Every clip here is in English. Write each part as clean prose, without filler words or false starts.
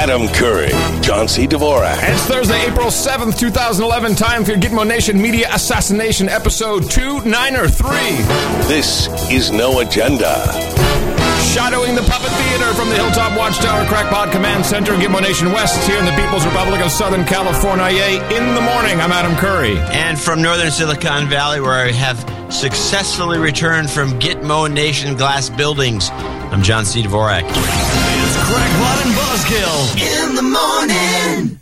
Adam Curry, John C. Dvorak. It's Thursday, April 7th, 2011. Time for your Gitmo Nation Media Assassination Episode 293. This is No Agenda. Shadowing the Puppet Theater from the Hilltop Watchtower Crackpot Command Center, Gitmo Nation West, here in the People's Republic of Southern California. In the morning, I'm Adam Curry. And from Northern Silicon Valley, where I have successfully returned from Gitmo Nation glass buildings, I'm John C. Dvorak. It's Crackpot and Buzzkill in the morning.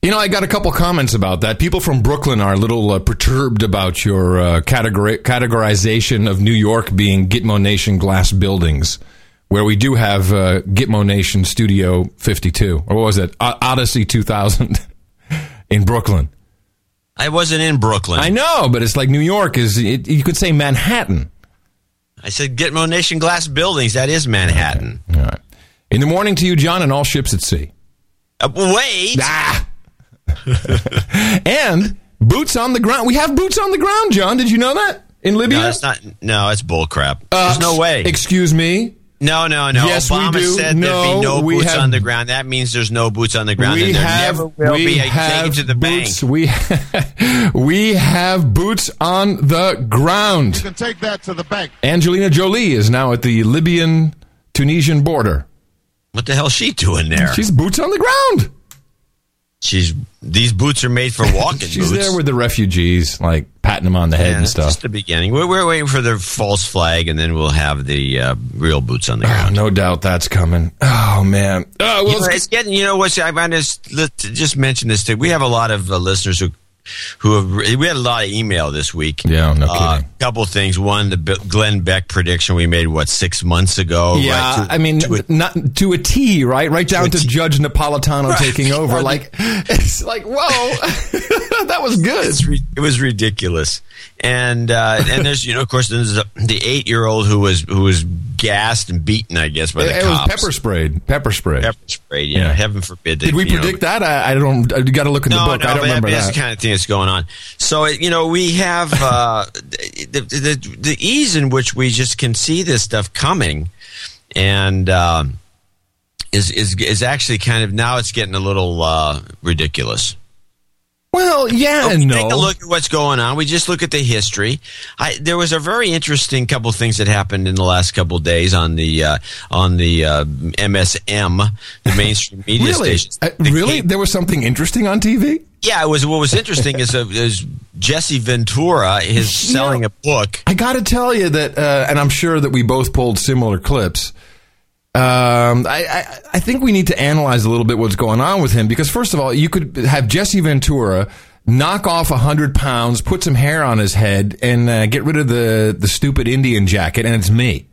You know, I got a couple comments about that. People from Brooklyn are a little perturbed about your categorization of New York being Gitmo Nation glass buildings, where we do have Gitmo Nation Studio 52. Or what was it? Odyssey 2000 in Brooklyn. I wasn't in Brooklyn. I know, but it's like New York is, you could say Manhattan. I said Gitmo Nation glass buildings. That is Manhattan. Okay. All right. In the morning to you, John, and all ships at sea. Wait. Ah! And boots on the ground. We have boots on the ground, John. Did you know that? In Libya? No, it's not. No, it's bull crap. There's no way. Excuse me? No. Yes, Obama said there'd be no boots on the ground. That means there's no boots on the ground. And there never will be a change to the bank. We have boots on the ground. You can take that to the bank. Angelina Jolie is now at the Libyan-Tunisian border. What the hell is she doing there? She's boots on the ground. These boots are made for walking. She's boots. She's there with the refugees, like patting them on the head and stuff. Just the beginning. We're waiting for the false flag, and then we'll have the real boots on the ground. No doubt that's coming. Oh man. Oh, well, it's getting. You know what? I might just mention this thing. We have a lot of listeners who we had a lot of email this week. Yeah, no kidding. A couple things. One, the Glenn Beck prediction we made 6 months ago. Yeah, right? Not to a T, right? Right down to Judge Napolitano taking over. It's like, whoa, that was good. It was ridiculous. And there's of course there's the 8-year-old who was gassed and beaten, I guess, by the cops. It was pepper sprayed. Yeah. Heaven forbid. Did we predict that? I don't. You got to look in the book. No, I don't remember that. That's the kind of thing that's going on. So we have the ease in which we just can see this stuff coming, and is actually kind of now it's getting a little ridiculous. Well, yeah, take a look at what's going on. We just look at the history. There was a very interesting couple of things that happened in the last couple of days on the MSM, the mainstream media really? Stations. There was something interesting on TV? Yeah, it was. What was interesting is Jesse Ventura is selling a book. I got to tell you that, and I'm sure that we both pulled similar clips. I think we need to analyze a little bit what's going on with him, because first of all, you could have Jesse Ventura knock off 100 pounds, put some hair on his head, and get rid of the stupid Indian jacket, and it's me.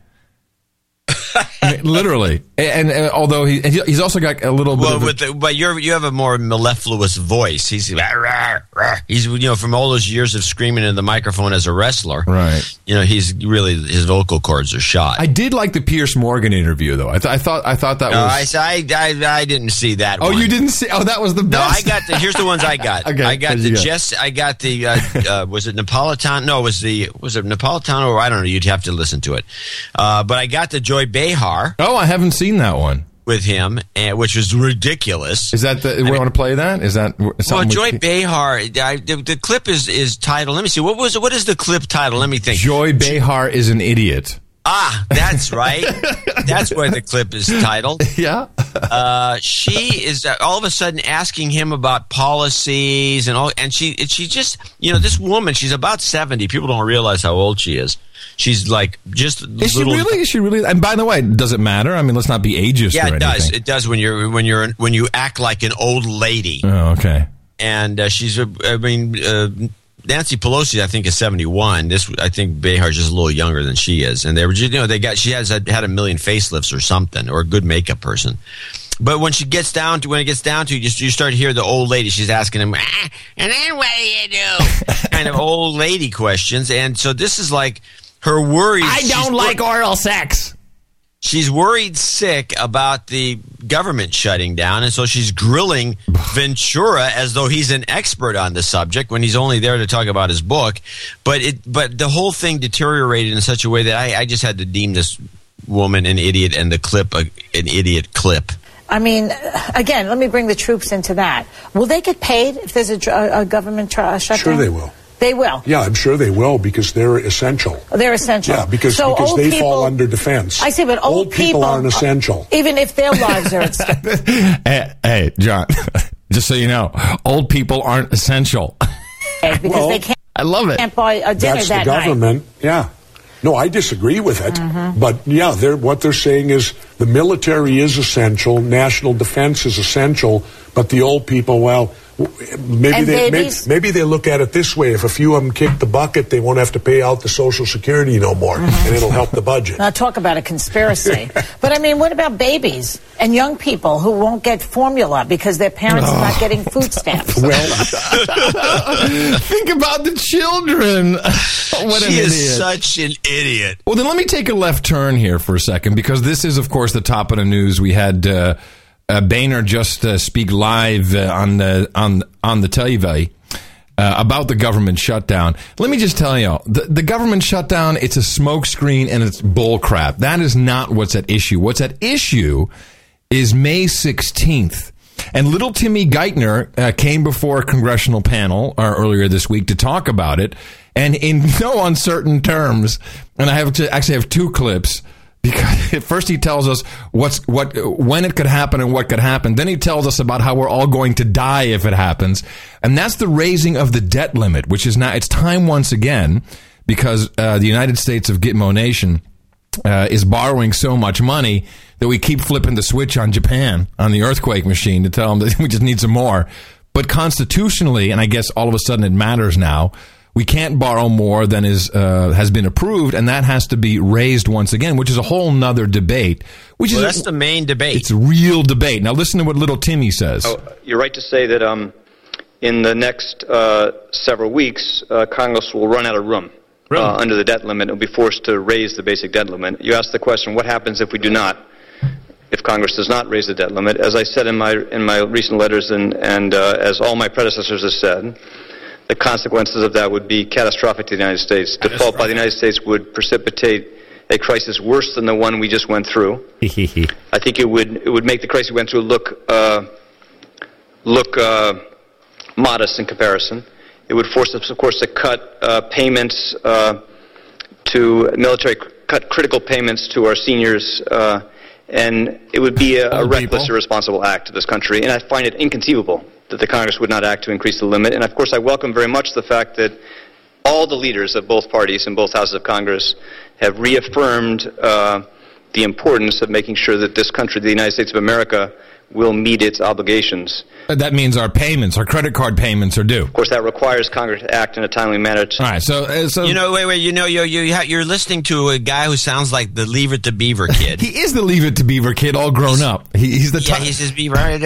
I mean, literally, and although he's also got a little bit. Well, but you have a more mellifluous voice. He's from all those years of screaming in the microphone as a wrestler, right? He's really, his vocal cords are shot. I did like the Piers Morgan interview, though. I thought that was. I didn't see that. Oh, you didn't see? Oh, that was the best. No, I got here's the ones I got. Okay, I got the Jess. I got the was it Napolitano? No, was it Napolitano? Or I don't know. You'd have to listen to it. But I got the Joy Behar. Oh, I haven't seen that one with him, which was ridiculous. Is that we want to play that? Is that Joy Behar? The clip is titled. Let me see. What is the clip title? Let me think. Joy Behar is an idiot. Ah, that's right. That's where the clip is titled. Yeah. She is all of a sudden asking him about policies and all, and she just this woman. She's about 70. People don't realize how old she is. She's like just. Is she really? And by the way, does it matter? I mean, let's not be ageist. Yeah, it does. It does when you act like an old lady. Oh, okay. And Nancy Pelosi, I think, is 71. I think Behar's just a little younger than she is. And they were just, she has had a million facelifts or something, or a good makeup person. But when it gets down to you start to hear the old lady. She's asking him, and then what do you do? Kind of old lady questions. And so this is like her worries. I don't like oral sex. She's worried sick about the government shutting down, and so she's grilling Ventura as though he's an expert on the subject when he's only there to talk about his book. But the whole thing deteriorated in such a way that I just had to deem this woman an idiot and the clip an idiot clip. I mean, again, let me bring the troops into that. Will they get paid if there's a government shutdown? Sure they will. They will. Yeah, I'm sure they will because they're essential. They're essential. Yeah, because they fall under defense. I see, but old people aren't essential. Even if their lives are at stake. Hey, John, just so you know, old people aren't essential. Because they can't. I love it. Can't buy a dinner that's that the government. Night. Yeah. No, I disagree with it. Mm-hmm. But, yeah, what they're saying is the military is essential, national defense is essential, but the old people, well, maybe they look at it this way. If a few of them kick the bucket, they won't have to pay out the Social Security no more, mm-hmm. and it'll help the budget. Now, talk about a conspiracy. But, I mean, what about babies and young people who won't get formula because their parents are not getting food stamps? Well, think about the children. What she is idiot. Such an idiot. Well, then let me take a left turn here for a second, because this is, of course, the top of the news. We had Boehner just speak live on the TV about the government shutdown. Let me just tell you, the government shutdown, it's a smokescreen and it's bull crap. That is not what's at issue. What's at issue is May 16th. And little Timmy Geithner came before a congressional panel earlier this week to talk about it. And in no uncertain terms, and I have to actually have two clips, because at first he tells us when it could happen and what could happen. Then he tells us about how we're all going to die if it happens. And that's the raising of the debt limit, which is now, it's time once again, because the United States of Gitmo Nation is borrowing so much money that we keep flipping the switch on Japan, on the earthquake machine, to tell them that we just need some more. But constitutionally, and I guess all of a sudden it matters now, we can't borrow more than has been approved, and that has to be raised once again, which is a whole nother debate. That's the main debate. It's a real debate. Now listen to what little Timmy says. Oh, you're right to say that in the next several weeks, Congress will run out of room. Under the debt limit. It will be forced to raise the basic debt limit. You asked the question, what happens if we do not? If Congress does not raise the debt limit, as I said in my recent letters and as all my predecessors have said, the consequences of that would be catastrophic to the United States. Default by the United States would precipitate a crisis worse than the one we just went through. I think it would make the crisis we went through look modest in comparison. It would force us, of course, to cut payments to military, cut critical payments to our seniors, and it would be a reckless, irresponsible act of this country. And I find it inconceivable that the Congress would not act to increase the limit. And, of course, I welcome very much the fact that all the leaders of both parties and both houses of Congress have reaffirmed the importance of making sure that this country, the United States of America, will meet its obligations. That means our payments, our credit card payments are due. Of course, that requires Congress to act in a timely manner. All right, so... You know, wait, you know, you're listening to a guy who sounds like the Leave It to Beaver kid. He is the Leave It to Beaver kid all grown up. He's the... he's just Beaver. He's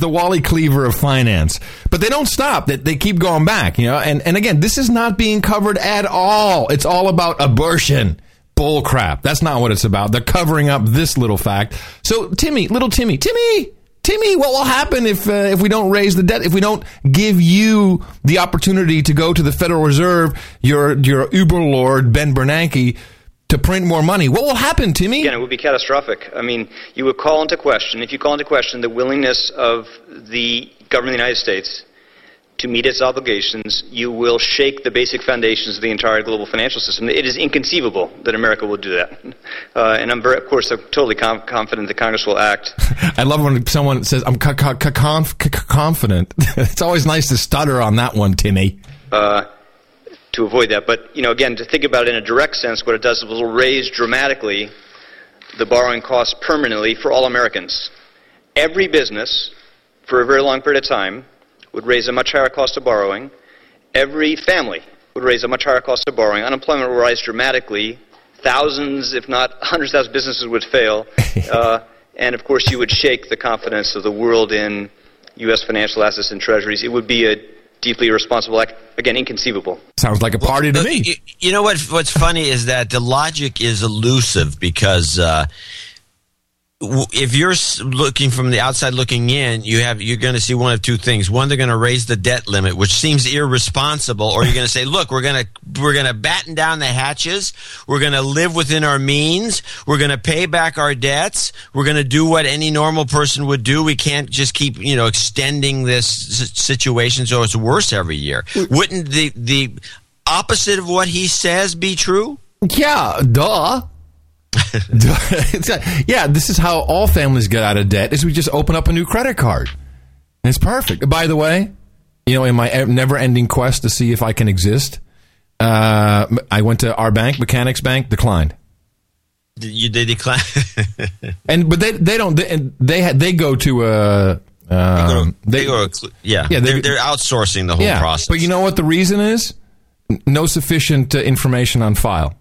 the Wally Cleaver of finance. But they don't stop. They keep going back, you know. And again, this is not being covered at all. It's all about abortion. Bull crap. That's not what it's about. They're covering up this little fact. So, Timmy, what will happen if we don't raise the debt? If we don't give you the opportunity to go to the Federal Reserve, your Uber Lord Ben Bernanke, to print more money? What will happen, Timmy? Again, it would be catastrophic. I mean, you would call into question, if you call into question the willingness of the government of the United States to meet its obligations, you will shake the basic foundations of the entire global financial system. It is inconceivable that America will do that. And I'm, very, of course, I'm totally confident that Congress will act. I love when someone says, I'm confident. It's always nice to stutter on that one, Timmy. To avoid that. But, you know, again, to think about it in a direct sense, what it does is it will raise dramatically the borrowing costs permanently for all Americans. Every business, for a very long period of time, would raise a much higher cost of borrowing. Every family would raise a much higher cost of borrowing. Unemployment would rise dramatically. Thousands, if not hundreds of thousands of businesses would fail. And, of course, you would shake the confidence of the world in U.S. financial assets and treasuries. It would be a deeply irresponsible act. Again, inconceivable. Sounds like a party to me. You know what's funny is that the logic is elusive because if you're looking from the outside looking in, you're going to see one of two things. One, they're going to raise the debt limit, which seems irresponsible, or you're going to say, "Look, we're going to batten down the hatches. We're going to live within our means. We're going to pay back our debts. We're going to do what any normal person would do. We can't just keep, extending this situation so it's worse every year." Wouldn't the opposite of what he says be true? Yeah, duh. Yeah, this is how all families get out of debt, is we just open up a new credit card. And it's perfect. By the way, in my never-ending quest to see if I can exist, I went to our bank, Mechanics Bank, declined. They declined? But they don't. They go to a... They're outsourcing the whole process. But you know what the reason is? No sufficient information on file.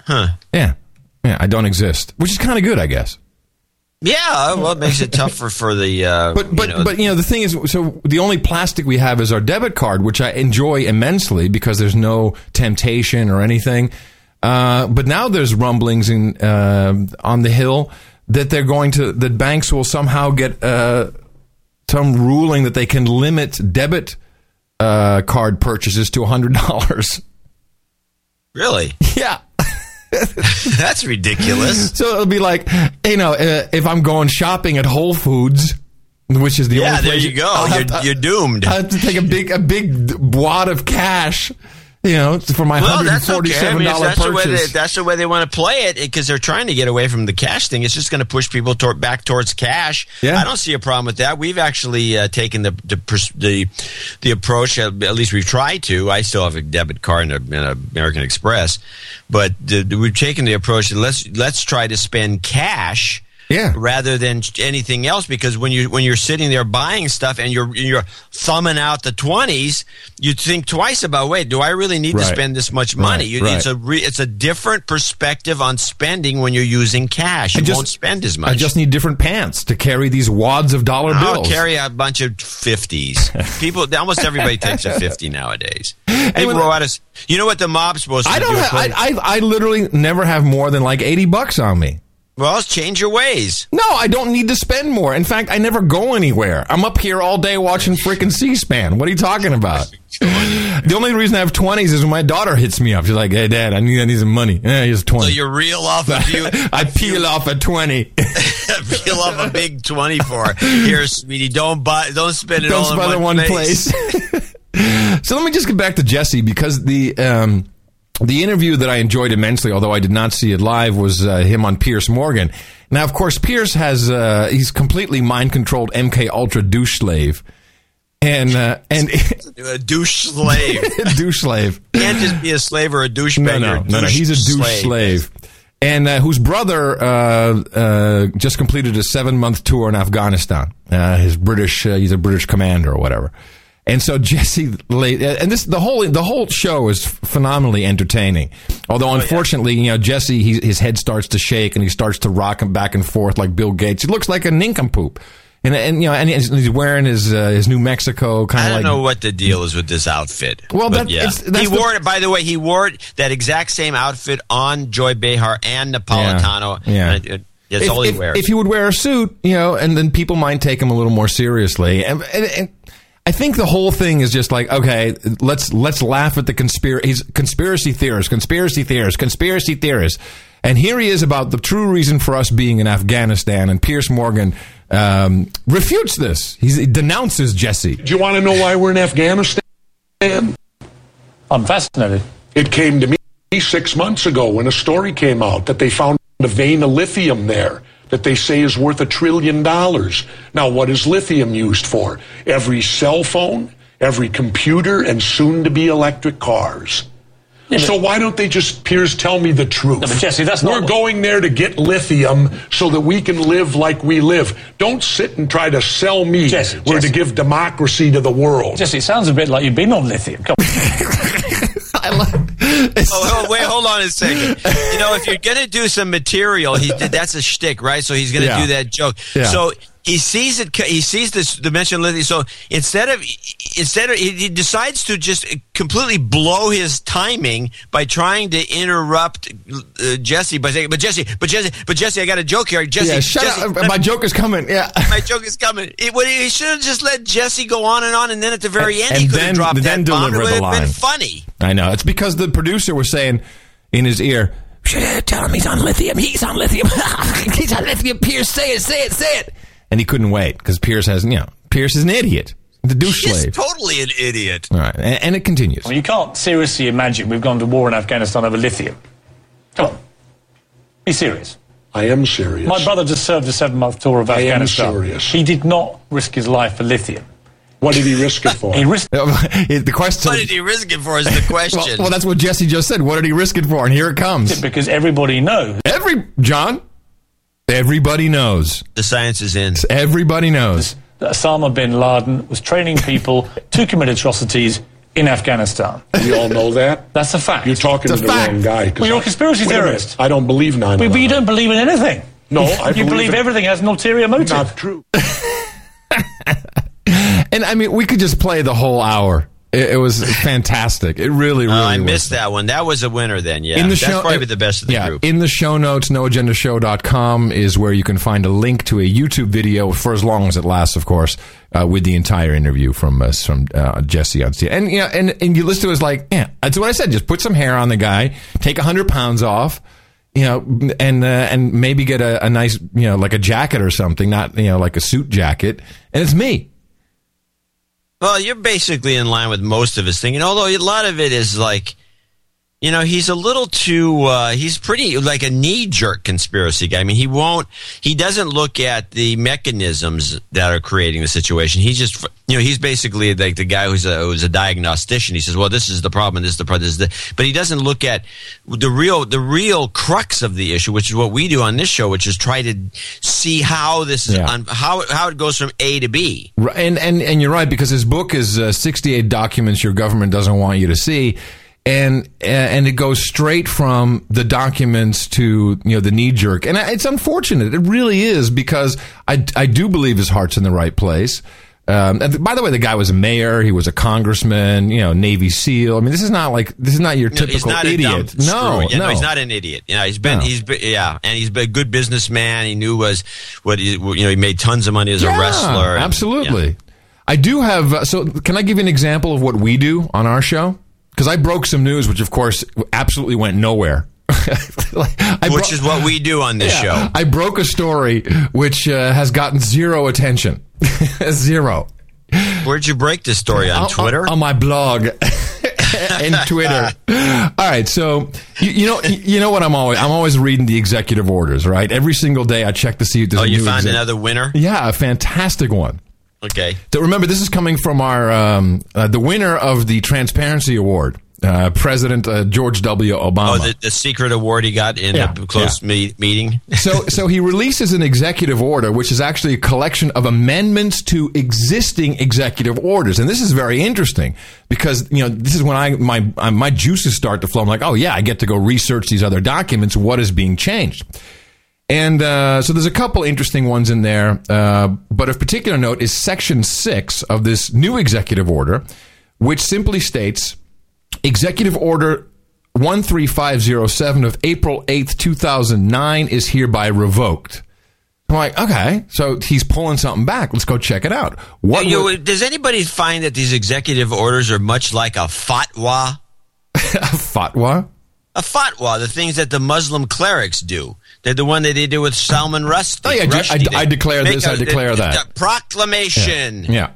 Huh. Yeah, I don't exist, which is kind of good, I guess. Yeah, well, it makes it tougher for the... the thing is, so the only plastic we have is our debit card, which I enjoy immensely because there's no temptation or anything. But now there's rumblings on the Hill that they're going to... that banks will somehow get some ruling that they can limit debit card purchases to $100. Really? Yeah. That's ridiculous. So it'll be like, if I'm going shopping at Whole Foods, which is the only place. Yeah, there you go. You're doomed. I have to take a big wad of cash, for my $147 purchase. That's the way they want to play it, because they're trying to get away from the cash thing. It's just going to push people back towards cash. Yeah. I don't see a problem with that. We've actually taken the approach, at least we've tried to. I still have a debit card and an American Express. But we've taken the approach that let's try to spend cash rather than anything else, because when you're sitting there buying stuff and you're thumbing out the 20s, you think twice about, wait, do I really need to spend this much money? It's a different perspective on spending when you're using cash. You won't spend as much. I just need different pants to carry these wads of dollar bills. I'll carry a bunch of 50s. Almost everybody takes a 50 nowadays. People go out of, you know what the mob's supposed to do? I literally never have more than like $80 on me. Well, change your ways. No, I don't need to spend more. In fact, I never go anywhere. I'm up here all day watching freaking C-SPAN. What are you talking about? The only reason I have 20s is when my daughter hits me up. She's like, "Hey, Dad, I need some money." Yeah, here's 20. So you reel off a few. I peel off a 20. Peel off a big 20 for her. Here, sweetie, don't spend it all in one place. So let me just get back to Jesse, because the interview that I enjoyed immensely, although I did not see it live, was him on Piers Morgan. Now, of course, Piers has he's completely mind-controlled MK Ultra douche slave. And a douche slave. Douche slave. Can't just be a slave or a douchebag. No. He's a douche slave. And whose brother just completed a 7-month tour in Afghanistan. He's a British commander or whatever. And so Jesse, and this the whole show is phenomenally entertaining. Although unfortunately, Jesse, his head starts to shake and he starts to rock him back and forth like Bill Gates. He looks like a nincompoop, and he's wearing his New Mexico kind of. I don't know what the deal is with this outfit. Well, he wore it. By the way, he wore that exact same outfit on Joy Behar and Napolitano. Yeah. It's all he wears. If he would wear a suit, and then people might take him a little more seriously. And I think the whole thing is just like, okay, let's laugh at the conspiracy theorists. And here he is about the true reason for us being in Afghanistan, and Piers Morgan refutes this. He denounces Jesse. Do you want to know why we're in Afghanistan? I'm fascinated. It came to me 6 months ago when a story came out that they found a vein of lithium there that they say is worth $1 trillion. Now, what is lithium used for? Every cell phone, every computer, and soon-to-be electric cars. Yeah, so why don't they just, Piers, tell me the truth? No, but Jesse, we're going there to get lithium so that we can live like we live. Don't sit and try to sell me we're to give democracy to the world. Jesse, it sounds a bit like you've been on lithium. Come on. Wait, hold on a second. If you're going to do some material, that's a shtick, right? So he's going to do that joke. Yeah. So He sees it. He sees this dimension. So instead of he decides to just completely blow his timing by trying to interrupt Jesse by saying, "But Jesse, I got a joke here. Jesse, yeah, shut up. My joke is coming. Yeah, my joke is coming." He should have just let Jesse go on, and then at the very end, he could have dropped that bomb. It would have been funny. I know. It's because the producer was saying in his ear, "Tell him he's on lithium. He's on lithium. He's on lithium. Pierce, say it." And he couldn't wait because Pierce hasn't. You know, Pierce is an idiot. The douche slave. He's totally an idiot. All right, and it continues. Well, you can't seriously imagine we've gone to war in Afghanistan over lithium. Come on, be serious. I am serious. My brother just served a 7-month tour of Afghanistan. I am serious. He did not risk his life for lithium. What did he risk it for? What did he risk it for is the question. well, that's what Jesse just said. What did he risk it for? And here it comes. Because everybody knows. Everybody knows. The science is in. Everybody knows. Osama bin Laden was training people to commit atrocities in Afghanistan. We all know that. That's a fact. You're talking to the wrong guy. Well, you're a conspiracy theorist. I don't believe 9/11. But you don't believe in anything. No, I believe everything has an ulterior motive. Not true. And, I mean, we could just play the whole hour. It was fantastic. It really, really I missed that one. That was a winner then, yeah. That's probably the best of the group. In the show notes, noagendashow.com is where you can find a link to a YouTube video for as long as it lasts, of course, with the entire interview from Jesse on CNN. And, you know, and you listen to it as like, yeah, that's what I said. Just put some hair on the guy, take 100 pounds off. You know, and maybe get a nice, you know, like a jacket or something, not, you know, like a suit jacket. And it's me. Well, you're basically in line with most of his thinking, although a lot of it is like, you know, he's a little too, he's pretty like a knee-jerk conspiracy guy. I mean, he doesn't look at the mechanisms that are creating the situation. He's just, you know, he's basically like the guy who's a diagnostician. He says, well, this is the problem, this is the problem, this is the, but he doesn't look at the real crux of the issue, which is what we do on this show, which is try to see how this is, how it goes from A to B. And you're right, because his book is 68 documents your government doesn't want you to see. And it goes straight from the documents to, you know, the knee jerk. And it's unfortunate. It really is, because I do believe his heart's in the right place. And by the way, the guy was a mayor. He was a congressman, you know, Navy SEAL. I mean, this is not your typical idiot. No, he's not an idiot. You know, and he's been a good businessman. He knew he made tons of money as a wrestler. And, absolutely. Yeah. I do have, so can I give you an example of what we do on our show? Because I broke some news, which, of course, absolutely went nowhere. Which is what we do on this show. I broke a story which has gotten zero attention. Zero. Where'd you break this story? On Twitter? On my blog. And Twitter. All right, so you know what I'm always reading the executive orders, right? Every single day I check to see if there's a new executive. Oh, you found another winner? Yeah, a fantastic one. Okay. So remember, this is coming from our the winner of the Transparency Award, President George W. Obama. Oh, the secret award he got in a close meeting. So he releases an executive order, which is actually a collection of amendments to existing executive orders, and this is very interesting because, you know, this is when my juices start to flow. I'm like, oh yeah, I get to go research these other documents. What is being changed? And so there's a couple interesting ones in there, but of particular note is Section 6 of this new executive order, which simply states, Executive Order 13507 of April 8th, 2009 is hereby revoked. I'm like, okay, so he's pulling something back. Let's go check it out. Does anybody find that these executive orders are much like a fatwa? A fatwa? A fatwa, the things that the Muslim clerics do. They're the one that they do with Salman Rushdie. Oh, yeah, Rushdie. I declare this, I declare that. Proclamation. Yeah.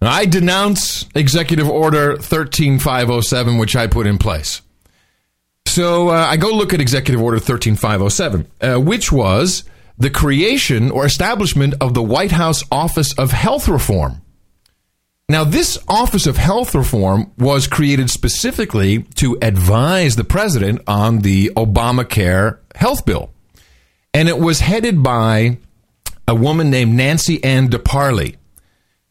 I denounce Executive Order 13507, which I put in place. So I go look at Executive Order 13507, which was the creation or establishment of the White House Office of Health Reform. Now, this Office of Health Reform was created specifically to advise the president on the Obamacare health bill. And it was headed by a woman named Nancy Ann DeParley,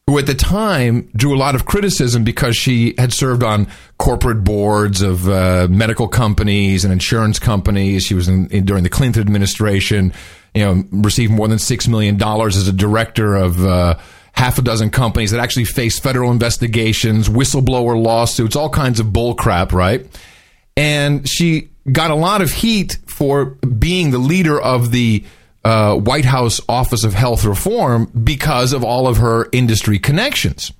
who at the time drew a lot of criticism because she had served on corporate boards of medical companies and insurance companies. She was during the Clinton administration. received more than $6 million as a director of half a dozen companies that actually face federal investigations, whistleblower lawsuits, all kinds of bull crap, right? And she got a lot of heat for being the leader of the White House Office of Health Reform because of all of her industry connections.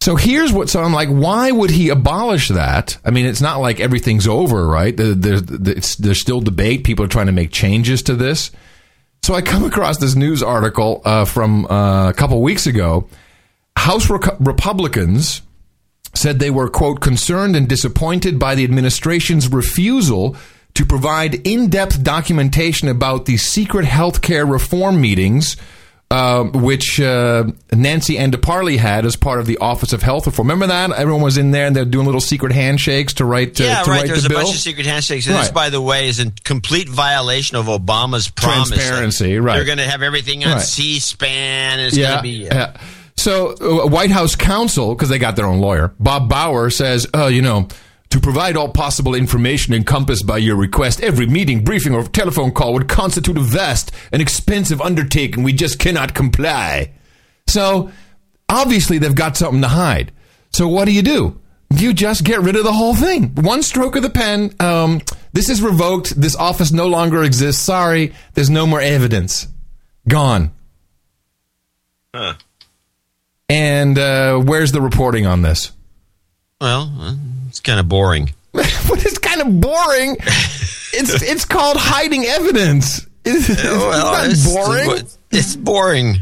So here's what, so I'm like, why would he abolish that? I mean, it's not like everything's over, right? There's still debate. People are trying to make changes to this. So I come across this news article from a couple weeks ago. House Republicans said they were, quote, concerned and disappointed by the administration's refusal to provide in-depth documentation about the secret health care reform meetings, which Nancy Pelosi had as part of the Office of Health Reform. Remember that? Everyone was in there and they're doing little secret handshakes to write the bill. Yeah, right. There was a bunch of secret handshakes. And this, by the way, is in complete violation of Obama's promise. Transparency, right. They're going to have everything on C-SPAN. It's going to be... So White House counsel, because they got their own lawyer, Bob Bauer says, to provide all possible information encompassed by your request, every meeting, briefing, or telephone call would constitute a vast and expensive undertaking. We just cannot comply. So obviously they've got something to hide. So what do? You just get rid of the whole thing. One stroke of the pen. This is revoked. This office no longer exists. Sorry. There's no more evidence. Gone. Huh. And where's the reporting on this? Well, it's kind of boring. What is kind of boring? It's called hiding evidence. It's not boring. It's boring.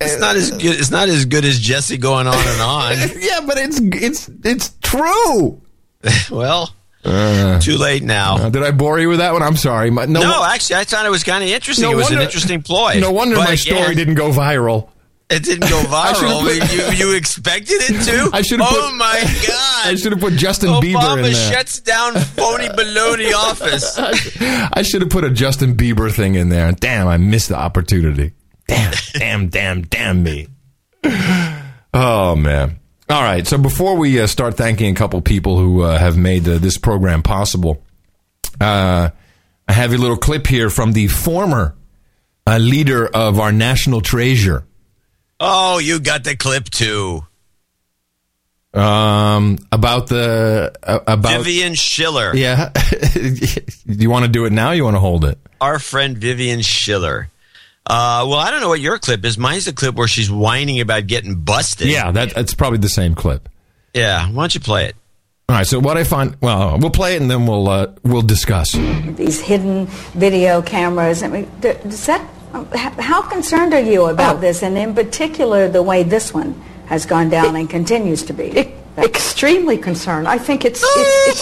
It's not as good as Jesse going on and on. Yeah, but it's true. Well, too late now. Did I bore you with that one? I'm sorry. No, actually, I thought it was kind of interesting. It was an interesting ploy. No wonder my story didn't go viral. It didn't go viral. You expected it to? My God. I should have put Justin Bieber in there. Obama shuts down phony baloney office. I should have put a Justin Bieber thing in there. Damn, I missed the opportunity. Damn me. Oh, man. All right. So before we start thanking a couple people who have made this program possible, I have a little clip here from the former leader of our national treasure. Oh, you got the clip too. About Vivian Schiller. Yeah. Do you want to do it now? Or you want to hold it? Our friend Vivian Schiller. Well, I don't know what your clip is. Mine's the clip where she's whining about getting busted. Yeah, that's probably the same clip. Yeah, why don't you play it? All right, so what I find, well, we'll play it and then we'll discuss. These hidden video cameras. I mean, does that? How concerned are you about this, and in particular the way this one has gone down and continues to be? Extremely concerned. I think it's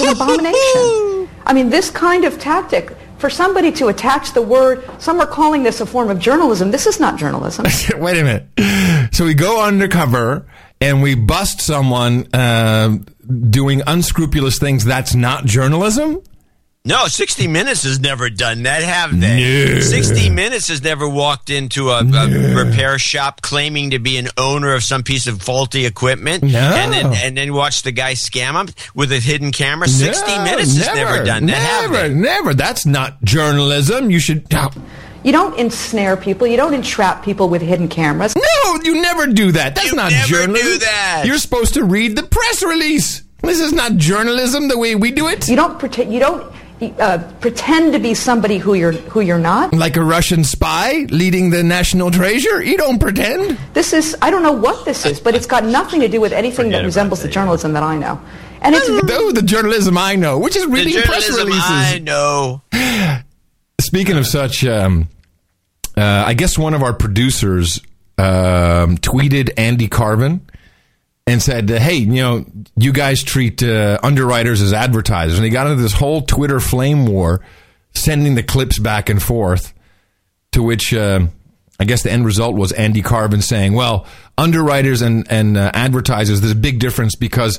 an abomination. I mean, this kind of tactic, for somebody to attach the word, some are calling this a form of journalism. This is not journalism. Wait a minute. So we go undercover and we bust someone doing unscrupulous things. That's not journalism? No, 60 Minutes has never done that, have they? No. 60 Minutes has never walked into a repair shop claiming to be an owner of some piece of faulty equipment and then watched the guy scam him with a hidden camera. 60 Minutes has never done that, have they? That's not journalism. You should... You don't ensnare people. You don't entrap people with hidden cameras. No, you never do that. That's not journalism. You never do that. You're supposed to read the press release. This is not journalism the way we do it. You don't pretend... pretend to be somebody who you're not. Like a Russian spy leading the national treasure? You don't pretend. This is, I don't know what this is, but it's got nothing to do with anything that resembles the journalism that I know. And it's the journalism I know, which is reading press releases. I know. Speaking of such, I guess one of our producers tweeted Andy Carvin and said, hey, you guys treat underwriters as advertisers. And he got into this whole Twitter flame war, sending the clips back and forth, to which I guess the end result was Andy Carvin saying, well, underwriters and advertisers, there's a big difference because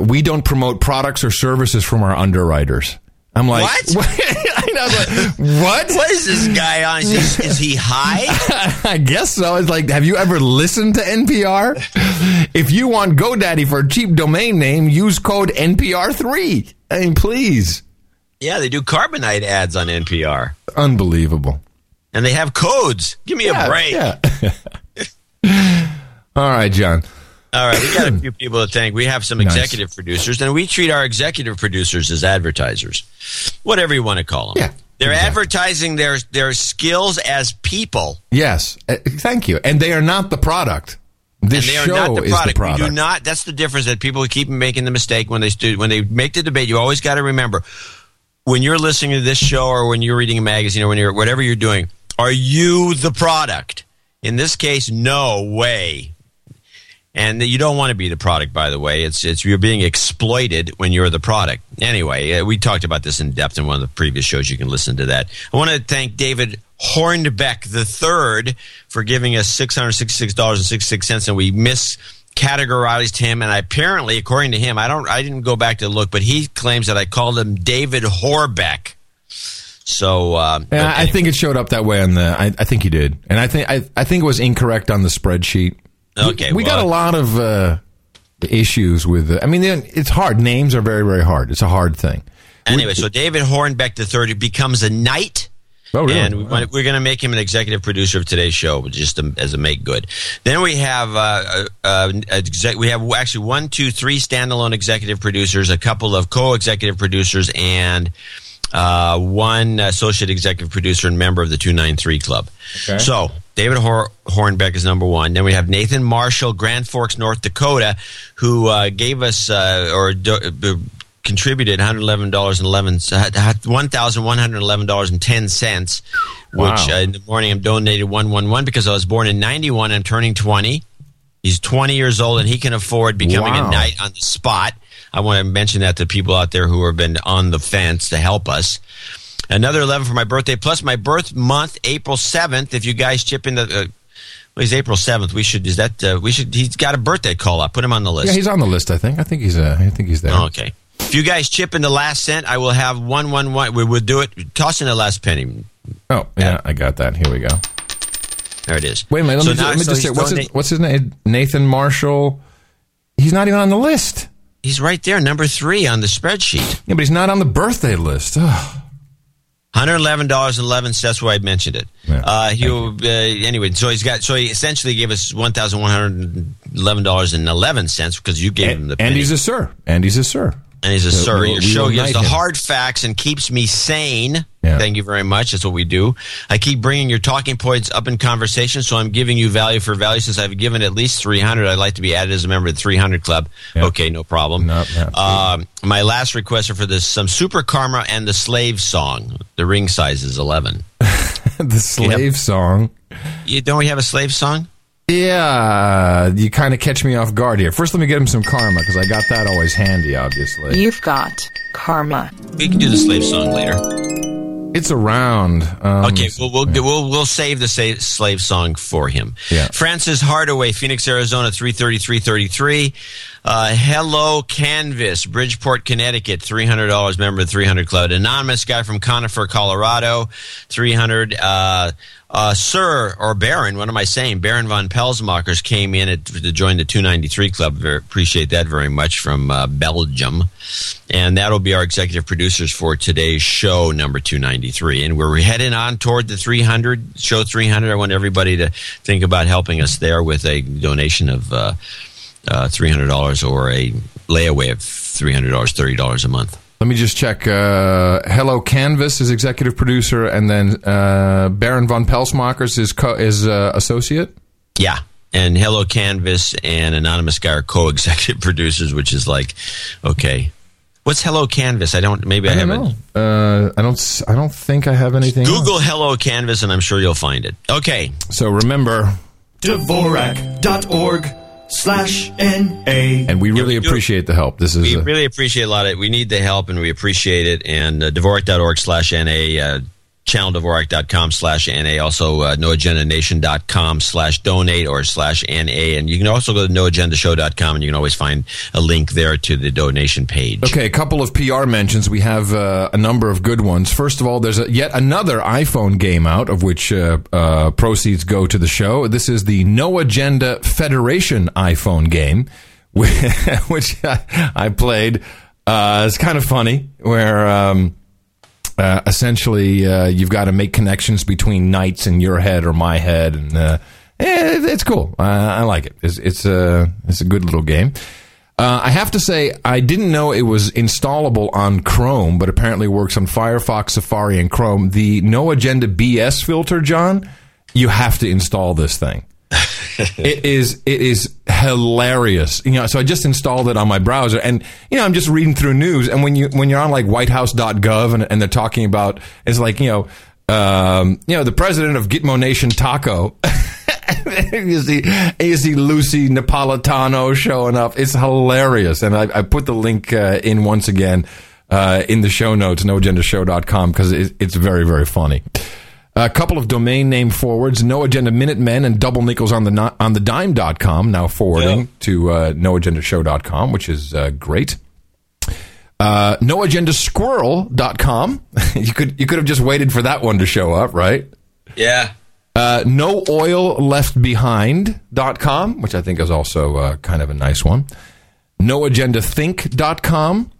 we don't promote products or services from our underwriters. I'm like, what? What? What is this guy on? Is he high? I guess so. It's like, have you ever listened to NPR? If you want GoDaddy for a cheap domain name, use code NPR3. I mean, please. Yeah, they do Carbonite ads on NPR. Unbelievable. And they have codes. Give me a break. Yeah. All right, John. All right, we got a few people to thank. We have some executive producers, and we treat our executive producers as advertisers, whatever you want to call them. Yeah, they're advertising their skills as people. Yes, thank you. And they are not the product. This and they show are not the product. Is the product. We do not. That's the difference that people keep making the mistake when they make the debate. You always got to remember, when you're listening to this show or when you're reading a magazine or when you're whatever you're doing, are you the product? In this case, no way. And you don't want to be the product, by the way. It's you're being exploited when you're the product. Anyway, we talked about this in depth in one of the previous shows. You can listen to that. I want to thank David Hornbeck III for giving us $666.66, and we miscategorized him. And I apparently, according to him, I didn't go back to look, but he claims that I called him David Horbeck. So I think it showed up that way on the. I think you did, and I think it was incorrect on the spreadsheet. Okay, we got a lot of issues with. I mean, it's hard. Names are very, very hard. It's a hard thing. Anyway, so David Hornbeck III becomes a knight. Oh, really? And we're going to make him an executive producer of today's show, just as a make good. Then we have actually 1, 2, 3 standalone executive producers, a couple of co-executive producers, and one associate executive producer and member of the 293 Club. Okay. So David Hornbeck is number one. Then we have Nathan Marshall, Grand Forks, North Dakota, who gave us contributed $1,111.10, which in the morning I'm donated 111 because I was born in 91. I'm turning 20. He's 20 years old and he can afford becoming a knight on the spot. I want to mention that to people out there who have been on the fence to help us. Another 11 for my birthday, plus my birth month, April 7th. If you guys chip in the, he's April 7th. He's got a birthday call up. Put him on the list. Yeah, he's on the list. I think he's there. Oh, okay. If you guys chip in the last cent, I will have 111. We will do it. Toss in the last penny. Oh yeah, I got that. Here we go. There it is. Wait a minute. Let me just say what's his name? Nathan Marshall. He's not even on the list. He's right there, number 3 on the spreadsheet. Yeah, but he's not on the birthday list. Ugh. $111.11. That's why I mentioned it. Yeah, anyway, so he essentially gave us $1,111.11 because you gave him the penny. And he's a sir. And he's a sir. Your show gives the hard facts and keeps me sane. Yeah. Thank you very much. That's what we do. I keep bringing your talking points up in conversation, so I'm giving you value for value. Since I've given at least 300, I'd like to be added as a member of the 300 Club. Yeah. Okay, no problem. My last request are for this: some Super Karma and the Slave Song. The ring size is 11. The Slave Song. Don't we have a Slave Song? Yeah, you kind of catch me off guard here. First, let me get him some karma, because I got that always handy, obviously. You've got karma. We can do the Slave Song later. It's around. Okay, we'll save the Slave Song for him. Yeah. Francis Hardaway, Phoenix, Arizona, 33333. Hello Canvas, Bridgeport, Connecticut, $300, member of 300 Club. Anonymous guy from Conifer, Colorado, 300. Sir or Baron, what am I saying? Baron von Pelsmachers came in to join the 293 Club. Appreciate that very much from Belgium. And that'll be our executive producers for today's show, number 293. And we're heading on toward the 300, show 300. I want everybody to think about helping us there with a donation of $300 or a layaway of $300, $30 a month. Let me just check. Hello Canvas is executive producer, and then Baron von Pelsmachers is associate. Yeah, and Hello Canvas and Anonymous Guy are co-executive producers, which is like, okay, what's Hello Canvas? I don't know. I don't think I have anything. Google else. Hello Canvas, and I'm sure you'll find it. Okay, so remember Dvorak.org. /NA. And we really appreciate the help. We really appreciate a lot of it. We need the help, and we appreciate it. And Dvorak.org /NA, channeldvorak.com /NA, also noagendanation.com /donate or /NA. And you can also go to noagendashow.com, and you can always find a link there to the donation page. Okay, a couple of PR mentions. We have a number of good ones. First of all, there's yet another iPhone game out, of which proceeds go to the show. This is the No Agenda Federation iPhone game, which I played. It's kind of funny, where essentially, you've got to make connections between knights in your head or my head, and it's cool. I like it. It's a good little game. I have to say, I didn't know it was installable on Chrome, but apparently works on Firefox, Safari, and Chrome. The No Agenda BS filter, John, you have to install this thing. It is hilarious. You know, so I just installed it on my browser, and you know, I'm just reading through news, and when you're on like whitehouse.gov and they're talking about, it's like, the president of Gitmo Nation Taco. You see Lucy Napolitano showing up. It's hilarious. And I put the link in once again in the show notes, noagendashow.com, because it's very, very funny. A couple of domain name forwards, No Agenda Minutemen and Double Nickels on the Dime.com, now forwarding to noagendashow.com, which is great. Noagendasquirrel.com. You could have just waited for that one to show up, right? Yeah. NoOilLeftBehind.com, which I think is also kind of a nice one. NoAgendaThink.com.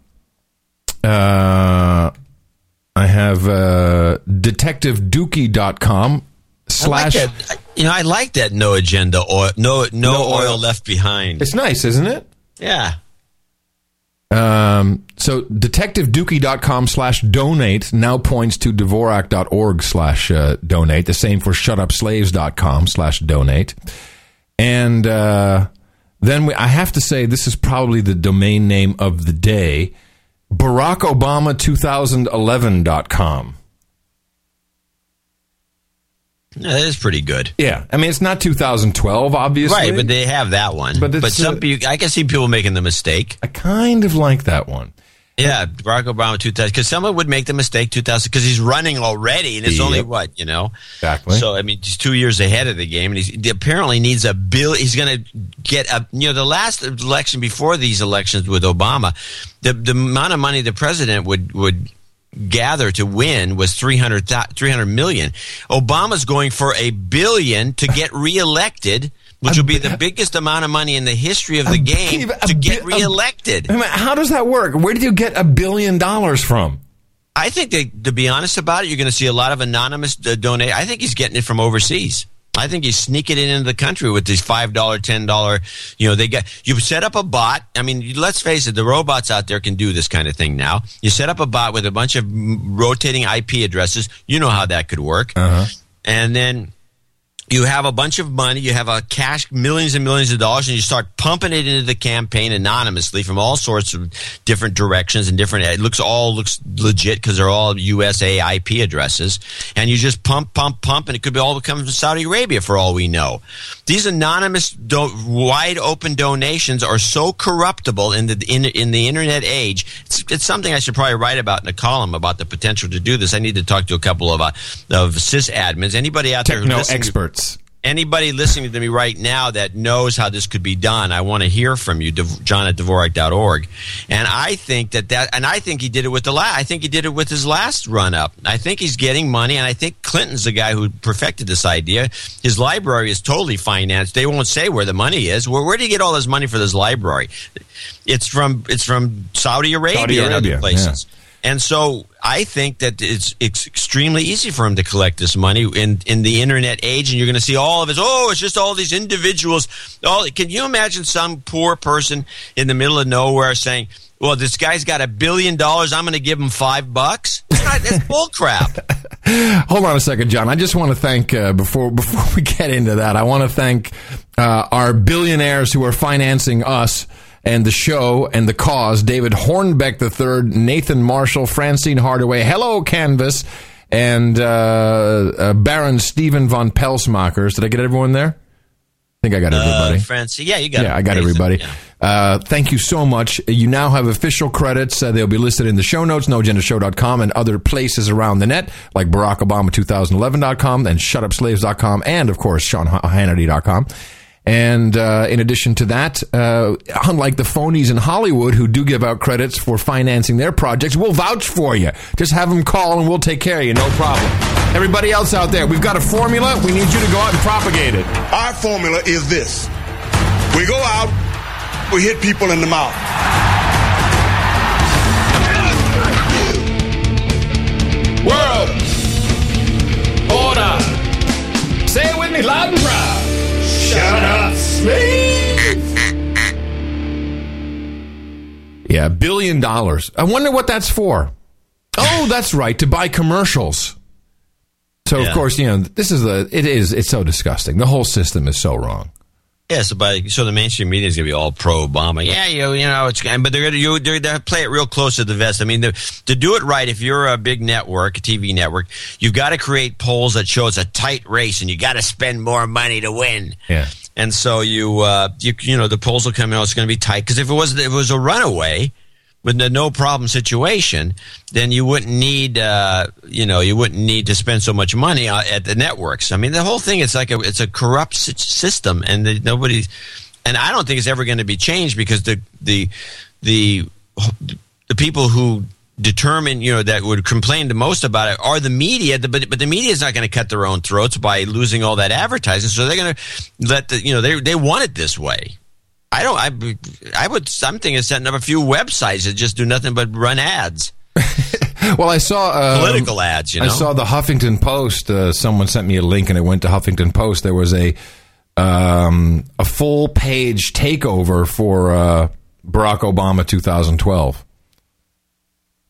I have DetectiveDookie.com. / I like that. I like that No Agenda or No Oil Left Behind. It's nice, isn't it? Yeah. So DetectiveDookie.com /donate now points to Dvorak.org /donate. The same for ShutUpSlaves.com /donate. And then I have to say, this is probably the domain name of the day, BarackObama2011.com. No, that is pretty good. Yeah. I mean, it's not 2012, obviously. Right, but they have that one. But some people, I can see people making the mistake. I kind of like that one. Yeah, Barack Obama 2000. Because someone would make the mistake 2000, because he's running already, and it's only what? Exactly. So, I mean, he's 2 years ahead of the game, and he apparently needs a bill. He's going to get a, the last election before these elections with Obama, the amount of money the president would gather to win was $300 million. Obama's going for $1 billion to get reelected, which will be the biggest amount of money in the history of the game to get reelected. How does that work? Where do you get $1 billion from? I think to be honest about it, you're going to see a lot of anonymous donate. I think he's getting it from overseas. I think he's sneaking it into the country with these $5, $10, you set up a bot. I mean, let's face it, the robots out there can do this kind of thing now. You set up a bot with a bunch of rotating IP addresses. You know how that could work. Uh-huh. And then you have a bunch of money. You have a cash, millions and millions of dollars, and you start pumping it into the campaign anonymously from all sorts of different directions and different – it looks legit because they're all USA IP addresses. And you just pump, and it could be all coming from Saudi Arabia for all we know. These anonymous wide-open donations are so corruptible in the Internet age. It's something I should probably write about in a column about the potential to do this. I need to talk to a couple of sysadmins. Anybody out there who's experts. Anybody listening to me right now that knows how this could be done, I want to hear from you, John at Dvorak.org. And I think that he did it with I think he did it with his last run up. I think he's getting money, and I think Clinton's the guy who perfected this idea. His library is totally financed. They won't say where the money is. Where do you get all this money for this library? It's from Saudi Arabia. And other places. Yeah. And so I think that it's extremely easy for him to collect this money in the Internet age, and you're going to see all of his, it's just all these individuals. Can you imagine some poor person in the middle of nowhere saying, well, this guy's got $1 billion, I'm going to give him $5? That's bullcrap. Hold on a second, John. I just want to thank, before we get into that, I want to thank our billionaires who are financing us and the show and the cause: David Hornbeck III, Nathan Marshall, Francine Hardaway, Hello Canvas, and Baron Stephen von Pelsmachers. Did I get everyone there? I think I got everybody. Francine, yeah, you got it. Yeah, I got everybody. Yeah. Thank you so much. You now have official credits. They'll be listed in the show notes, noagendashow.com, and other places around the net, like BarackObama2011.com and ShutUpSlaves.com, and, of course, SeanHannity.com. And in addition to that, unlike the phonies in Hollywood who do give out credits for financing their projects, we'll vouch for you. Just have them call and we'll take care of you, no problem. Everybody else out there, we've got a formula. We need you to go out and propagate it. Our formula is this. We go out, we hit people in the mouth. World order. Say it with me loud and proud. Shut up, Steve. Yeah, $1 billion. I wonder what that's for. Oh, that's right, to buy commercials. So, yeah. Of course, you know, this is the, it is, it's so disgusting. The whole system is so wrong. Yeah, so the mainstream media is going to be all pro-Obama. Yeah, you know, it's, but they're going to play it real close to the vest. I mean, to do it right, if you're a big network, a TV network, you've got to create polls that show it's a tight race, and you got to spend more money to win. Yeah. And so you know, the polls will come out. It's going to be tight, because if it was a runaway with a no problem situation, then you wouldn't need to spend so much money at the networks. I mean, the whole thing is like it's a corrupt system, and I don't think it's ever going to be changed, because the people who determine, you know, that would complain the most about it are the media, but the media is not going to cut their own throats by losing all that advertising, so they're going to let they want it this way. I'm thinking of setting up a few websites that just do nothing but run ads. Well, I saw political ads, you know. I saw the Huffington Post. Someone sent me a link, and it went to Huffington Post. There was a full page takeover for Barack Obama 2012.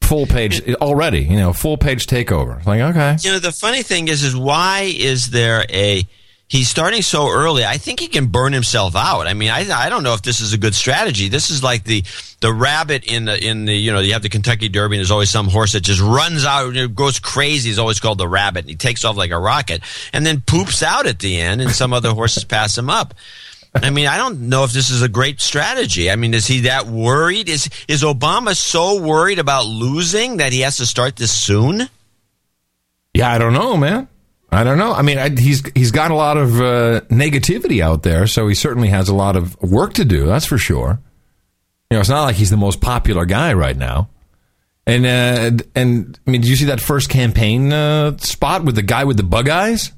Full page already, you know, full page takeover. Like, okay. You know, the funny thing is why is there a? He's starting so early. I think he can burn himself out. I mean, I don't know if this is a good strategy. This is like the rabbit in the, you know, you have the Kentucky Derby, and there's always some horse that just runs out and goes crazy. He's always called the rabbit, and he takes off like a rocket and then poops out at the end, and some other horses pass him up. I mean, I don't know if this is a great strategy. I mean, is he that worried? Is Obama so worried about losing that he has to start this soon? Yeah, I don't know, man. I don't know. I mean, he's got a lot of negativity out there, so he certainly has a lot of work to do. That's for sure. You know, it's not like he's the most popular guy right now. And I mean, did you see that first campaign spot with the guy with the bug eyes?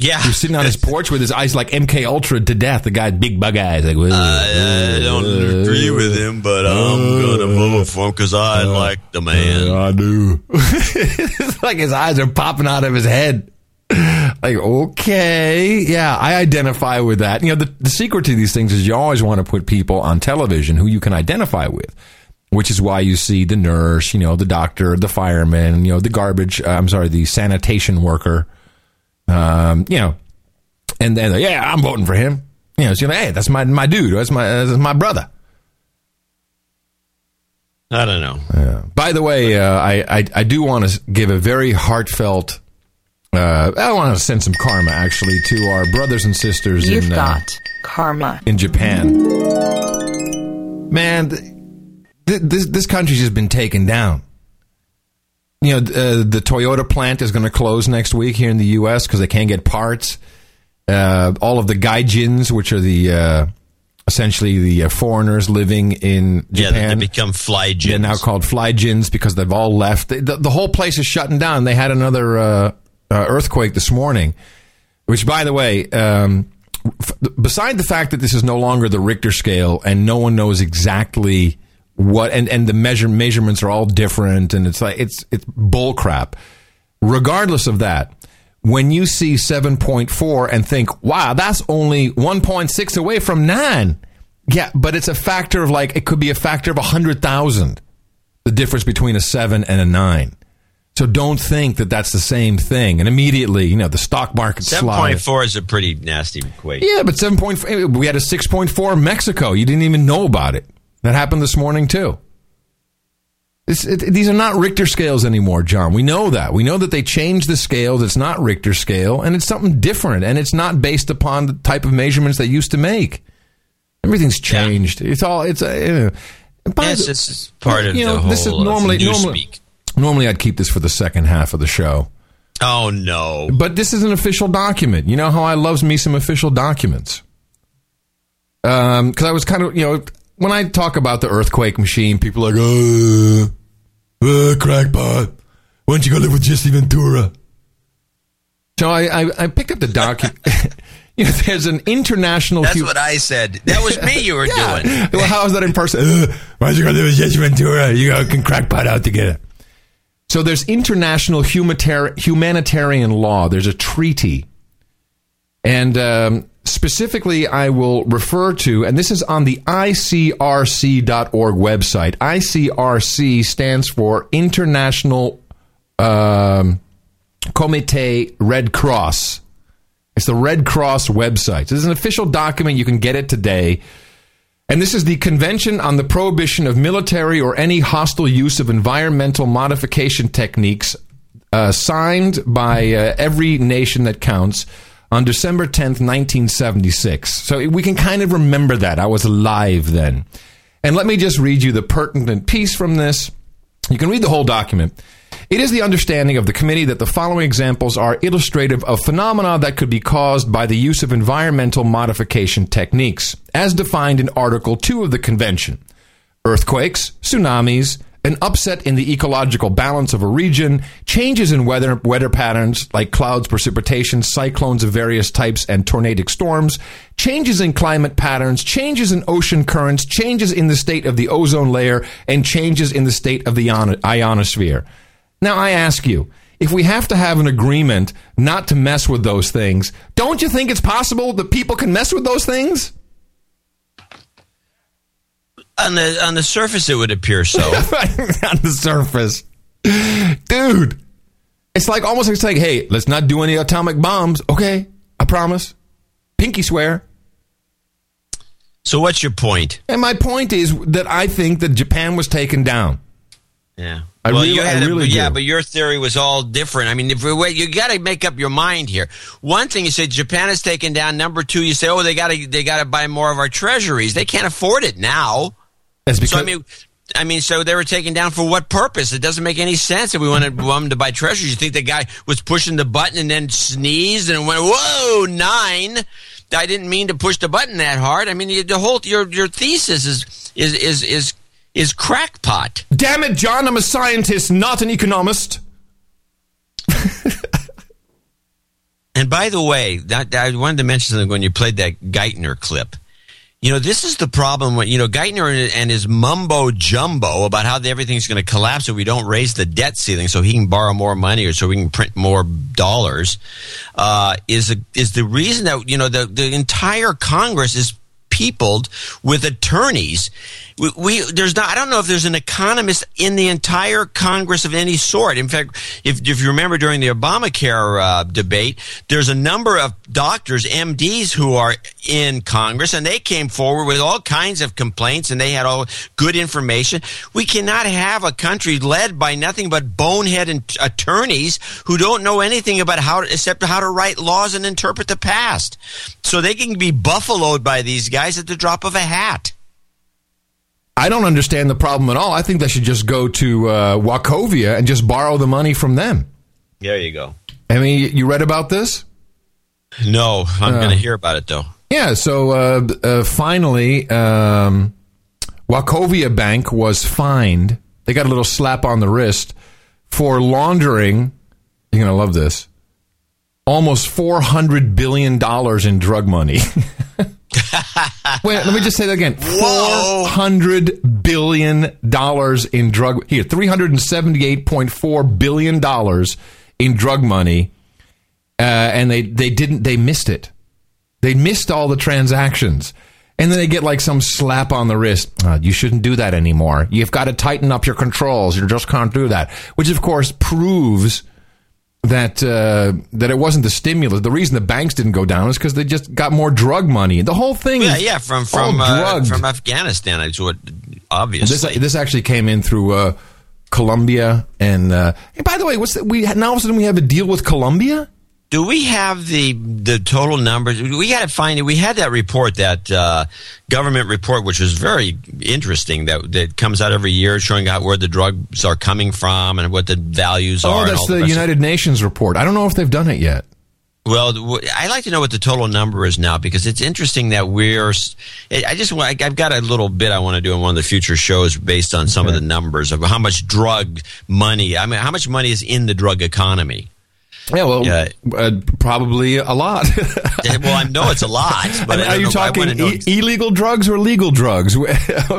Yeah, he was sitting on his porch with his eyes like MK Ultra to death. The guy had big bug eyes. Like, I don't agree with him, but I'm gonna vote for him because I like the man. I do. It's like his eyes are popping out of his head. Like, okay, yeah, I identify with that. You know, the secret to these things is you always want to put people on television who you can identify with, which is why you see the nurse, you know, the doctor, the fireman, you know, the sanitation worker. You know, and then I'm voting for him. You know, so hey, that's my dude. That's my brother. I don't know. By the way, I do want to give a very heartfelt. I want to send some karma actually to our brothers and sisters. You've got karma in Japan. Man, this country's just been taken down. You know, the Toyota plant is going to close next week here in the U.S. because they can't get parts. All of the gaijins, which are essentially the foreigners living in Japan. Yeah, they become flyjins. They're now called flyjins because they've all left. The whole place is shutting down. They had another earthquake this morning, which, by the way, beside the fact that this is no longer the Richter scale and no one knows exactly what and the measurements are all different, and it's like it's bull crap. Regardless of that, when you see 7.4 and think, wow, that's only 1.6 away from 9, yeah, but it's a factor of it could be a factor of 100,000. The difference between a 7 and a 9. So don't think that that's the same thing. And immediately, you know, the stock market slide. 7.4 is a pretty nasty equation. Yeah, but 7.4. We had a 6.4 in Mexico. You didn't even know about it. That happened this morning, too. These are not Richter scales anymore, John. We know that. We know that they changed the scales. It's not Richter scale, and it's something different, and it's not based upon the type of measurements they used to make. Everything's changed. Yeah. It's all... It's part of the whole... This is normally, I'd keep this for the second half of the show. Oh, no. But this is an official document. You know how I loves me some official documents. Because I was kind of, you know... When I talk about the earthquake machine, people are like, crackpot. Why don't you go live with Jesse Ventura? So I picked up the document. You know, there's an international... That's what I said. That was me you were doing. Well, how is that in person? Why don't you go live with Jesse Ventura? You can crackpot out together. So there's international humanitarian law. There's a treaty. And specifically, I will refer to, and this is on the ICRC.org website. ICRC stands for International Comité Red Cross. It's the Red Cross website. So this is an official document. You can get it today. And this is the Convention on the Prohibition of Military or Any Hostile Use of Environmental Modification Techniques, signed by every nation that counts on December 10th, 1976. So we can kind of remember that. I was alive then. And let me just read you the pertinent piece from this. You can read the whole document. It is the understanding of the committee that the following examples are illustrative of phenomena that could be caused by the use of environmental modification techniques, as defined in Article 2 of the Convention. Earthquakes, tsunamis, an upset in the ecological balance of a region, changes in weather patterns like clouds, precipitation, cyclones of various types, and tornadic storms, changes in climate patterns, changes in ocean currents, changes in the state of the ozone layer, and changes in the state of the ionosphere. Now, I ask you, if we have to have an agreement not to mess with those things, don't you think it's possible that people can mess with those things? On the surface, it would appear so. On the surface. Dude, it's like almost like, hey, let's not do any atomic bombs. Okay, I promise. Pinky swear. So what's your point? And my point is that I think that Japan was taken down. Yeah. I really do. Yeah, but your theory was all different. I mean, if we wait, you got to make up your mind here. One thing you said, Japan is taken down. Number two, you say, oh, they got to buy more of our treasuries. They can't afford it now. That's because so they were taken down for what purpose? It doesn't make any sense if we wanted them to buy treasuries. You think the guy was pushing the button and then sneezed and went, whoa, 9. I didn't mean to push the button that hard. I mean, the whole your thesis is crackpot. Damn it, John, I'm a scientist, not an economist. And by the way, I wanted to mention something when you played that Geithner clip. You know, this is the problem. When, you know, Geithner and his mumbo-jumbo about how everything's going to collapse if we don't raise the debt ceiling so he can borrow more money or so we can print more dollars is the reason that, you know, the entire Congress is peopled with attorneys. I don't know if there's an economist in the entire Congress of any sort. In fact, if you remember during the Obamacare debate, there's a number of doctors, MDs, who are in Congress, and they came forward with all kinds of complaints, and they had all good information. We cannot have a country led by nothing but bonehead attorneys who don't know anything about except how to write laws and interpret the past. So they can be buffaloed by these guys at the drop of a hat. I don't understand the problem at all. I think they should just go to Wachovia and just borrow the money from them. There you go. I mean, you read about this? No, I'm going to hear about it, though. Yeah, so finally, Wachovia Bank was fined. They got a little slap on the wrist for laundering, you're going to love this, almost $400 billion in drug money. Wait, let me just say that again. Whoa. $400 billion in drug... Here, $378.4 billion in drug money. And they didn't... They missed it. They missed all the transactions. And then they get like some slap on the wrist. You shouldn't do that anymore. You've got to tighten up your controls. You just can't do that. Which, of course, proves... That it wasn't the stimulus. The reason the banks didn't go down is because they just got more drug money. The whole thing is from Afghanistan. It's what obviously this actually came in through Colombia and by the way, now all of a sudden we have a deal with Colombia. Do we have the total numbers? We got to find it. We had that report, that government report, which was very interesting. That comes out every year, showing out where the drugs are coming from and what the values are. Oh, that's the United Nations report. I don't know if they've done it yet. Well, I'd like to know what the total number is now, because it's interesting that I've got a little bit I want to do in one of the future shows based on some of the numbers of how much drug money. I mean, how much money is in the drug economy. Yeah, probably a lot. Well, I know it's a lot. But are you talking illegal drugs or legal drugs? We just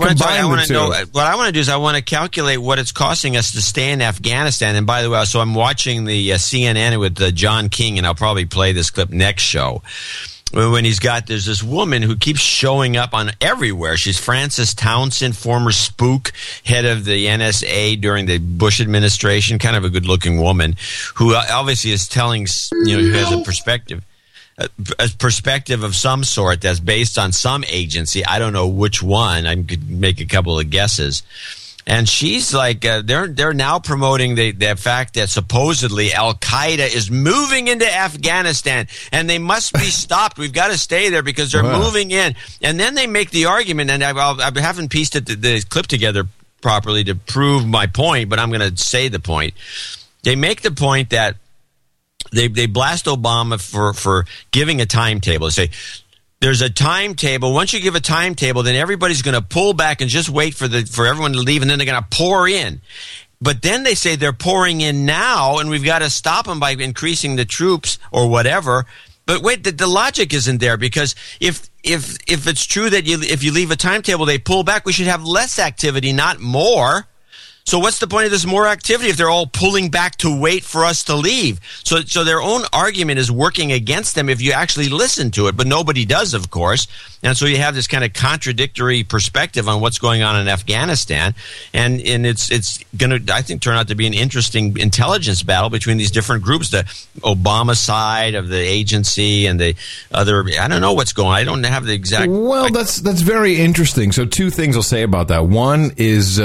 combine the two. What I want to do is I want to calculate what it's costing us to stay in Afghanistan. And by the way, so I'm watching the CNN with John King, and I'll probably play this clip next show. When he's got, there's this woman who keeps showing up on everywhere. She's Frances Townsend, former spook, head of the NSA during the Bush administration, kind of a good-looking woman who obviously is telling, you know, who has a perspective of some sort that's based on some agency. I don't know which one. I could make a couple of guesses. And she's like, they're now promoting the fact that supposedly Al-Qaeda is moving into Afghanistan and they must be stopped. We've got to stay there because they're moving in. And then they make the argument, and I haven't pieced the clip together properly to prove my point, but I'm going to say the point. They make the point that they blast Obama for giving a timetable. They say, there's a timetable. Once you give a timetable, then everybody's going to pull back and just wait for everyone to leave, and then they're going to pour in. But then they say they're pouring in now, and we've got to stop them by increasing the troops or whatever. But wait, the logic isn't there, because if it's true that if you leave a timetable, they pull back, we should have less activity, not more. So what's the point of this more activity if they're all pulling back to wait for us to leave? So their own argument is working against them if you actually listen to it, but nobody does, of course. And so you have this kind of contradictory perspective on what's going on in Afghanistan, and it's going to, I think, turn out to be an interesting intelligence battle between these different groups, the Obama side of the agency and the other. I don't know what's going on. I don't have the exact. Well, that's very interesting. So two things I'll say about that. One is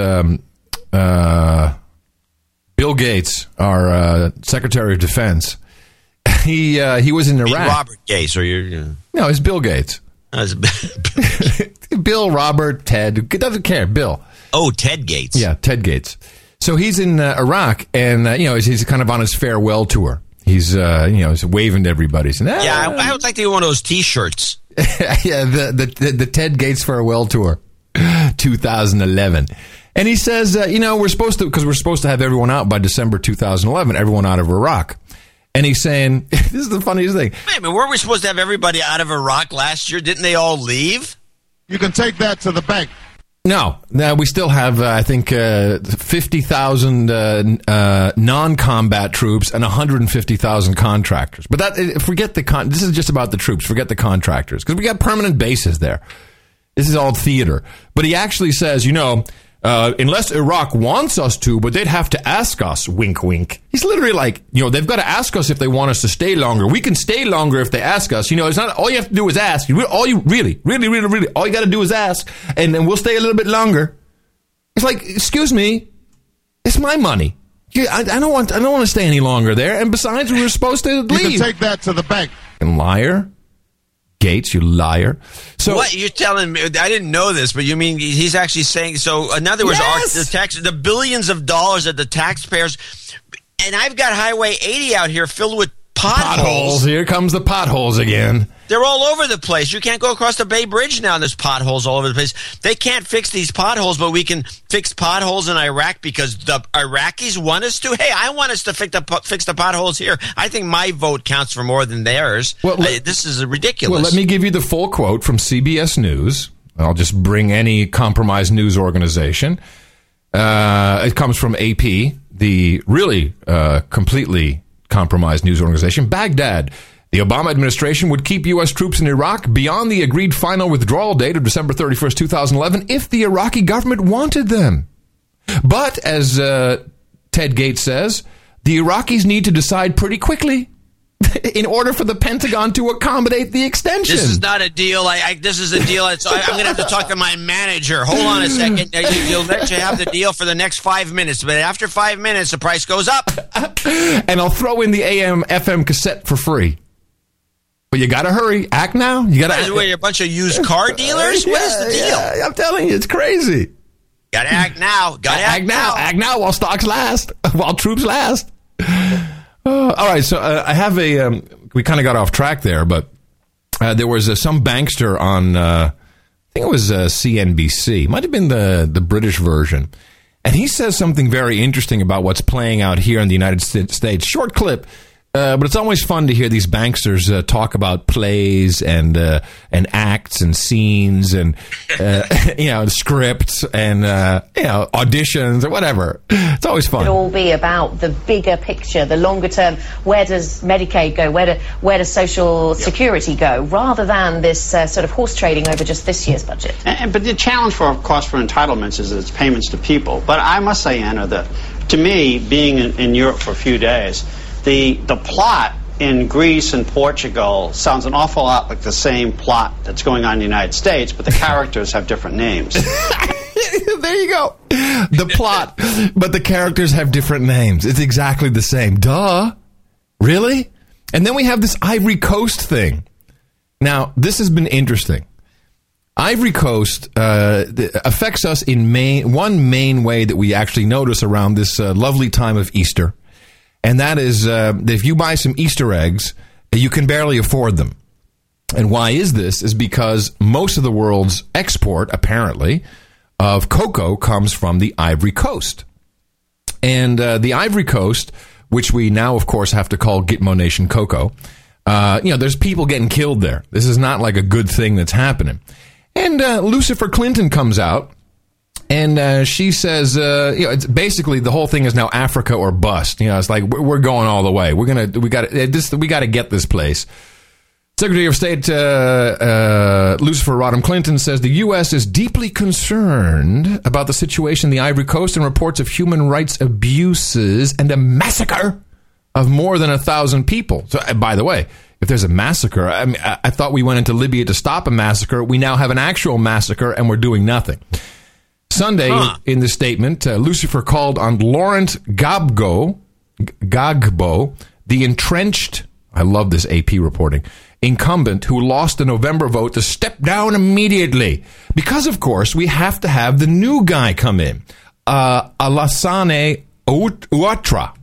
Bill Gates, our Secretary of Defense, he was in Iraq. Robert Gates, or you? No, it's Bill Gates. Bill, Robert, Ted, doesn't care. Bill. Oh, Ted Gates. Yeah, Ted Gates. So he's in Iraq, and you know, he's kind of on his farewell tour. He's he's waving to everybody. Saying, yeah, I would like to get one of those T-shirts. Yeah, the Ted Gates farewell tour, 2011. And he says, we're supposed to, because we're supposed to have everyone out by December 2011, everyone out of Iraq. And he's saying, this is the funniest thing. Wait a minute, weren't we supposed to have everybody out of Iraq last year? Didn't they all leave? You can take that to the bank. No, we still have, 50,000 non-combat troops and 150,000 contractors. But forget this is just about the troops, forget the contractors, because we got permanent bases there. This is all theater. But he actually says, unless Iraq wants us to, but they'd have to ask us, wink, wink. He's literally like, they've got to ask us if they want us to stay longer. We can stay longer if they ask us. It's not, all you have to do is ask. All you got to do is ask, and then we'll stay a little bit longer. It's like, excuse me, it's my money. I don't want to stay any longer there. And besides, we were supposed to leave. You can take that to the bank. And liar. Gates, you liar. So what you're telling me, I didn't know this, but you mean he's actually saying, so in other words, yes. The billions of dollars that the taxpayers, and I've got Highway 80 out here filled with potholes. Here comes the potholes again. They're all over the place. You can't go across the Bay Bridge now. There's potholes all over the place. They can't fix these potholes, but we can fix potholes in Iraq because the Iraqis want us to. Hey, I want us to fix the potholes here. I think my vote counts for more than theirs. Well, this is ridiculous. Well, let me give you the full quote from CBS News. I'll just bring any compromised news organization. It comes from AP, the really completely compromised news organization. Baghdad. The Obama administration would keep U.S. troops in Iraq beyond the agreed final withdrawal date of December 31st, 2011, if the Iraqi government wanted them. But, as Ted Gates says, the Iraqis need to decide pretty quickly in order for the Pentagon to accommodate the extension. This is not a deal. This is a deal. I'm going to have to talk to my manager. Hold on a second. You'll let you have the deal for the next 5 minutes. But after 5 minutes, the price goes up. And I'll throw in the AM/FM cassette for free. But you gotta hurry. Act now. You gotta. By the way, you're a bunch of used car dealers. What is the deal? Yeah, I'm telling you, it's crazy. Gotta act now. Act now while stocks last. While troops last. All right. So I have a. We kind of got off track there, but there was some bankster on. I think it was CNBC. Might have been the British version, and he says something very interesting about what's playing out here in the United States. Short clip. But it's always fun to hear these banksters talk about plays and acts and scenes and you know, scripts and you know, auditions or whatever. It's always fun. It'll all be about the bigger picture, the longer term. Where does Medicaid go? Where does Social Security go? Rather than this sort of horse trading over just this year's budget. But the challenge, of course, for entitlements is its payments to people. But I must say, Anna, that to me, being in Europe for a few days, the plot in Greece and Portugal sounds an awful lot like the same plot that's going on in the United States, but the characters have different names. There you go. The plot, but the characters have different names. It's exactly the same. Duh. Really? And then we have this Ivory Coast thing. Now, this has been interesting. Ivory Coast affects us in one main way that we actually notice around this lovely time of Easter. And that is, if you buy some Easter eggs, you can barely afford them. And why is this? Is because most of the world's export, apparently, of cocoa comes from the Ivory Coast. And the Ivory Coast, which we now, of course, have to call Gitmo Nation Cocoa, you know, there's people getting killed there. This is not like a good thing that's happening. And Lucifer Clinton comes out, and she says, you know, it's basically the whole thing is now Africa or bust. You know, it's like we're going all the way. We got to get this place. Secretary of State Lucifer Rodham Clinton says the U.S. is deeply concerned about the situation in the Ivory Coast and reports of human rights abuses and a massacre of more than 1,000 people. So, by the way, if there's a massacre, I mean, I thought we went into Libya to stop a massacre. We now have an actual massacre, and we're doing nothing. Sunday, in the statement, Lucifer called on Laurent Gbagbo, the entrenched, I love this AP reporting, incumbent who lost the November vote, to step down immediately. Because, of course, we have to have the new guy come in, Alassane Ouattara.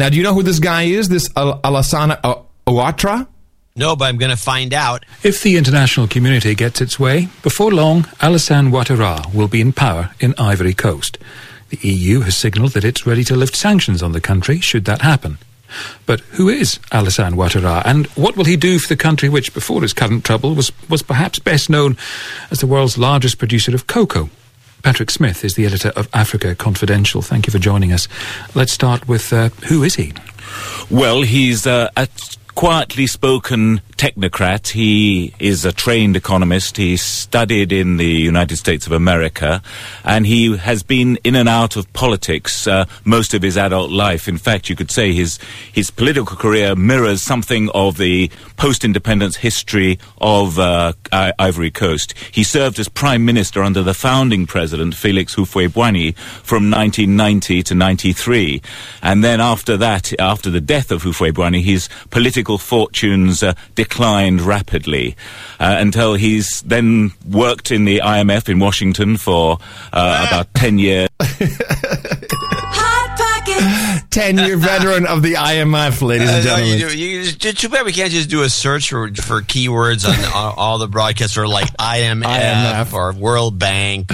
Now, do you know who this guy is, this Alassane Ouattara? No, but I'm going to find out. If the international community gets its way, before long, Alassane Ouattara will be in power in Ivory Coast. The EU has signalled that it's ready to lift sanctions on the country should that happen. But who is Alassane Ouattara, and what will he do for the country which, before his current trouble, was perhaps best known as the world's largest producer of cocoa? Patrick Smith is the editor of Africa Confidential. Thank you for joining us. Let's start with, who is he? Well, he's a quietly spoken technocrat. He is a trained economist. He studied in the United States of America, and he has been in and out of politics most of his adult life. In fact, you could say his political career mirrors something of the post-independence history of Ivory Coast. He served as prime minister under the founding president, Félix Houphouët-Boigny, from 1990 to 93. And then after that, after the death of Houphouët-Boigny, his political fortunes declined rapidly until he's then worked in the IMF in Washington for about 10 years. Hot Pockets! 10-year veteran of the IMF, ladies and gentlemen. No, too bad we can't just do a search for keywords on all the broadcasts, or like IMF or World Bank.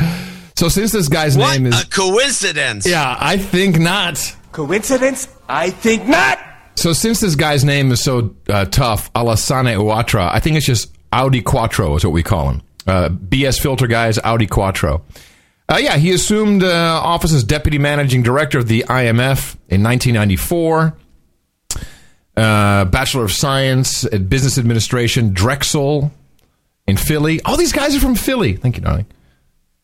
So since this guy's name is... What a coincidence! Yeah, I think not. Coincidence? I think not! So since this guy's name is so tough, Alassane Ouattara, I think it's just Audi Quattro is what we call him. BS filter guy is Audi Quattro. Yeah, he assumed office as deputy managing director of the IMF in 1994. Bachelor of Science at Business Administration, Drexel in Philly. All these guys are from Philly. Thank you, darling.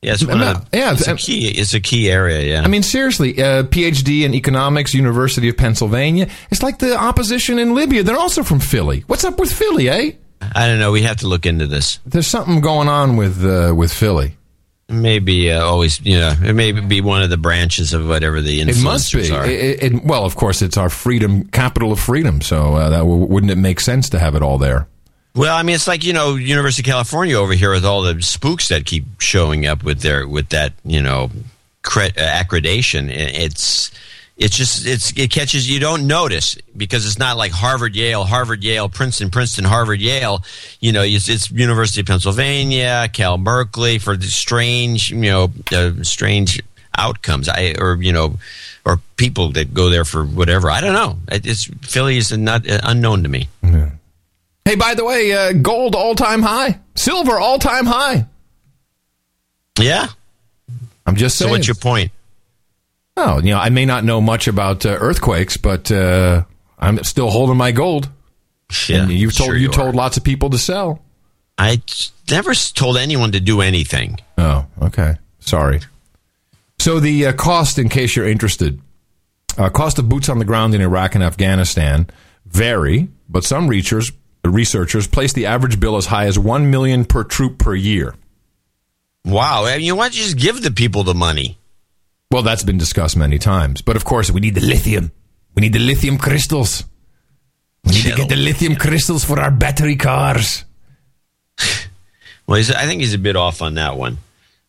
Yes, it's a key area, yeah. I mean, seriously, PhD in economics, University of Pennsylvania. It's like the opposition in Libya. They're also from Philly. What's up with Philly, eh? I don't know. We have to look into this. There's something going on with Philly. Maybe always, you know, it may be one of the branches of whatever the influencers are. It must be. Well, of course, it's our freedom, capital of freedom, so wouldn't it make sense to have it all there? Well, I mean, it's like, you know, University of California over here with all the spooks that keep showing up with that, you know, accreditation. It catches, you don't notice, because it's not like Harvard, Yale, Princeton, Harvard, Yale. You know, it's University of Pennsylvania, Cal Berkeley for the strange outcomes, or, you know, or people that go there for whatever. I don't know. Philly is not unknown to me. Yeah. Hey, by the way, gold all-time high, silver all-time high. Yeah. I'm just saying. So what's your point? Oh, you know, I may not know much about earthquakes, but I'm still holding my gold. Yeah, and you told lots of people to sell. I never told anyone to do anything. Oh, okay. Sorry. So the cost, in case you're interested, cost of boots on the ground in Iraq and Afghanistan vary, but some researchers place the average bill as high as $1 million per troop per year. Wow. I mean, you know, why don't you just give the people the money? Well, that's been discussed many times. But, of course, we need the lithium. We need the lithium crystals. We need to get the lithium crystals for our battery cars. Well, I think he's a bit off on that one.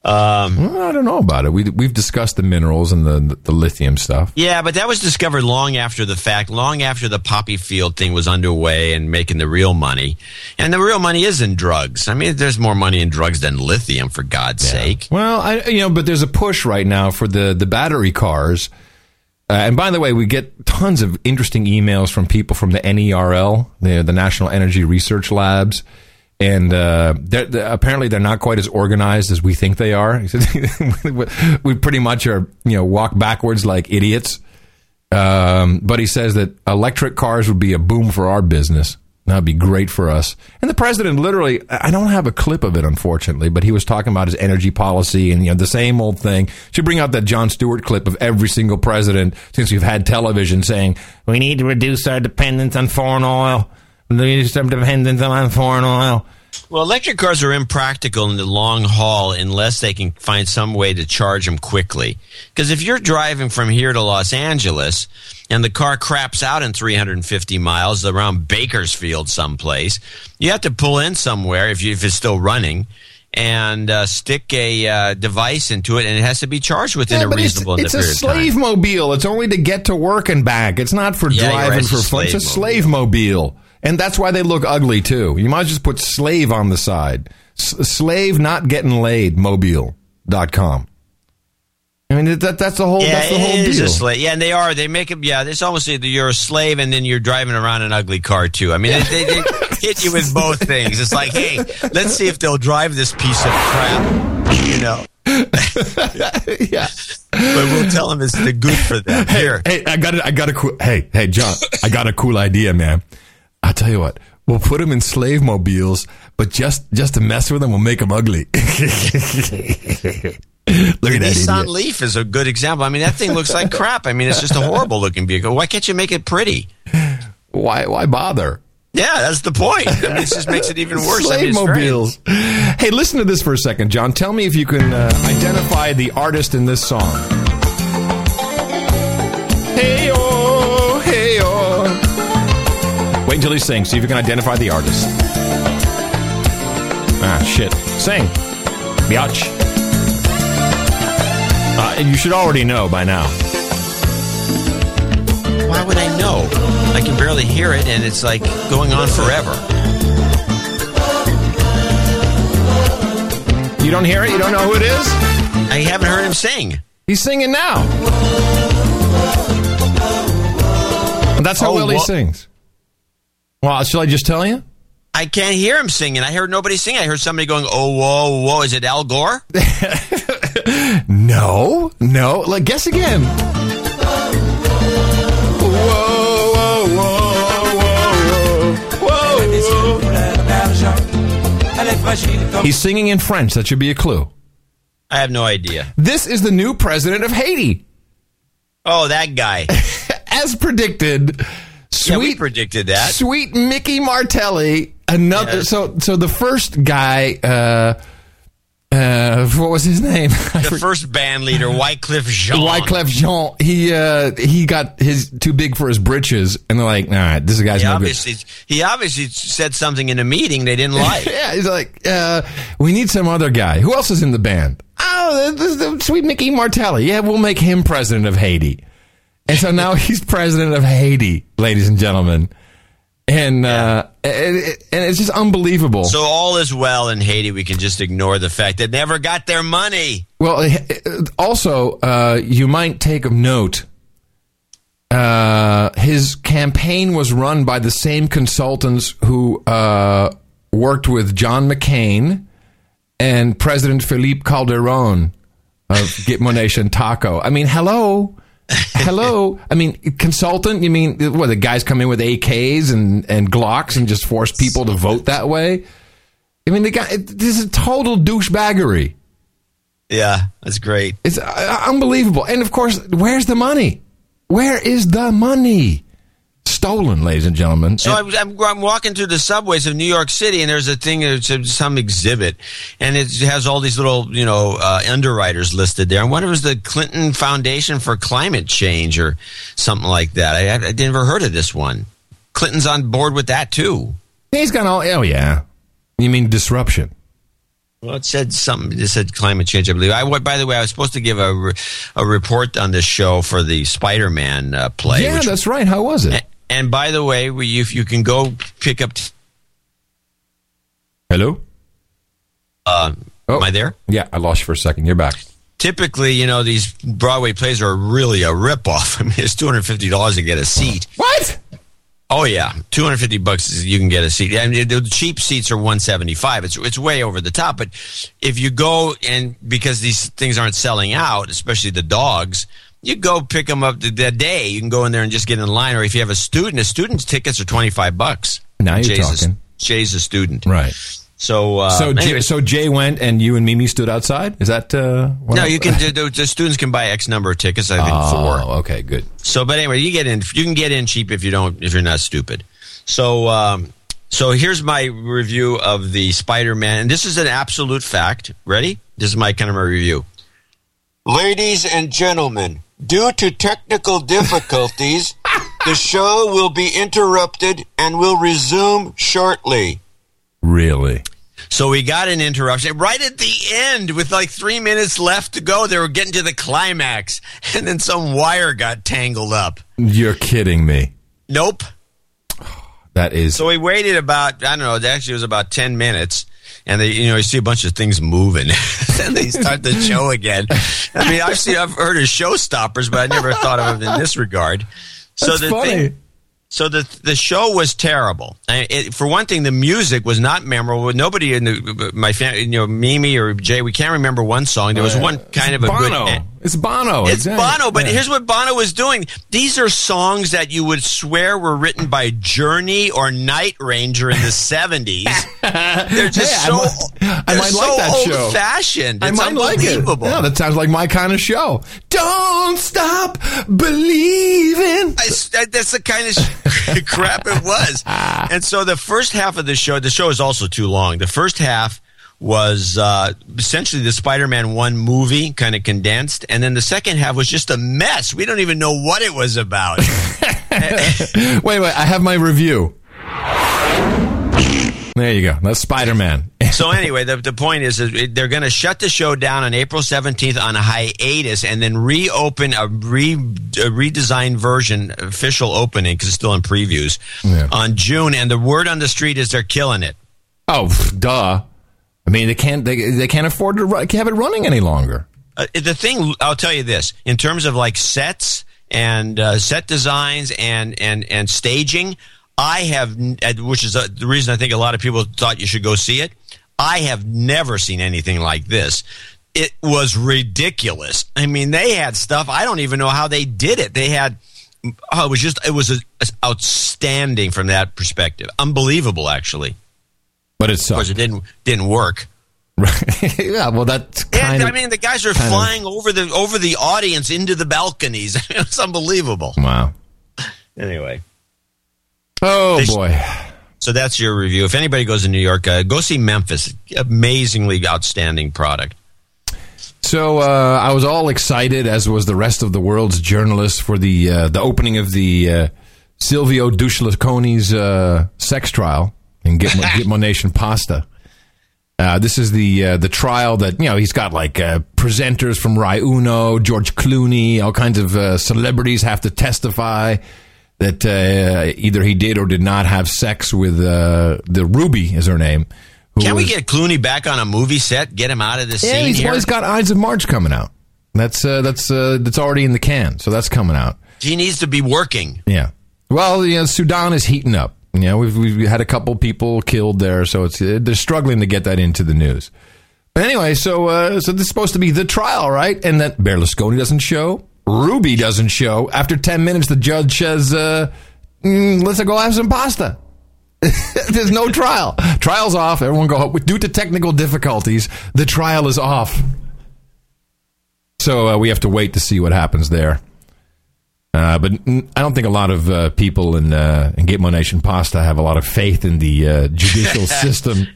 Well, I don't know about it. We've discussed the minerals and the lithium stuff. Yeah, but that was discovered long after the fact, long after the poppy field thing was underway and making the real money. And the real money is in drugs. I mean, there's more money in drugs than lithium, for God's sake. Well, but there's a push right now for the battery cars. And by the way, we get tons of interesting emails from people from the NERL, the National Energy Research Labs. And apparently they're not quite as organized as we think they are. We pretty much are, walk backwards like idiots. But he says that electric cars would be a boom for our business. That'd be great for us. And the president literally, I don't have a clip of it, unfortunately, but he was talking about his energy policy and, the same old thing. Should bring out that Jon Stewart clip of every single president since we've had television saying, we need to reduce our dependence on foreign oil. Well, electric cars are impractical in the long haul unless they can find some way to charge them quickly. Because if you're driving from here to Los Angeles and the car craps out in 350 miles around Bakersfield someplace, you have to pull in somewhere if it's still running and stick a device into it, and it has to be charged within a reasonable period of time. It's a slave mobile. It's only to get to work and back. It's not for driving for fun. It's a slave mobile. And that's why they look ugly, too. You might just put slave on the side. Slave not getting laid, mobile.com. I mean, that's the whole deal. A slave. Yeah, and they are. They make it. Yeah, it's almost either you're a slave and then you're driving around an ugly car, too. I mean, they hit you with both things. It's like, hey, let's see if they'll drive this piece of crap, Yeah. But we'll tell them it's the good for them. Here. Hey, I got a cool idea, man. I tell you what, we'll put them in slave mobiles, but just to mess with them, we'll make them ugly. Look at that Nissan idiot. Leaf is a good example. I mean, that thing looks like crap. I mean, it's just a horrible looking vehicle. Why can't you make it pretty? Why bother? Yeah, that's the point. I mean, it just makes it even worse. Slave mobiles. Hey, listen to this for a second, John. Tell me if you can identify the artist in this song. Wait until he sings. See if you can identify the artist. Ah, shit. Sing. Biatch. You should already know by now. Why would I know? I can barely hear it, and it's like going on forever. You don't hear it? You don't know who it is? I haven't heard him sing. He's singing now. And that's how well he sings. Well, shall I just tell you? I can't hear him singing. I heard nobody singing. I heard somebody going, oh, whoa, whoa. Is it Al Gore? No. Like, guess again. Whoa, whoa, whoa, whoa, whoa, whoa. He's singing in French. That should be a clue. I have no idea. This is the new president of Haiti. Oh, that guy. As predicted... Yeah, we predicted that. Sweet Micky Martelly, another. Yes. So the first guy, what was his name? The first band leader, Wyclef Jean. He got his too big for his britches, and they're like, all right, this guy's no good. He obviously said something in a meeting they didn't like. Yeah, he's like, we need some other guy. Who else is in the band? Oh, the Sweet Micky Martelly. Yeah, we'll make him president of Haiti. And so now he's president of Haiti, ladies and gentlemen. And and it's just unbelievable. So all is well in Haiti. We can just ignore the fact they never got their money. Well, also, you might take of note His campaign was run by the same consultants who worked with John McCain and President Felipe Calderon of Gitmoné Shantaco. I mean, hello. I mean, consultant, you mean, what, the guys come in with AKs and Glocks and just force people to vote that way? I mean, the guy, this is total douchebaggery. Yeah, that's great. It's unbelievable. And, of course, where's the money? Where is the money? Stolen, ladies and gentlemen. So I'm walking through the subways of New York City, and there's a thing, it's some exhibit, and it has all these little, underwriters listed there. I wonder if it was the Clinton Foundation for Climate Change or something like that. I never heard of this one. Clinton's on board with that, too. He's got all, oh, yeah. You mean disruption? Well, it said something. It said climate change, I believe. By the way, I was supposed to give a report on this show for the Spider-Man play. Yeah, that's right. How was it? And by the way, if you can go pick up... Hello? Am I there? Yeah, I lost you for a second. You're back. Typically, these Broadway plays are really a ripoff. I mean, it's $250 to get a seat. What? Oh yeah, $250 is, you can get a seat. I mean, the cheap seats are $175. It's way over the top. But if you go, and because these things aren't selling out, especially the dogs, you go pick them up the day. You can go in there and just get in line. Or if you have a student's tickets are $25. Now you're talking. Jay's a student, right? So Jay went, and you and Mimi stood outside. Is that no? You can the students can buy X number of tickets. I think four. Okay, good. So, but anyway, you get in. You can get in cheap if you're not stupid. So, so here's my review of the Spider-Man, and this is an absolute fact. Ready? This is my my review. Ladies and gentlemen, due to technical difficulties, the show will be interrupted and will resume shortly. Really? So we got an interruption right at the end with like 3 minutes left to go. They were getting to the climax, and then some wire got tangled up. You're kidding me. Nope. That is... So we waited about, I don't know, actually it was about 10 minutes. And they, you see a bunch of things moving, and they start the show again. I mean, I've heard of showstoppers, but I never thought of them in this regard. That's funny. So the show was terrible. For one thing, the music was not memorable. Nobody in my family, Mimi or Jay, we can't remember one song. There was one kind of a Bono. Good... It's Bono. It's exactly. Bono, but here's what Bono was doing. These are songs that you would swear were written by Journey or Night Ranger in the 70s. They're just so old-fashioned. It's unbelievable. Like it. Yeah, that sounds like my kind of show. Don't stop believing. That's the kind of crap it was. And so the first half of the show is also too long. The first half was essentially the Spider-Man 1 movie, kind of condensed. And then the second half was just a mess. We don't even know what it was about. Wait, I have my review. There you go. That's Spider-Man. So anyway, the point is they're going to shut the show down on April 17th on a hiatus and then reopen a redesigned version, official opening, because it's still in previews, on June. And the word on the street is they're killing it. Oh, duh. I mean, they can't afford to have it running any longer. The thing, I'll tell you this, in terms of like sets and set designs and staging, I have, which is the reason I think a lot of people thought you should go see it, I have never seen anything like this. It was ridiculous. I mean, they had stuff, I don't even know how they did it. They had... Oh, it was outstanding from that perspective. Unbelievable, actually. But it sucked. Of course, it didn't work. Right. Yeah. Well, that's kind of. I mean, the guys are flying over the audience into the balconies. It's unbelievable. Wow. Anyway. Oh boy. So that's your review. If anybody goes to New York, go see Memphis. Amazingly outstanding product. So I was all excited, as was the rest of the world's journalists, for the opening of the Silvio Berlusconi's sex trial. And Gitmonation Pasta. This is the trial that, he's got like presenters from Rai Uno, George Clooney, all kinds of celebrities have to testify that either he did or did not have sex with the Ruby is her name. Can we get Clooney back on a movie set? Get him out of this scene here? He's got Ides of March coming out. That's already in the can, so that's coming out. He needs to be working. Yeah. Well, you know, Sudan is heating up. You know, we've had a couple people killed there, so it's they're struggling to get that into the news. But anyway, so this is supposed to be the trial, right? And then Berlusconi doesn't show. Ruby doesn't show. After 10 minutes, the judge says, let's go have some pasta. There's no trial. Trial's off. Everyone go home. Due to technical difficulties, the trial is off. So we have to wait to see what happens there. But I don't think a lot of people in Gitmo Nation Pasta have a lot of faith in the judicial system.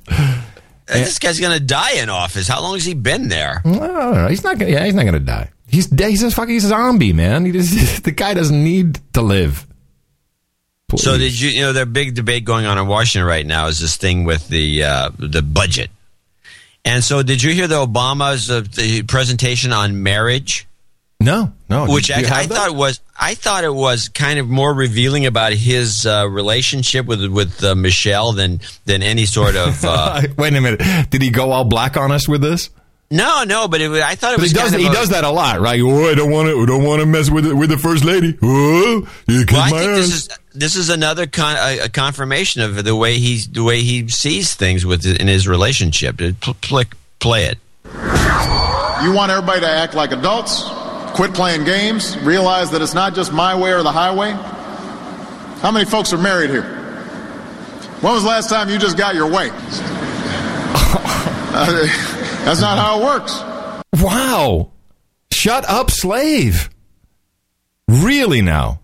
This guy's going to die in office. How long has he been there? No. He's not going to die. He's a fucking zombie, man. The guy doesn't need to live. Please. So did you know their big debate going on in Washington right now is this thing with the budget. And so did you hear the Obama's the presentation on marriage? No. Which I thought it was kind of more revealing about his relationship with Michelle than any sort of. Wait a minute, did he go all black on us with this? No, but I thought it was. He does that a lot, right? Oh, I don't want to mess with the first lady. Oh, you kiss my ass. I think this is another a confirmation of the way he sees things in his relationship. Play it. You want everybody to act like adults, quit playing games, realize that it's not just my way or the highway. How many folks are married here? When was the last time you just got your way? That's not how it works. Wow. Shut up, slave. Really now?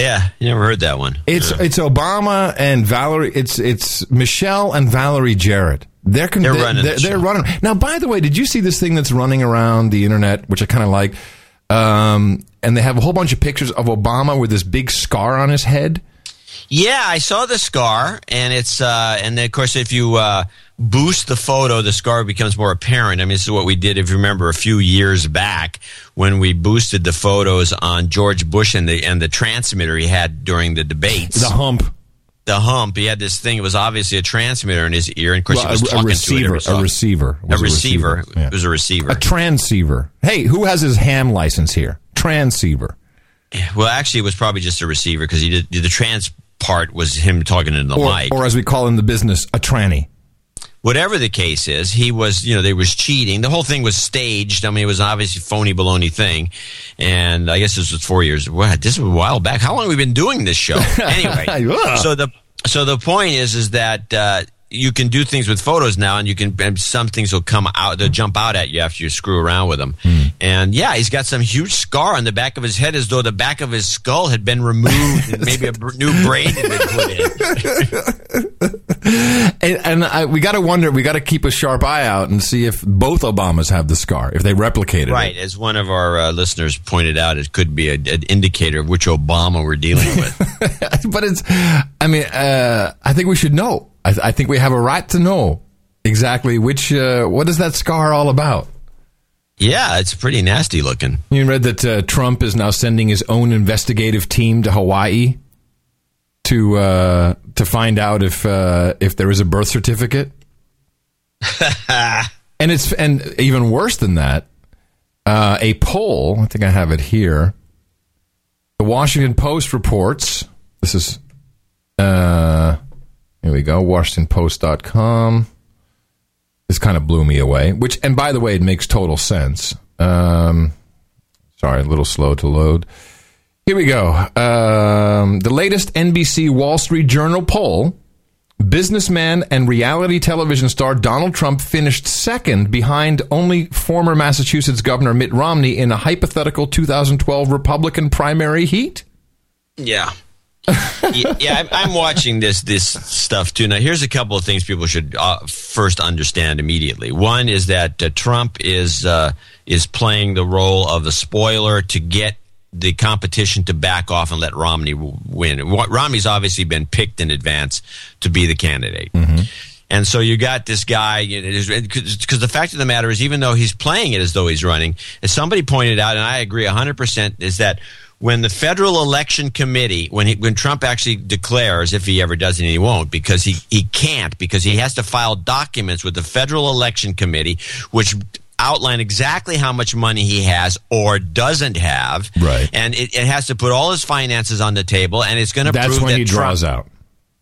Yeah, you never heard that one. It's Obama and Valerie. It's Michelle and Valerie Jarrett. They're running. Now, by the way, did you see this thing that's running around the internet, which I kind of like? And they have a whole bunch of pictures of Obama with this big scar on his head. Yeah, I saw the scar, and it's and then, of course, if you boost the photo, the scar becomes more apparent. I mean, this is what we did, if you remember, a few years back when we boosted the photos on George Bush and the transmitter he had during the debates. The hump. He had this thing. It was obviously a transmitter in his ear, and of course he was talking to it. A receiver. Yeah. It was a receiver. A transceiver. Hey, who has his ham license here? Transceiver. Well, actually, it was probably just a receiver because he did the trans part was him talking into the mic, or as we call in the business, a tranny. Whatever the case is, he was, they was cheating. The whole thing was staged. I mean, it was obviously a phony baloney thing. And I guess this was 4 years. Wow, this was a while back. How long have we been doing this show? Anyway, so the point is that you can do things with photos now, and some things will come out. They'll jump out at you after you screw around with them. Mm. And yeah, he's got some huge scar on the back of his head, as though the back of his skull had been removed, and maybe a new brain had been put in. And we got to wonder, we got to keep a sharp eye out and see if both Obamas have the scar, if they replicated it. Right, as one of our listeners pointed out, it could be an indicator of which Obama we're dealing with. But I think we should know. I think we have a right to know exactly which, what is that scar all about? Yeah, it's pretty nasty looking. You read that Trump is now sending his own investigative team to Hawaii to find out if there is a birth certificate. and even worse than that, a poll, I think I have it here. The Washington Post reports, this is, here we go, WashingtonPost.com. This kind of blew me away, which, and by the way, it makes total sense. Sorry, a little slow to load. Here we go. The latest NBC Wall Street Journal poll, businessman and reality television star Donald Trump finished second behind only former Massachusetts Governor Mitt Romney in a hypothetical 2012 Republican primary heat. Yeah. Yeah, I'm watching this stuff too. Now, here's a couple of things people should first understand immediately. One is that Trump is playing the role of the spoiler to get the competition to back off and let Romney win. Romney's obviously been picked in advance to be the candidate. Mm-hmm. And so you got this guy, because the fact of the matter is, even though he's playing it as though he's running, as somebody pointed out, and I agree 100%, is that when the Federal Election Committee, when Trump actually declares, if he ever does, and he won't, because he can't, because he has to file documents with the Federal Election Committee, which outline exactly how much money he has or doesn't have. Right. And it has to put all his finances on the table, and it's going to prove that Trump— that's when he draws out.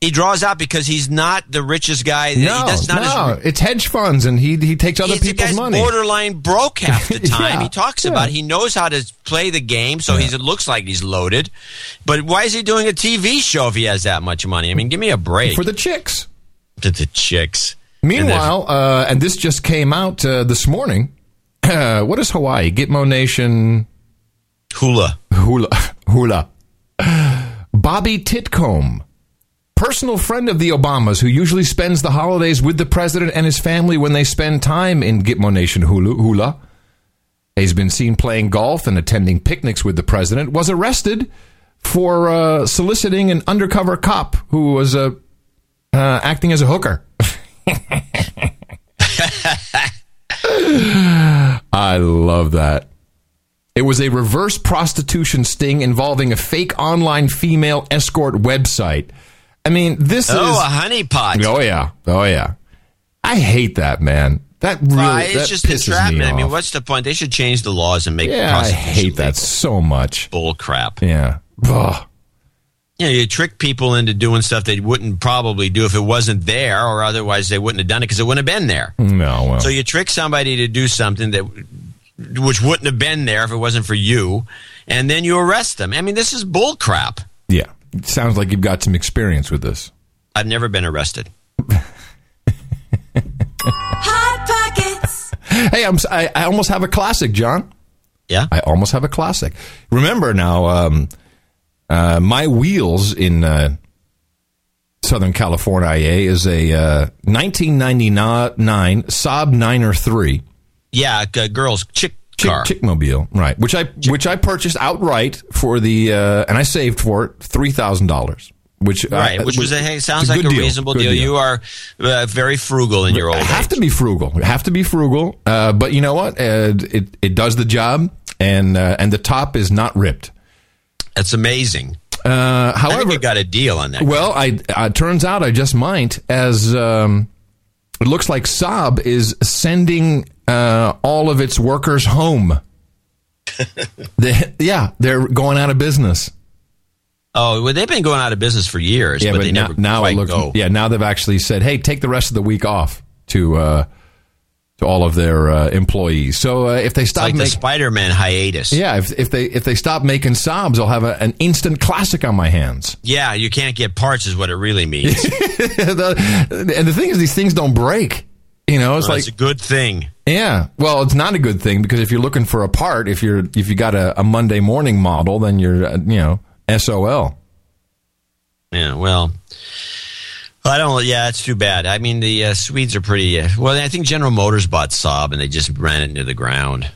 He draws out because he's not the richest guy. No, that's not it's hedge funds, and he takes other people's money. He's borderline broke half the time. Yeah, he talks about it. He knows how to play the game, so it looks like he's loaded. But why is he doing a TV show if he has that much money? I mean, give me a break. For the chicks. To the chicks. Meanwhile, and this just came out this morning, what is Hawaii? Gitmo Nation? Hula. Bobby Titcomb, personal friend of the Obamas, who usually spends the holidays with the president and his family when they spend time in Gitmo Nation Hula. He's been seen playing golf and attending picnics with the president, was arrested for soliciting an undercover cop who was acting as a hooker. I love that. It was a reverse prostitution sting involving a fake online female escort website. I mean, this is a honeypot. Oh yeah. I hate that, man. That really it's just entrapment. I mean, what's the point? They should change the laws and make prostitution. I hate that so much. Bull crap. Yeah. Ugh. Yeah, you trick people into doing stuff they wouldn't probably do if it wasn't there, or otherwise they wouldn't have done it because it wouldn't have been there. No. Well. So you trick somebody to do something which wouldn't have been there if it wasn't for you, and then you arrest them. I mean, this is bull crap. Yeah. It sounds like you've got some experience with this. I've never been arrested. Hot Pockets. Hey, I almost have a classic, John. Yeah? I almost have a classic. Remember now, My Wheels in Southern California is a 1999 Saab 9er 3. Yeah, girls, car. Chickmobile, right? Which I purchased outright for the and I saved for it $3,000. Sounds like a reasonable deal. You are very frugal in your old age. I have to be frugal. But you know what? It does the job, and the top is not ripped. That's amazing. However, I think you got a deal on that. Well, turns out I just might, as it looks like Saab is sending all of its workers home. They're going out of business. Oh, well, they've been going out of business for years, but they never go. Yeah, now they've actually said, hey, take the rest of the week off to all of their employees. So if they stop, it's like the Spider-Man hiatus. Yeah, if they stop making Saabs, I'll have an instant classic on my hands. Yeah, you can't get parts is what it really means. And the thing is, these things don't break. You know, it's a good thing. Yeah, well, it's not a good thing, because if you're looking for a part, if you got a Monday morning model, then you're SOL. Yeah, well. I don't. Yeah, it's too bad. I mean, the Swedes are pretty. I think General Motors bought Saab, and they just ran it into the ground.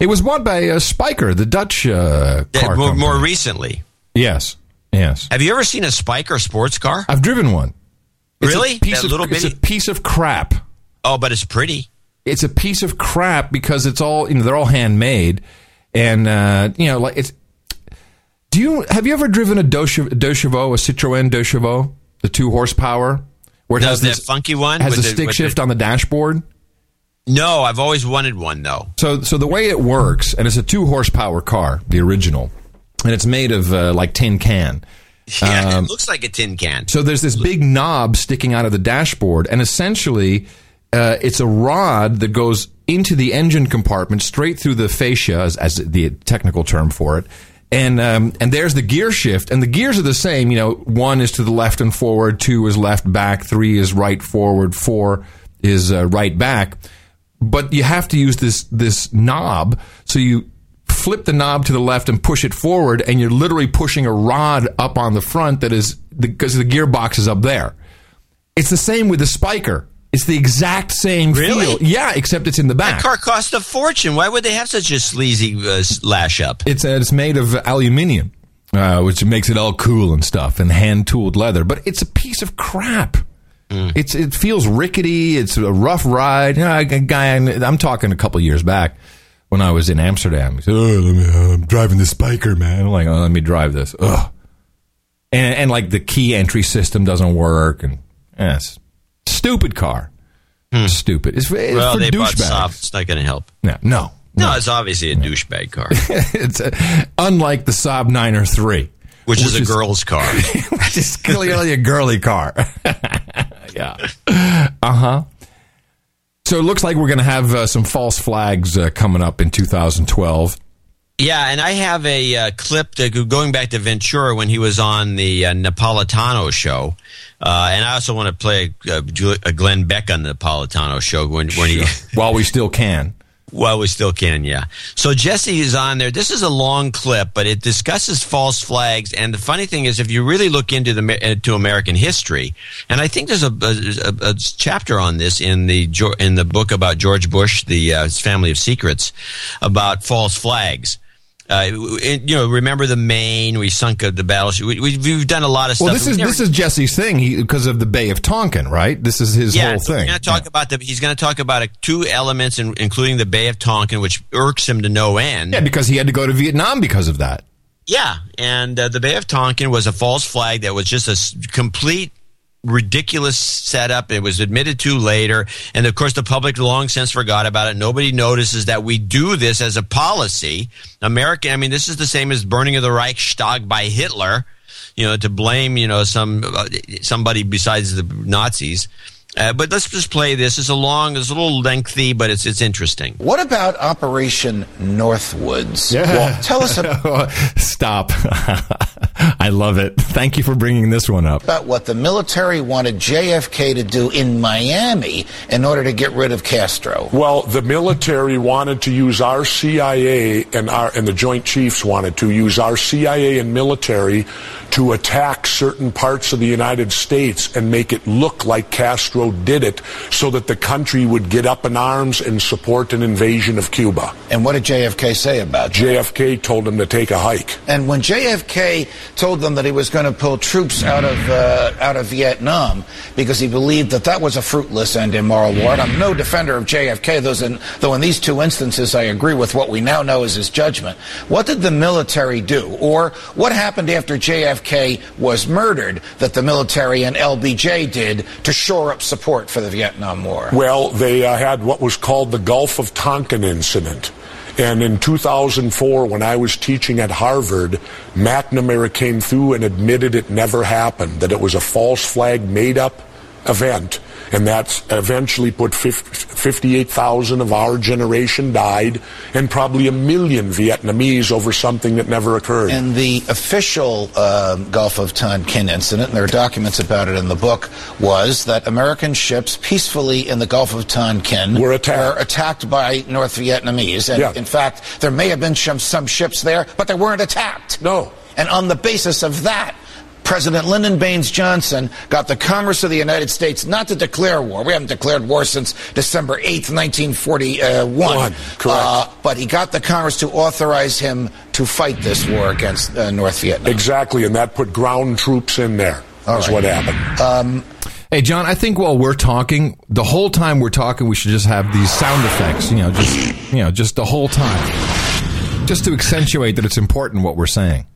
It was bought by Spyker, the Dutch car company. More recently. Yes. Have you ever seen a Spyker sports car? I've driven one. Really? It's a piece of crap. Oh, but it's pretty. It's a piece of crap because it's all they're all handmade, and it's. Have you ever driven a Deux Chevaux, a Citroën Deux Chevaux? The 2-horsepower, where it has that funky one, has a stick shift on the dashboard. No, I've always wanted one though. So the way it works, and it's a 2-horsepower car, the original, and it's made of like tin can. Yeah, it looks like a tin can. So there's this big knob sticking out of the dashboard, and essentially, it's a rod that goes into the engine compartment, straight through the fascia, as the technical term for it. And there's the gear shift, and the gears are the same. 1 is to the left and forward, 2 is left back, 3 is right forward, 4 is right back. But you have to use this knob, so you flip the knob to the left and push it forward, and you're literally pushing a rod up on the front that is because the gearbox is up there. It's the same with the Spyker. It's the exact same feel. Yeah, except it's in the back. That car cost a fortune. Why would they have such a sleazy lash up? It's made of aluminium, which makes it all cool and stuff, and hand-tooled leather. But it's a piece of crap. Mm. It feels rickety. It's a rough ride. I'm talking a couple years back when I was in Amsterdam. He said, I'm driving this Spyker, man. I'm like, let me drive this. Ugh. And the key entry system doesn't work. And yes. Stupid car. stupid. It's well, for they douchebags. Bought soft. It's not going to help. No, it's obviously a douchebag car. It's unlike the Saab 9 or 3, which is a girl's car, which is clearly a girly car. So it looks like we're going to have some false flags coming up in 2012. Yeah, and I have a clip going back to Ventura when he was on the Napolitano show, and I also want to play a Glenn Beck on the Napolitano show when he while we still can. Well, we still can, yeah. So Jesse is on there. This is a long clip, but it discusses false flags. And the funny thing is, if you really look into to American history, and I think there's a chapter on this in the book about George Bush, the his Family of Secrets, about false flags. Remember the Maine? We sunk the battleship. We've done a lot of stuff. Well, this is Jesse's thing because of the Bay of Tonkin, right? This is his whole thing. He's going to talk about two elements, including the Bay of Tonkin, which irks him to no end. Yeah, because he had to go to Vietnam because of that. Yeah, and the Bay of Tonkin was a false flag that was just a complete ridiculous setup. It was admitted to later, and of course the public long since forgot about it. Nobody notices that we do this as a policy. American, I mean, this is the same as burning of the Reichstag by Hitler, to blame somebody besides the Nazis. But let's just play this. It's a little lengthy, but it's interesting. What about Operation Northwoods? Yeah. Well, tell us about... Stop. I love it. Thank you for bringing this one up. About what the military wanted JFK to do in Miami in order to get rid of Castro. Well, the military wanted to use our CIA and the Joint Chiefs wanted to use our CIA and military to attack certain parts of the United States and make it look like Castro did it so that the country would get up in arms and support an invasion of Cuba. And what did JFK say about that? JFK told them to take a hike. And when JFK told them that he was going to pull troops out of Vietnam because he believed that was a fruitless and immoral war, and I'm no defender of JFK, though in these two instances I agree with what we now know is his judgment. What did the military do? Or what happened after JFK was murdered that the military and LBJ did to shore up support for the Vietnam War? Well, they had what was called the Gulf of Tonkin incident. And in 2004, when I was teaching at Harvard, McNamara came through and admitted it never happened, that it was a false flag made-up event. And that eventually put 58,000 of our generation died and probably 1 million Vietnamese over something that never occurred. And the official Gulf of Tonkin incident, and there are documents about it in the book, was that American ships peacefully in the Gulf of Tonkin were attacked by North Vietnamese. And in fact, there may have been some ships there, but they weren't attacked. No. And on the basis of that, President Lyndon Baines Johnson got the Commerce of the United States not to declare war. We haven't declared war since December 8th, 1941. Correct. But he got the Commerce to authorize him to fight this war against North Vietnam. Exactly, and that put ground troops in there. That's what happened. Hey, John, I think while we're talking, the whole time we're talking, we should just have these sound effects, just the whole time, just to accentuate that it's important what we're saying.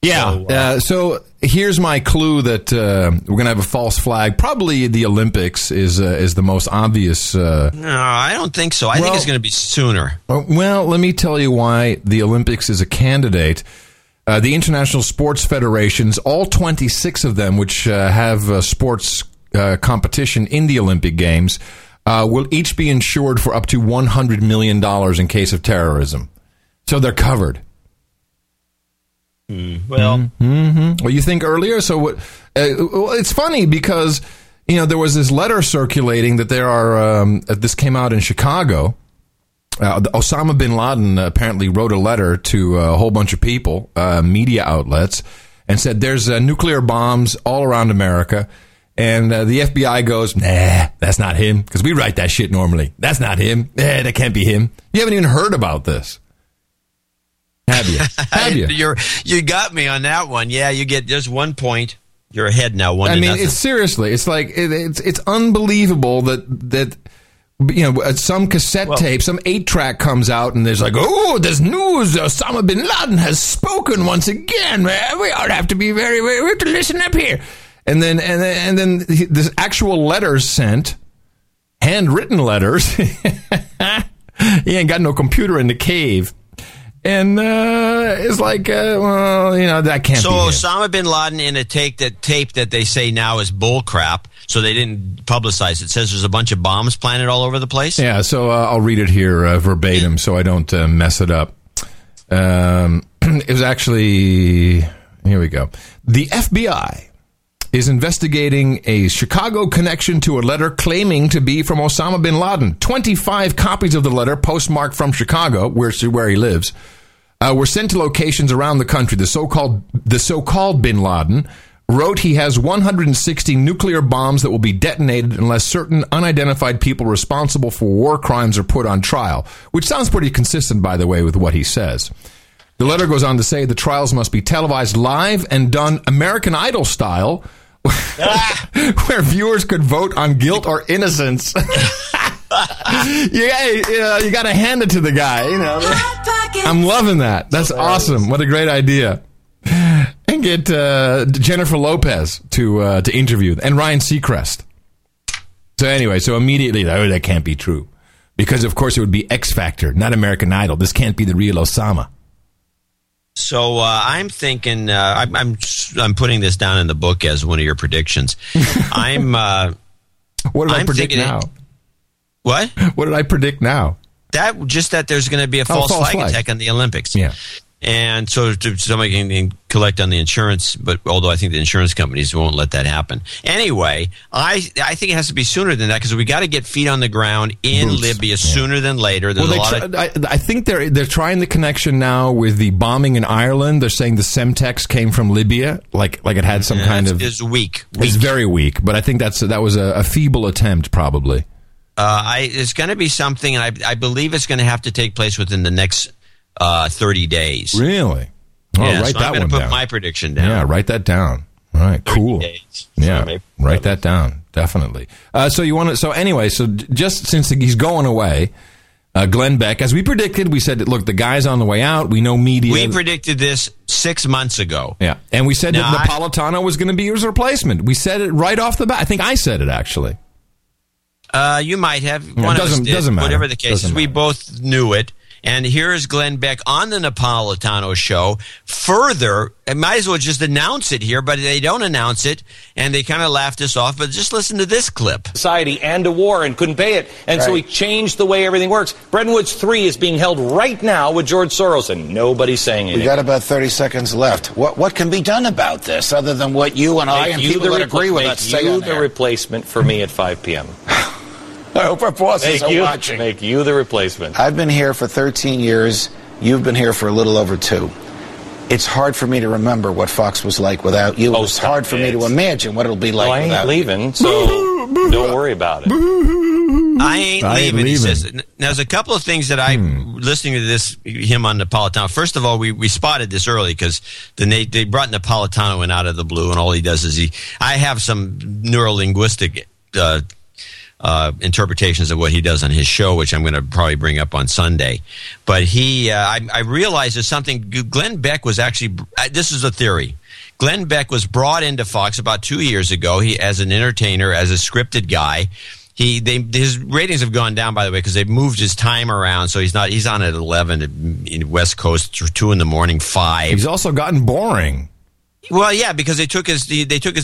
Yeah. So here's my clue that we're going to have a false flag. Probably the Olympics is the most obvious. No, I don't think so. I think it's going to be sooner. Well, let me tell you why the Olympics is a candidate. The international sports federations, all 26 of them, which have sports competition in the Olympic Games, will each be insured for up to $100 million in case of terrorism. So they're covered. Well, you think earlier. So what? It's funny because there was this letter circulating that there are. This came out in Chicago. Osama bin Laden apparently wrote a letter to a whole bunch of people, media outlets, and said there's nuclear bombs all around America, and the FBI goes, nah, that's not him because we write that shit normally. That's not him. Nah, that can't be him. You haven't even heard about this. Have you? You got me on that one. Yeah, you get just 1 point. You're ahead now. One to nothing. It's seriously. It's like it's unbelievable that some cassette tape, some 8-track comes out, and there's like, there's news. Osama bin Laden has spoken once again. We ought to have to be very. We have to listen up here. And then the actual letters sent, handwritten letters. He ain't got no computer in the cave. And it's like, well, you know, that can't be it. So Osama bin Laden in a tape that they say now is bull crap, so they didn't publicize it, says there's a bunch of bombs planted all over the place? Yeah, so I'll read it here verbatim so I don't mess it up. It was actually, here we go. The FBI is investigating a Chicago connection to a letter claiming to be from Osama bin Laden. 25 copies of the letter, postmarked from Chicago, where he lives, were sent to locations around the country. The so-called bin Laden wrote he has 160 nuclear bombs that will be detonated unless certain unidentified people responsible for war crimes are put on trial, which sounds pretty consistent, by the way, with what he says. The letter goes on to say the trials must be televised live and done American Idol style, where viewers could vote on guilt or innocence. You got to hand it to the guy. You know, I'm loving that. That's awesome. What a great idea. And get Jennifer Lopez to interview, and Ryan Seacrest. So anyway, so immediately, oh, that can't be true, because of course it would be X Factor, not American Idol. This can't be the real Osama. So I'm thinking I'm putting this down in the book as one of your predictions. What did I predict now? What? What did I predict now? That just that there's going to be a false flag attack on the Olympics. Yeah. And so somebody can collect on the insurance, but although I think the insurance companies won't let that happen. Anyway, I think it has to be sooner than that, because we got to get feet on the ground in Libya sooner than later. There's I think they're trying the connection now with the bombing in Ireland. They're saying the Semtex came from Libya, like it had some kind of... It's weak. It's very weak, but I think that was a feeble attempt probably. It's going to be something, and I believe it's going to have to take place within the next... 30 days. Really? Oh, yeah, write so that I'm one down. I'm going to put my prediction down. Yeah, write that down. All right, cool. Days. Yeah, so write that down. Definitely. So just since he's going away, Glenn Beck, as we predicted, we said, look, the guy's on the way out. We know media. We predicted this 6 months ago. Yeah, and we said that Napolitano was going to be his replacement. We said it right off the bat. I think I said it, actually. You might have. Doesn't matter. Whatever the case is, we both knew it. And here is Glenn Beck on the Napolitano show. Further, I might as well just announce it here, but they don't announce it, and they kind of laughed us off. But just listen to this clip. Society and a war and couldn't pay it, and so he changed the way everything works. Bretton Woods 3 is being held right now with George Soros, and nobody's saying anything. We got about 30 seconds left. What can be done about this other than what you and I and people that agree with us say on there? Make you the replacement for me at 5 p.m. I hope our bosses are watching. Make you the replacement. I've been here for 13 years. You've been here for a little over 2. It's hard for me to remember what Fox was like without you. It's hard for me to imagine what it'll be like without you. I ain't leaving, so don't worry about it. I ain't leaving. He says. Now, there's a couple of things that I'm listening to him on Napolitano. First of all, we spotted this early because they brought Napolitano in out of the blue, and all he does is I have some neurolinguistic interpretations of what he does on his show, which I'm going to probably bring up on Sunday. But I realized there's something. Glenn Beck was actually, this is a theory, Glenn Beck was brought into Fox about 2 years ago. He, as an entertainer, as a scripted guy, his ratings have gone down, by the way, because they've moved his time around. So he's on at 11 in West Coast, 2 in the morning, 5. He's also gotten boring. Well, yeah, because they took his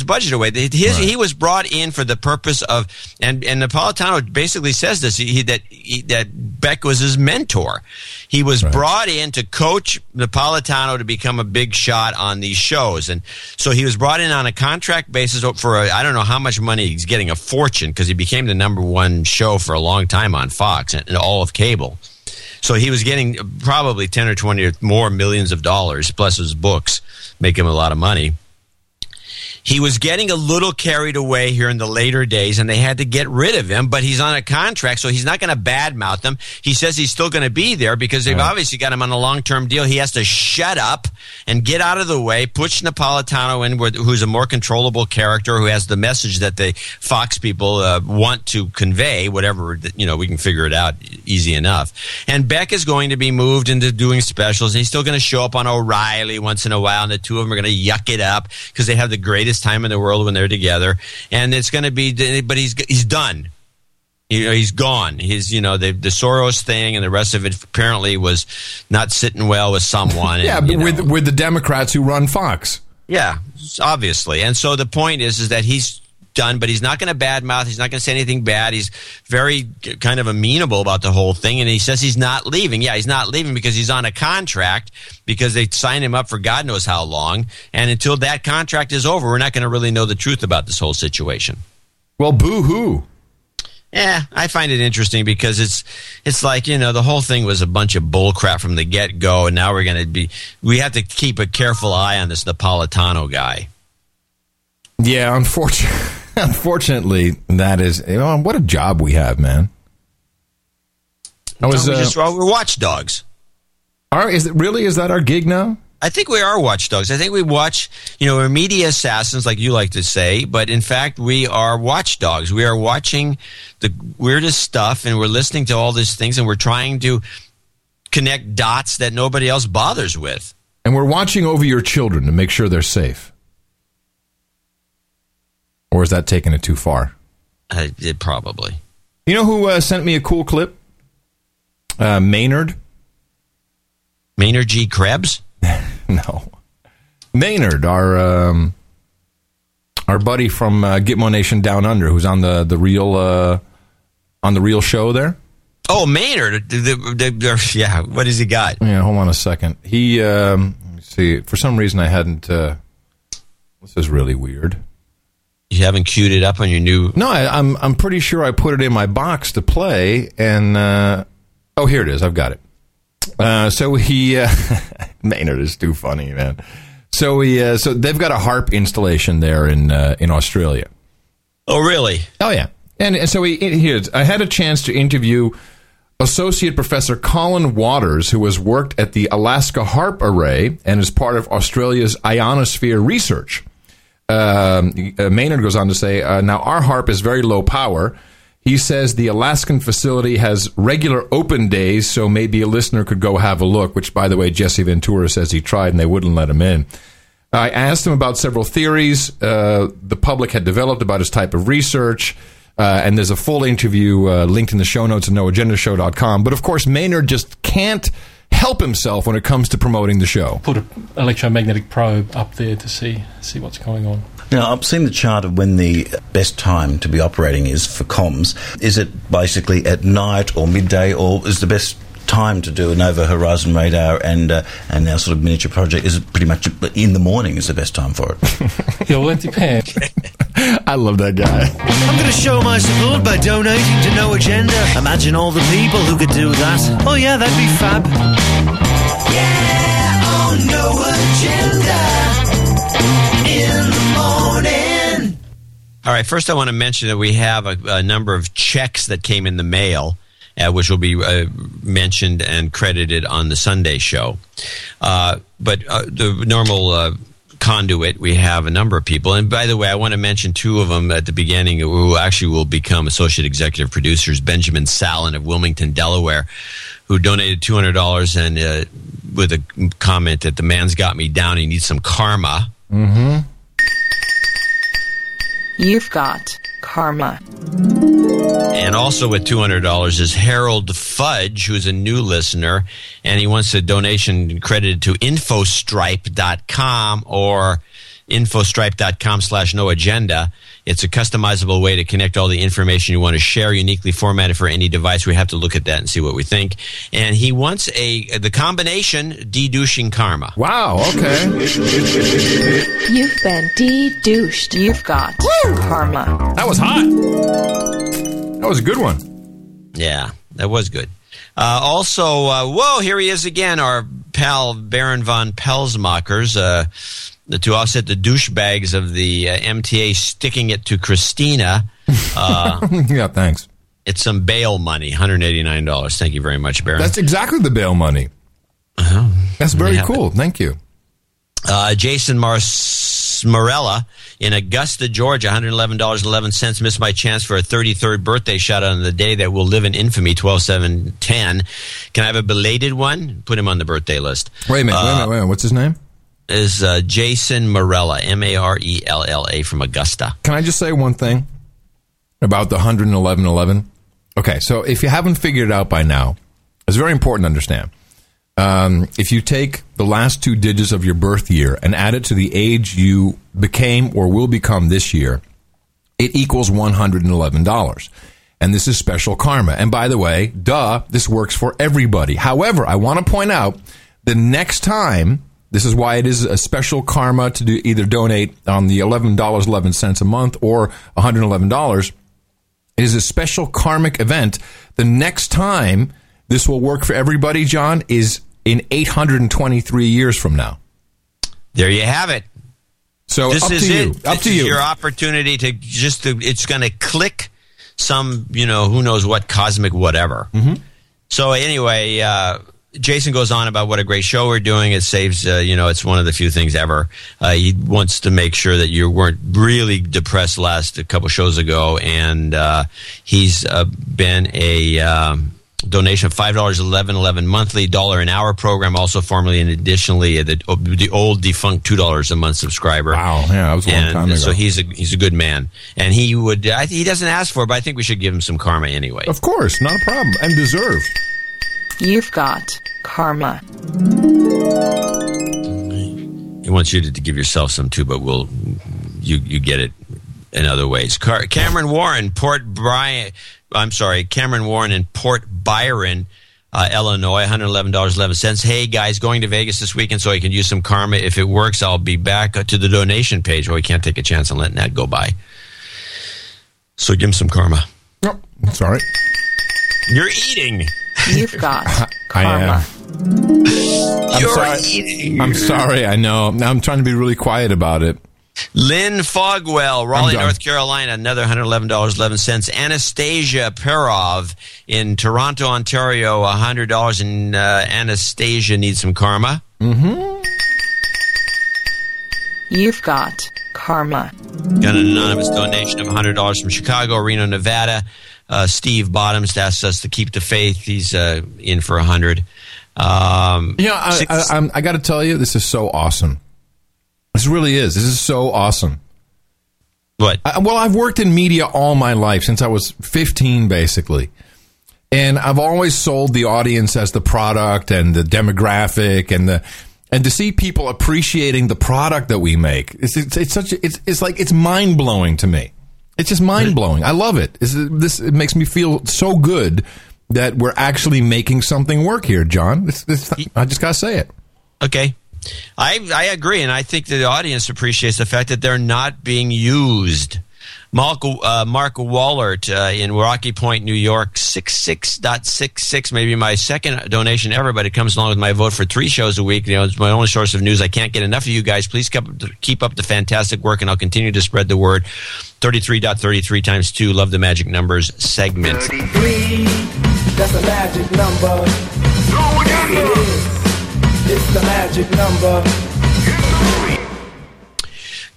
budget away. He was brought in for the purpose of, and Napolitano basically says this, that Beck was his mentor. He was brought in to coach Napolitano to become a big shot on these shows, and so he was brought in on a contract basis for I don't know how much money. He's getting a fortune because he became the #1 show for a long time on Fox and all of cable. So he was getting probably 10 or 20 or more millions of dollars, plus his books make him a lot of money. He was getting a little carried away here in the later days, and they had to get rid of him, but he's on a contract, so he's not going to badmouth them. He says he's still going to be there because they've obviously got him on a long-term deal. He has to shut up and get out of the way, push Napolitano in, who's a more controllable character, who has the message that the Fox people want to convey, whatever, we can figure it out easy enough. And Beck is going to be moved into doing specials, and he's still going to show up on O'Reilly once in a while, and the two of them are going to yuck it up because they have the greatest greatest time in the world when they're together, and it's going to be. But he's done. You know, he's gone. He's, you know, the Soros thing and the rest of it apparently was not sitting well with someone. Yeah, and, with the Democrats who run Fox. Yeah, obviously. And so the point is that he's done, but he's not going to badmouth. He's not going to say anything bad. He's very kind of amenable about the whole thing, and he says he's not leaving. Yeah, he's not leaving because he's on a contract, because they signed him up for God knows how long. And until that contract is over, we're not going to really know the truth about this whole situation. Well, boo-hoo. Yeah, I find it interesting because it's like, you know, the whole thing was a bunch of bullcrap from the get-go, and now we have to keep a careful eye on this Napolitano guy. Yeah, unfortunately, that is, you know, what a job we have, man. We're watchdogs. Is that our gig now? I think we are watchdogs. I think we watch, you know, we're media assassins, like you like to say, but in fact, we are watchdogs. We are watching the weirdest stuff, and we're listening to all these things, and we're trying to connect dots that nobody else bothers with. And we're watching over your children to make sure they're safe. Or is that taking it too far? It probably. You know who sent me a cool clip? Maynard. Maynard G. Krebs? No. Maynard, our buddy from Gitmo Nation Down Under, who's on the real show there. Oh, Maynard. Yeah, what has he got? Yeah, hold on a second. He, let me see. For some reason I hadn't, this is really weird. You haven't queued it up on your new... No, I'm pretty sure I put it in my box to play, and, oh, here it is. I've got it. So Maynard is too funny, man. So they've got a harp installation there in Australia. Oh, really? Oh, yeah. And so I had a chance to interview Associate Professor Colin Waters, who has worked at the Alaska Harp Array and is part of Australia's ionosphere research. Maynard goes on to say, now our harp is very low power. He says the Alaskan facility has regular open days, so maybe a listener could go have a look, which, by the way, Jesse Ventura says he tried and they wouldn't let him in. I asked him about several theories the public had developed about his type of research, and there's a full interview linked in the show notes at noagendashow.com. But, of course, Maynard just can't help himself when it comes to promoting the show. Put an electromagnetic probe up there to see what's going on. Now, I've seen the chart of when the best time to be operating is for comms. Is it basically at night or midday, or is the best time to do an over-horizon radar and our sort of miniature project? Is it pretty much in the morning is the best time for it? Yeah, well, it depends. I love that guy. I'm going to show my support by donating to No Agenda. Imagine all the people who could do that. Oh, yeah, that'd be fab. Yeah, on No Agenda. In the morning. All right, first I want to mention that we have a number of checks that came in the mail, which will be mentioned and credited on the Sunday show. But the normal... conduit, we have a number of people, and by the way, I want to mention two of them at the beginning who actually will become associate executive producers. Benjamin Sallin of Wilmington, Delaware, who donated $200 and with a comment that the man's got me down, he needs some karma. Mm-hmm. You've got karma. And also with $200 is Harold Fudge, who's a new listener, and he wants a donation credited to infostripe.com or infostripe.com/noagenda. It's a customizable way to connect all the information you want to share, uniquely formatted for any device. We have to look at that and see what we think. And he wants the combination de-douching karma. Wow, okay. You've been de-douched. You've got karma. That was hot. That was a good one. Yeah, that was good. Also, here he is again, our pal Baron von Pelsmacher's, to offset the douchebags of the MTA sticking it to Christina. Yeah, thanks. It's some bail money, $189. Thank you very much, Baron. That's exactly the bail money. That's very cool. Thank you. Jason Morella in Augusta, Georgia, $111.11. Missed my chance for a 33rd birthday shout-out on the day that will live in infamy, 12/7/10. Can I have a belated one? Put him on the birthday list. Wait a minute. What's his name? is Jason Marella, M-A-R-E-L-L-A, from Augusta. Can I just say one thing about the 111.11? Okay, so if you haven't figured it out by now, it's very important to understand. If you take the last two digits of your birth year and add it to the age you became or will become this year, it equals $111. And this is special karma. And by the way, duh, this works for everybody. However, I want to point out the next time, this is why it is a special karma to do either donate on the $11.11 a month or $111. It is a special karmic event. The next time this will work for everybody, John, is in 823 years from now. There you have it. So this is it. Up to you. Your opportunity to just, it's going to click some, you know, who knows what, cosmic whatever. Mm-hmm. So anyway, Jason goes on about what a great show we're doing. It saves, you know, it's one of the few things ever. He wants to make sure that you weren't really depressed a couple shows ago. And he's been a... donation of $5, $11.11 monthly, $1 an hour program, also formerly and additionally the old defunct $2 a month subscriber. Wow, yeah, that was a long time ago. So he's a good man. And he would, he doesn't ask for it, but I think we should give him some karma anyway. Of course, not a problem, and deserved. You've got karma. He wants you to give yourself some too, but you get it in other ways. Cameron Warren, Cameron Warren in Port Byron, Illinois, $111.11. Hey, guys, going to Vegas this weekend, so I can use some karma. If it works, I'll be back to the donation page. Well, we can't take a chance on letting that go by. So give him some karma. Nope, that's all right. You're eating. You've got karma. You're eating. I'm sorry, I know. Now I'm trying to be really quiet about it. Lynn Fogwell, Raleigh, North Carolina, another $111.11. Anastasia Perov in Toronto, Ontario, $100. And Anastasia needs some karma. Mm-hmm. You've got karma. Got an anonymous donation of $100 from Chicago, Reno, Nevada. Steve Bottoms asks us to keep the faith. He's in for $100. I got to tell you, this is so awesome. This really is. This is so awesome. What? I've worked in media all my life, since I was 15, basically. And I've always sold the audience as the product and the demographic and to see people appreciating the product that we make. It's mind-blowing to me. It's just mind-blowing. I love it. It makes me feel so good that we're actually making something work here, John. I just got to say it. Okay. I agree, and I think the audience appreciates the fact that they're not being used. Mark Wallert in Rocky Point, New York, 66.66, maybe my second donation ever, but it comes along with my vote for 3 shows a week. You know, it's my only source of news. I can't get enough of you guys. Please keep up the fantastic work, and I'll continue to spread the word. 33.33 times 2, love the magic numbers segment. 33, that's a magic number. Oh, it's the magic number.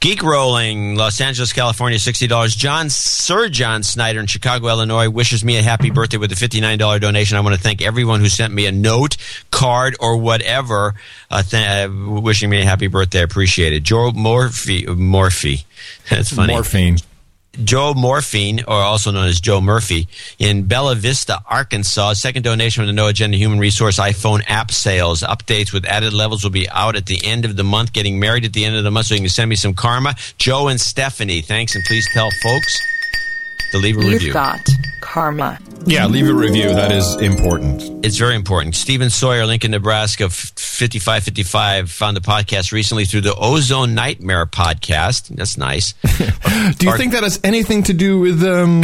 Geek Rolling, Los Angeles, California, $60. Sir John Snyder in Chicago, Illinois, wishes me a happy birthday with a $59 donation. I want to thank everyone who sent me a note, card, or whatever, wishing me a happy birthday. I appreciate it. Joe Morphy. That's funny. Morphine. Joe Morphine, or also known as Joe Murphy, in Bella Vista, Arkansas. Second donation from the No Agenda Human Resource iPhone app sales. Updates with added levels will be out at the end of the month. Getting married at the end of the month, so you can send me some karma. Joe and Stephanie, thanks, and please tell folks to leave a review. You've got karma. Yeah, leave a review. That is important. It's very important. Stephen Sawyer, Lincoln, Nebraska, 5555, found the podcast recently through the Ozone Nightmare podcast. That's nice. Do you think that has anything to do with... Couldn't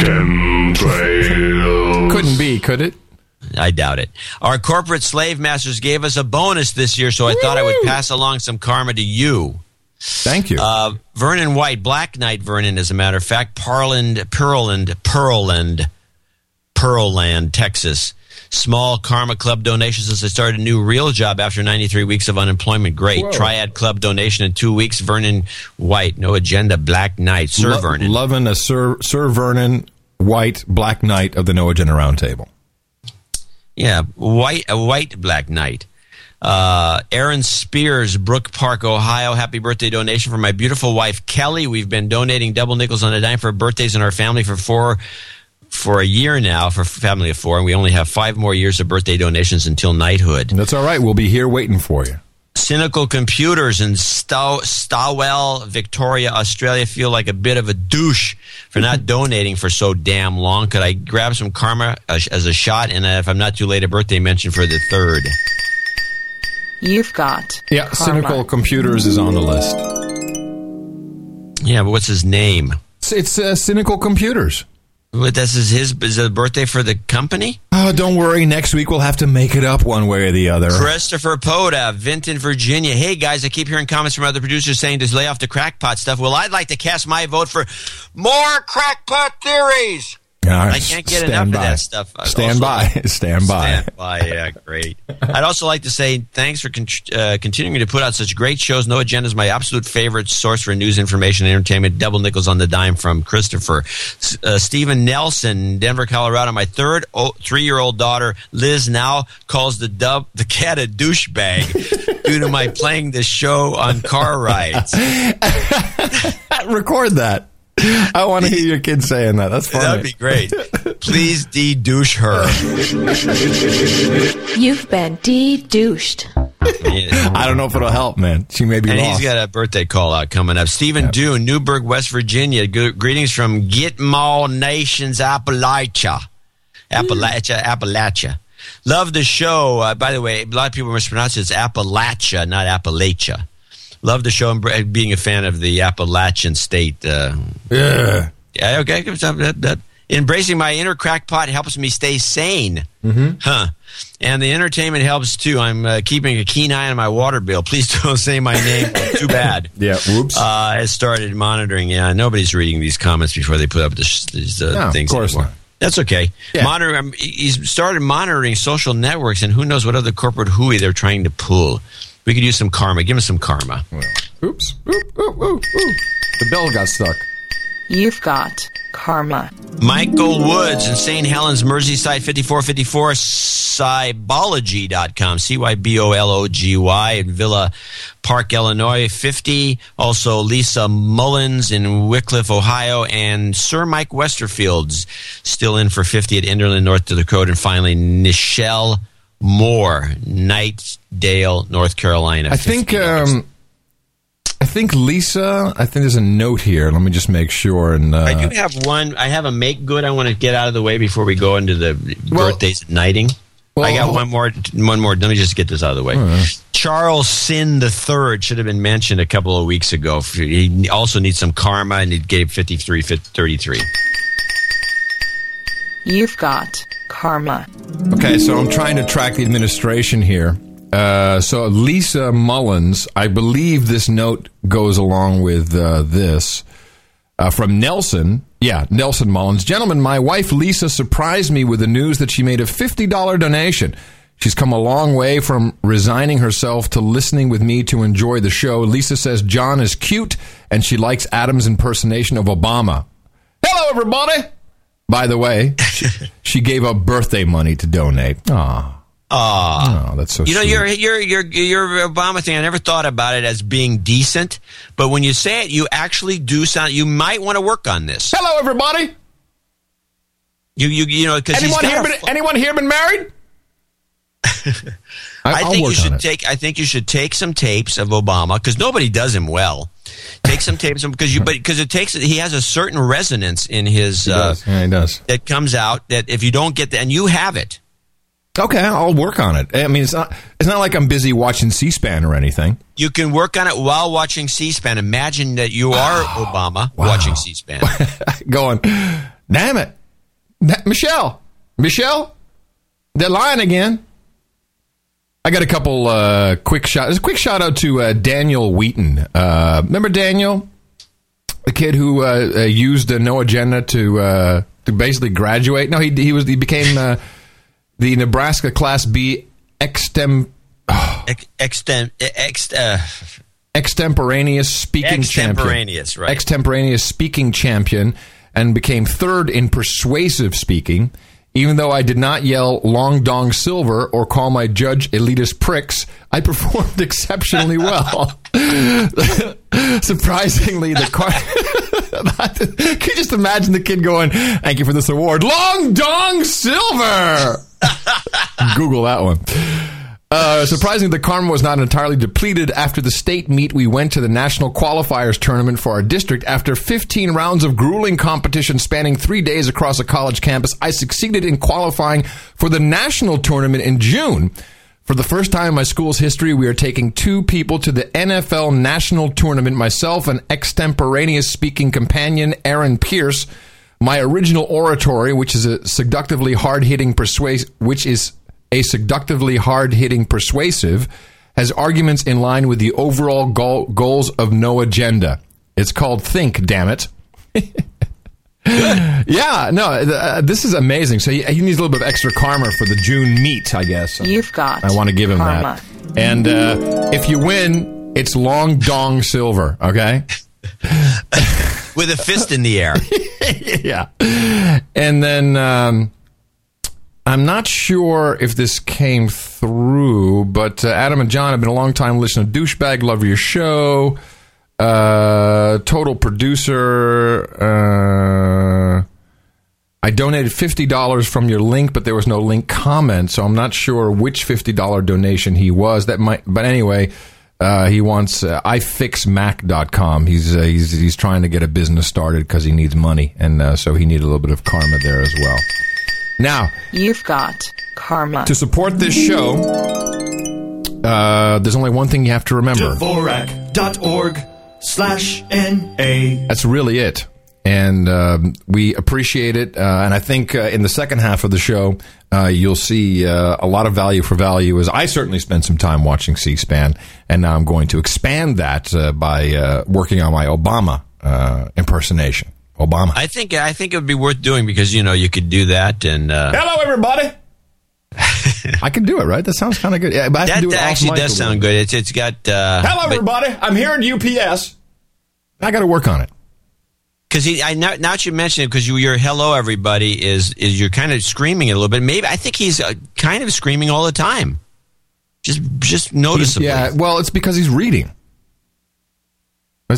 be, could it? I doubt it. Our corporate slave masters gave us a bonus this year, so I thought I would pass along some karma to you. Thank you. Vernon White, Black Knight Vernon, as a matter of fact, Pearland, Texas. Small Karma Club donation since I started a new real job after 93 weeks of unemployment. Great. Whoa. Triad Club donation in 2 weeks. Vernon White, No Agenda, Black Knight. Vernon. Loving a Sir Vernon White, Black Knight of the No Agenda Roundtable. Yeah, a white Black Knight. Aaron Spears, Brook Park, Ohio. Happy birthday donation for my beautiful wife, Kelly. We've been donating double nickels on a dime for birthdays in our family for a year now, for a family of four. And we only have 5 more years of birthday donations until knighthood. That's all right. We'll be here waiting for you. Cynical Computers in Stowell, Victoria, Australia. Feel like a bit of a douche for not donating for so damn long. Could I grab some karma as a shot? And if I'm not too late, a birthday mention for the 3rd. You've got karma. Cynical Computers is on the list. Yeah, but what's his name? It's Cynical Computers. What, this is his birthday for the company? Oh, don't worry. Next week we'll have to make it up one way or the other. Christopher Poda, Vinton, Virginia. Hey, guys, I keep hearing comments from other producers saying to lay off the crackpot stuff. Well, I'd like to cast my vote for more crackpot theories. I can't get enough of that stuff. Stand by. Yeah, great. I'd also like to say thanks for continuing to put out such great shows. No Agenda is my absolute favorite source for news, information, and entertainment. Double nickels on the dime from Christopher. Stephen Nelson, Denver, Colorado. My 3-year-old daughter, Liz, now calls the cat a douchebag due to my playing this show on car rides. Record that. I want to hear your kid saying that. That's funny. That'd be great. Please de-douche her. You've been de-douched. I don't know if it'll help, man. She may be lost. He's got a birthday call out coming up. Stephen Dune, Newburgh, West Virginia. Greetings from Gitmo Nations, Appalachia. Love the show. By the way, a lot of people mispronounce it. It's Appalachia, not Appalachia. Love the show and being a fan of the Appalachian state. Yeah, okay. Embracing my inner crackpot helps me stay sane. Mm-hmm. Huh. And the entertainment helps, too. I'm keeping a keen eye on my water bill. Please don't say my name. Too bad. Yeah, whoops. I started monitoring. Yeah, nobody's reading these comments before they put up these things. Of course anymore. Not. That's okay. Yeah. He's started monitoring social networks, and who knows what other corporate hooey they're trying to pull. We could use some karma. Give us some karma. Well, oops. Oop, oop, oop, oop. The bell got stuck. You've got karma. Michael Woods in St. Helens, Merseyside, 5454, Cybology.com, Cybology, in Villa Park, Illinois, 50. Also, Lisa Mullins in Wickliffe, Ohio, and Sir Mike Westerfield's still in for 50 at Enderlin, North Dakota. And finally, Nichelle Moore, Knightdale, North Carolina. I think Lisa. I think there's a note here. Let me just make sure. And I do have one. I have a make good. I want to get out of the way before we go into the birthdays knighting. Well, I got one more. Let me just get this out of the way. Charles Sin III should have been mentioned a couple of weeks ago. He also needs some karma, and he gave 53.33. You've got karma. Okay, so I'm trying to track the administration here. So Lisa Mullins, I believe this note goes along with this. From Nelson. Yeah, Nelson Mullins. Gentlemen, my wife Lisa surprised me with the news that she made a $50 donation. She's come a long way from resigning herself to listening with me to enjoy the show. Lisa says John is cute, and she likes Adam's impersonation of Obama. Hello, everybody! By the way, she gave up birthday money to donate. Aw. Oh, that's so sweet. You know, your Obama thing, I never thought about it as being decent, but when you say it, you actually do sound, you might want to work on this. Hello, everybody. You know, because anyone here been married? I think you should take some tapes of Obama, because nobody does him well. Take some tapes because it takes. He has a certain resonance in his. He does. That comes out that if you don't get that, and you have it. Okay, I'll work on it. I mean, it's not like I'm busy watching C-SPAN or anything. You can work on it while watching C-SPAN. Imagine that you are Obama watching C-SPAN, going, "Damn it, Michelle, they're lying again." I got a couple quick shout. A quick shout out to Daniel Wheaton. Remember Daniel, the kid who used No Agenda to basically graduate? No, he became the Nebraska Class B extemporaneous speaking champion, and became 3rd in persuasive speaking. Even though I did not yell Long Dong Silver or call my judge elitist pricks, I performed exceptionally well. Surprisingly, the can you just imagine the kid going, "Thank you for this award, Long Dong Silver"? Google that one. Surprisingly, the karma was not entirely depleted. After the state meet, we went to the national qualifiers tournament for our district. After 15 rounds of grueling competition spanning 3 days across a college campus, I succeeded in qualifying for the national tournament in June. For the first time in my school's history, we are taking two people to the NFL national tournament, myself and extemporaneous speaking companion Aaron Pierce. My original oratory, which is a seductively hard-hitting persuasive, has arguments in line with the overall goals of No Agenda. It's called Think, damn it. Yeah, no, this is amazing. So he needs a little bit of extra karma for the June meet, I guess. You've got karma. I want to give him karma. That. And if you win, it's Long Dong Silver, okay? With a fist in the air. Yeah. And then... I'm not sure if this came through, but Adam and John have been a long-time listener to Douchebag. Love your show. Total producer. I donated $50 from your link, but there was no link comment, so I'm not sure which $50 donation he was. That might, but anyway, he wants ifixmac.com. He's trying to get a business started because he needs money, and so he needed a little bit of karma there as well. Now, you've got karma. To support this show, there's only one thing you have to remember. Dvorak.org/NA. That's really it. And we appreciate it. And I think in the second half of the show, you'll see a lot of value for value, as I certainly spent some time watching C-SPAN. And now I'm going to expand that by working on my Obama impersonation. Obama. I think it would be worth doing because, you know, you could do that and... Hello, everybody! I can do it, right? That sounds kind of good. Yeah, but that do it actually does sound good. It's got... Hello, everybody! I'm here in UPS. I got to work on it. Because now that you mention it, because your hello, everybody, is you're kind of screaming it a little bit. Maybe I think he's kind of screaming all the time. Just noticeably. Yeah, well, it's because he's reading.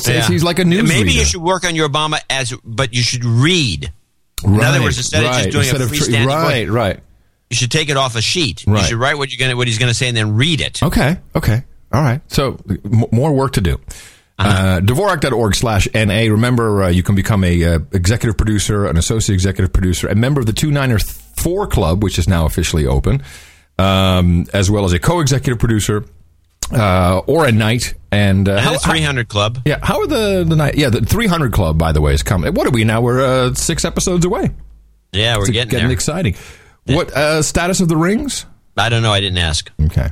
Yeah. He's like a newsreader. Maybe you should work on your Obama but you should read. Right, in other words, instead of just doing a freestanding right, right. You should take it off a sheet. Right. You should write what he's going to say and then read it. Okay, all right. So more work to do. Dvorak.org/NA. Remember, you can become a executive producer, an associate executive producer, a member of the 294 Club, which is now officially open, as well as a co-executive producer. Or a night and the 300 Club. Yeah, how are the night? Yeah, the 300 Club, by the way, is coming. What are we now? We're 6 episodes away. Yeah, we're getting there. Exciting. Yeah. What status of the rings? I don't know. I didn't ask. Okay.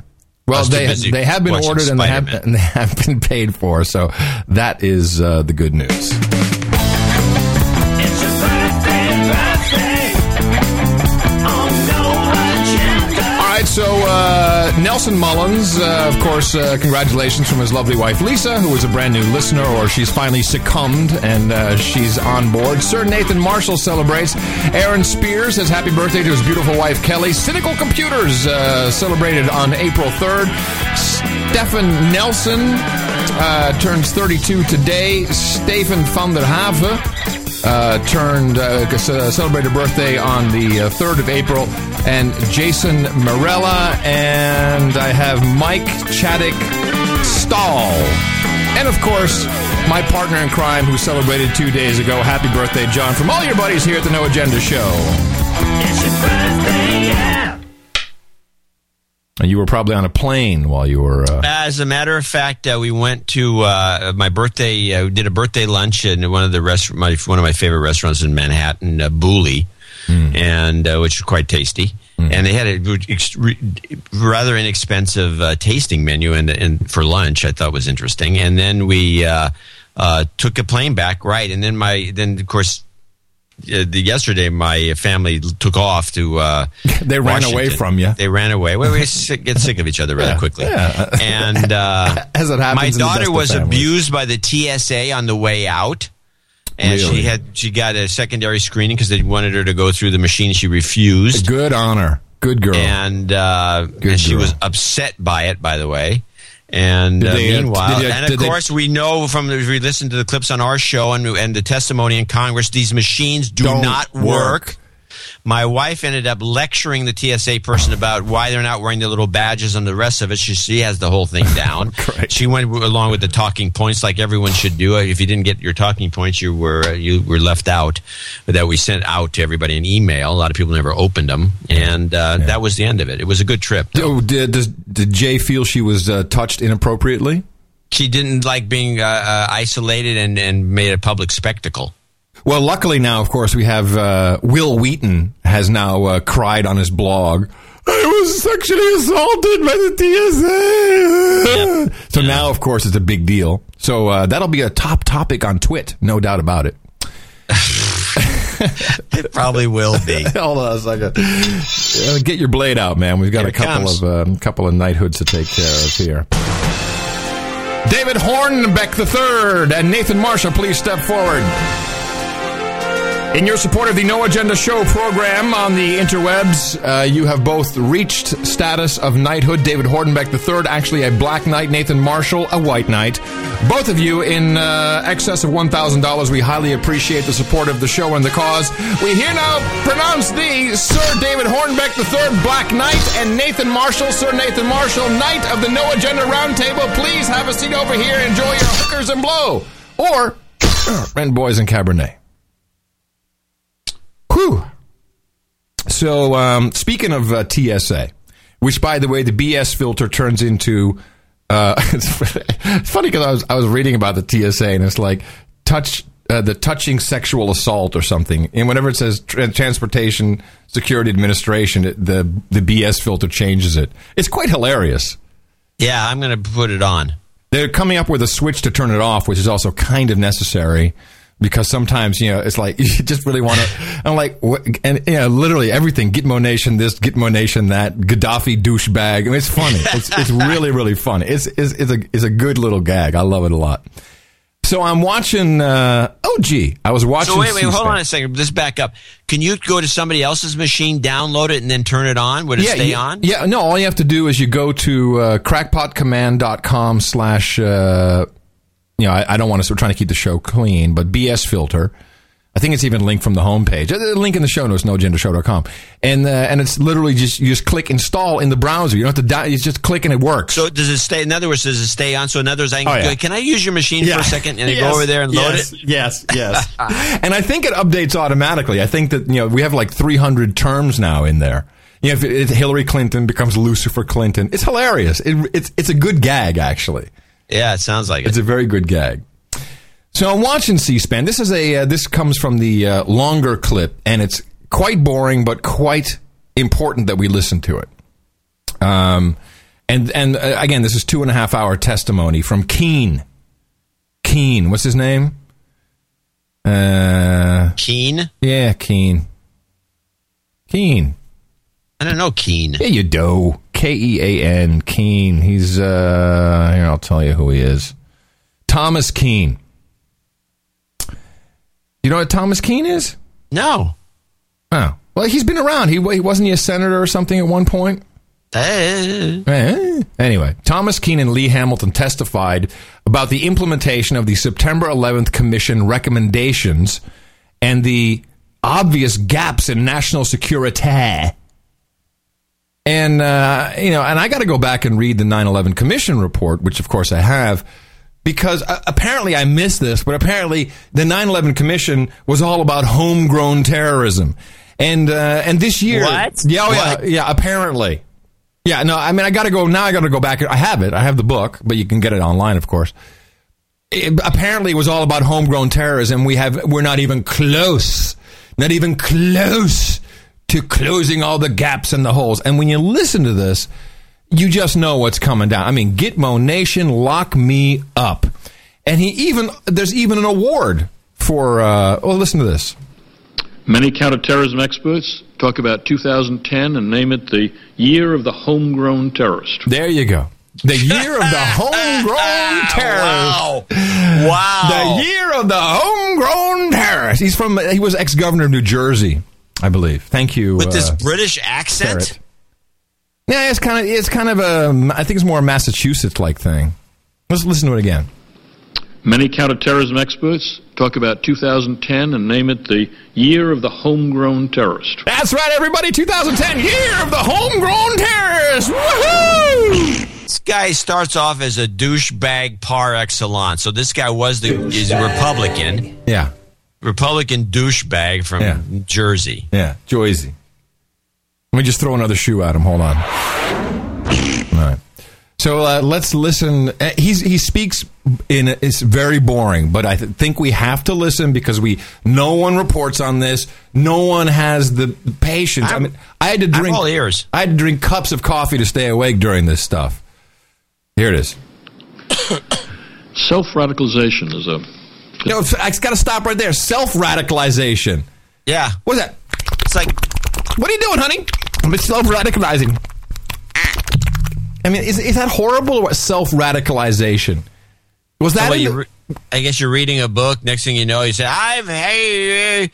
Well, they have been ordered and they have been paid for. So that is the good news. It's your birthday. Oh, no, all right. So. Nelson Mullins, of course, congratulations from his lovely wife, Lisa, who is a brand new listener, or she's finally succumbed, and she's on board. Sir Nathan Marshall celebrates. Aaron Spears says happy birthday to his beautiful wife, Kelly. Cynical Computers celebrated on April 3rd. Stefan Nelson turns 32 today. Stefan van der Haven. Celebrated birthday on the 3rd of April, and Jason Morella, and I have Mike Chaddick Stahl, and of course my partner in crime who celebrated 2 days ago. Happy birthday, John, from all your buddies here at the No Agenda Show. It's your birthday, yeah. And you were probably on a plane while you were... As a matter of fact, we went to my birthday... We did a birthday lunch in one of my favorite restaurants in Manhattan, Booley, and which was quite tasty. Mm. And they had a rather inexpensive tasting menu and for lunch, I thought was interesting. And then we took a plane back, right? And then, of course... yesterday, my family took off to they ran Washington. Away from you. They ran away. Well, we get sick of each other rather quickly. Yeah. And as it happens, my daughter was abused by the TSA on the way out. And really? she got a secondary screening because they wanted her to go through the machine. She refused. Good on her. Good girl. And she was upset by it, by the way. And meanwhile, we know from if we listen to the clips on our show and the testimony in Congress, these machines do not work. My wife ended up lecturing the TSA person about why they're not wearing the little badges and the rest of it. She has the whole thing down. She went along with the talking points like everyone should do. If you didn't get your talking points, you were left out. That we sent out to everybody in email. A lot of people never opened them, and that was the end of it. It was a good trip. Oh, did Jay feel she was touched inappropriately? She didn't like being isolated and made a public spectacle. Well, luckily now, of course, we have Will Wheaton has now cried on his blog, I was sexually assaulted by the TSA. Yeah. So now, of course, it's a big deal. So that'll be a top topic on Twit, no doubt about it. It probably will be. Hold on a second. Get your blade out, man. We've got a couple of knighthoods to take care of here. David Hornbeck III and Nathan Marshall, please step forward. In your support of the No Agenda Show program on the interwebs, you have both reached status of knighthood. David Hornbeck III, actually a black knight. Nathan Marshall, a white knight. Both of you in excess of $1,000. We highly appreciate the support of the show and the cause. We here now pronounce thee Sir David Hornbeck III, black knight, and Nathan Marshall, Sir Nathan Marshall, knight of the No Agenda Roundtable. Please have a seat over here. Enjoy your hookers and blow. Or rent boys and Cabernet. Whew. So, speaking of TSA, which, by the way, the BS filter turns into... it's funny because I was reading about the TSA, and it's like touching sexual assault or something. And whenever it says Transportation Security Administration, the BS filter changes it. It's quite hilarious. Yeah, I'm going to put it on. They're coming up with a switch to turn it off, which is also kind of necessary. Because sometimes, you know, it's like, you just really want to, I'm like, what? And, you know, literally everything, Gitmo Nation this, Gitmo Nation that, Gaddafi douchebag. I mean, it's funny. It's really, really funny. It's a good little gag. I love it a lot. So I'm watching, I was watching. So wait, hold on a second. Just back up. Can you go to somebody else's machine, download it, and then turn it on? Would it stay on? Yeah, no, all you have to do is you go to crackpotcommand.com/ you know, I don't want to. We're trying to keep the show clean, but BS filter. I think it's even linked from the homepage. The link in the show notes, nogendershow.com, and it's literally just you just click install in the browser. You don't have to. You just click and it works. So does it stay? In other words, does it stay on? So in other words, I can go, can I use your machine for a second and go over there and load it? Yes. And I think it updates automatically. I think that, you know, we have like 300 terms now in there. You know, if Hillary Clinton becomes Lucifer Clinton, it's hilarious. It's a good gag actually. Yeah, it sounds like it. It's a very good gag. So I'm watching C-SPAN. This is this comes from the longer clip, and it's quite boring, but quite important that we listen to it. And again, this is 2.5 hour testimony from Kean. What's his name? Kean. Yeah, Kean. I don't know Kean. Yeah, you do. Kean, Kean. He's, here, I'll tell you who he is. Thomas Kean. You know what Thomas Kean is? No. Oh. Well, he's been around. Wasn't he a senator or something at one point? Anyway, Thomas Kean and Lee Hamilton testified about the implementation of the September 11th Commission recommendations and the obvious gaps in national security. And, you know, and I got to go back and read the 9/11 Commission report, which, of course, I have, because apparently I missed this. But apparently the 9/11 Commission was all about homegrown terrorism. And this year. What? Yeah, apparently. Yeah, no, I mean, I got to go back. I have it. I have the book, but you can get it online, of course. It apparently was all about homegrown terrorism. We're not even close. To closing all the gaps and the holes. And when you listen to this, you just know what's coming down. I mean, Gitmo Nation, lock me up. And there's even an award for, listen to this. Many counterterrorism experts talk about 2010 and name it the year of the homegrown terrorist. There you go. The year of the homegrown terror. Wow. Wow. The year of the homegrown terror. He's from, he was ex-governor of New Jersey, I believe. Thank you. With this British accent? Barrett. Yeah, it's kind of a, I think it's more a Massachusetts-like thing. Let's listen to it again. Many counterterrorism experts talk about 2010 and name it the year of the homegrown terrorist. That's right, everybody. 2010, year of the homegrown terrorist. Woohoo! This guy starts off as a douchebag par excellence. So this guy was a Republican. Yeah. Republican douchebag from Jersey. Yeah, Jersey. Let me just throw another shoe at him. Hold on. All right. So let's listen. He speaks in it's very boring, but I think we have to listen because no one reports on this. No one has the patience. I mean, I had to drink cups of coffee to stay awake during this stuff. Here it is. Self-radicalization is a... No, it's got to stop right there. Self-radicalization. Yeah. What is that? It's like, what are you doing, honey? I'm self-radicalizing. I mean, is that horrible or what? Self-radicalization? Was that... Well, I guess you're reading a book. Next thing you know, you say, I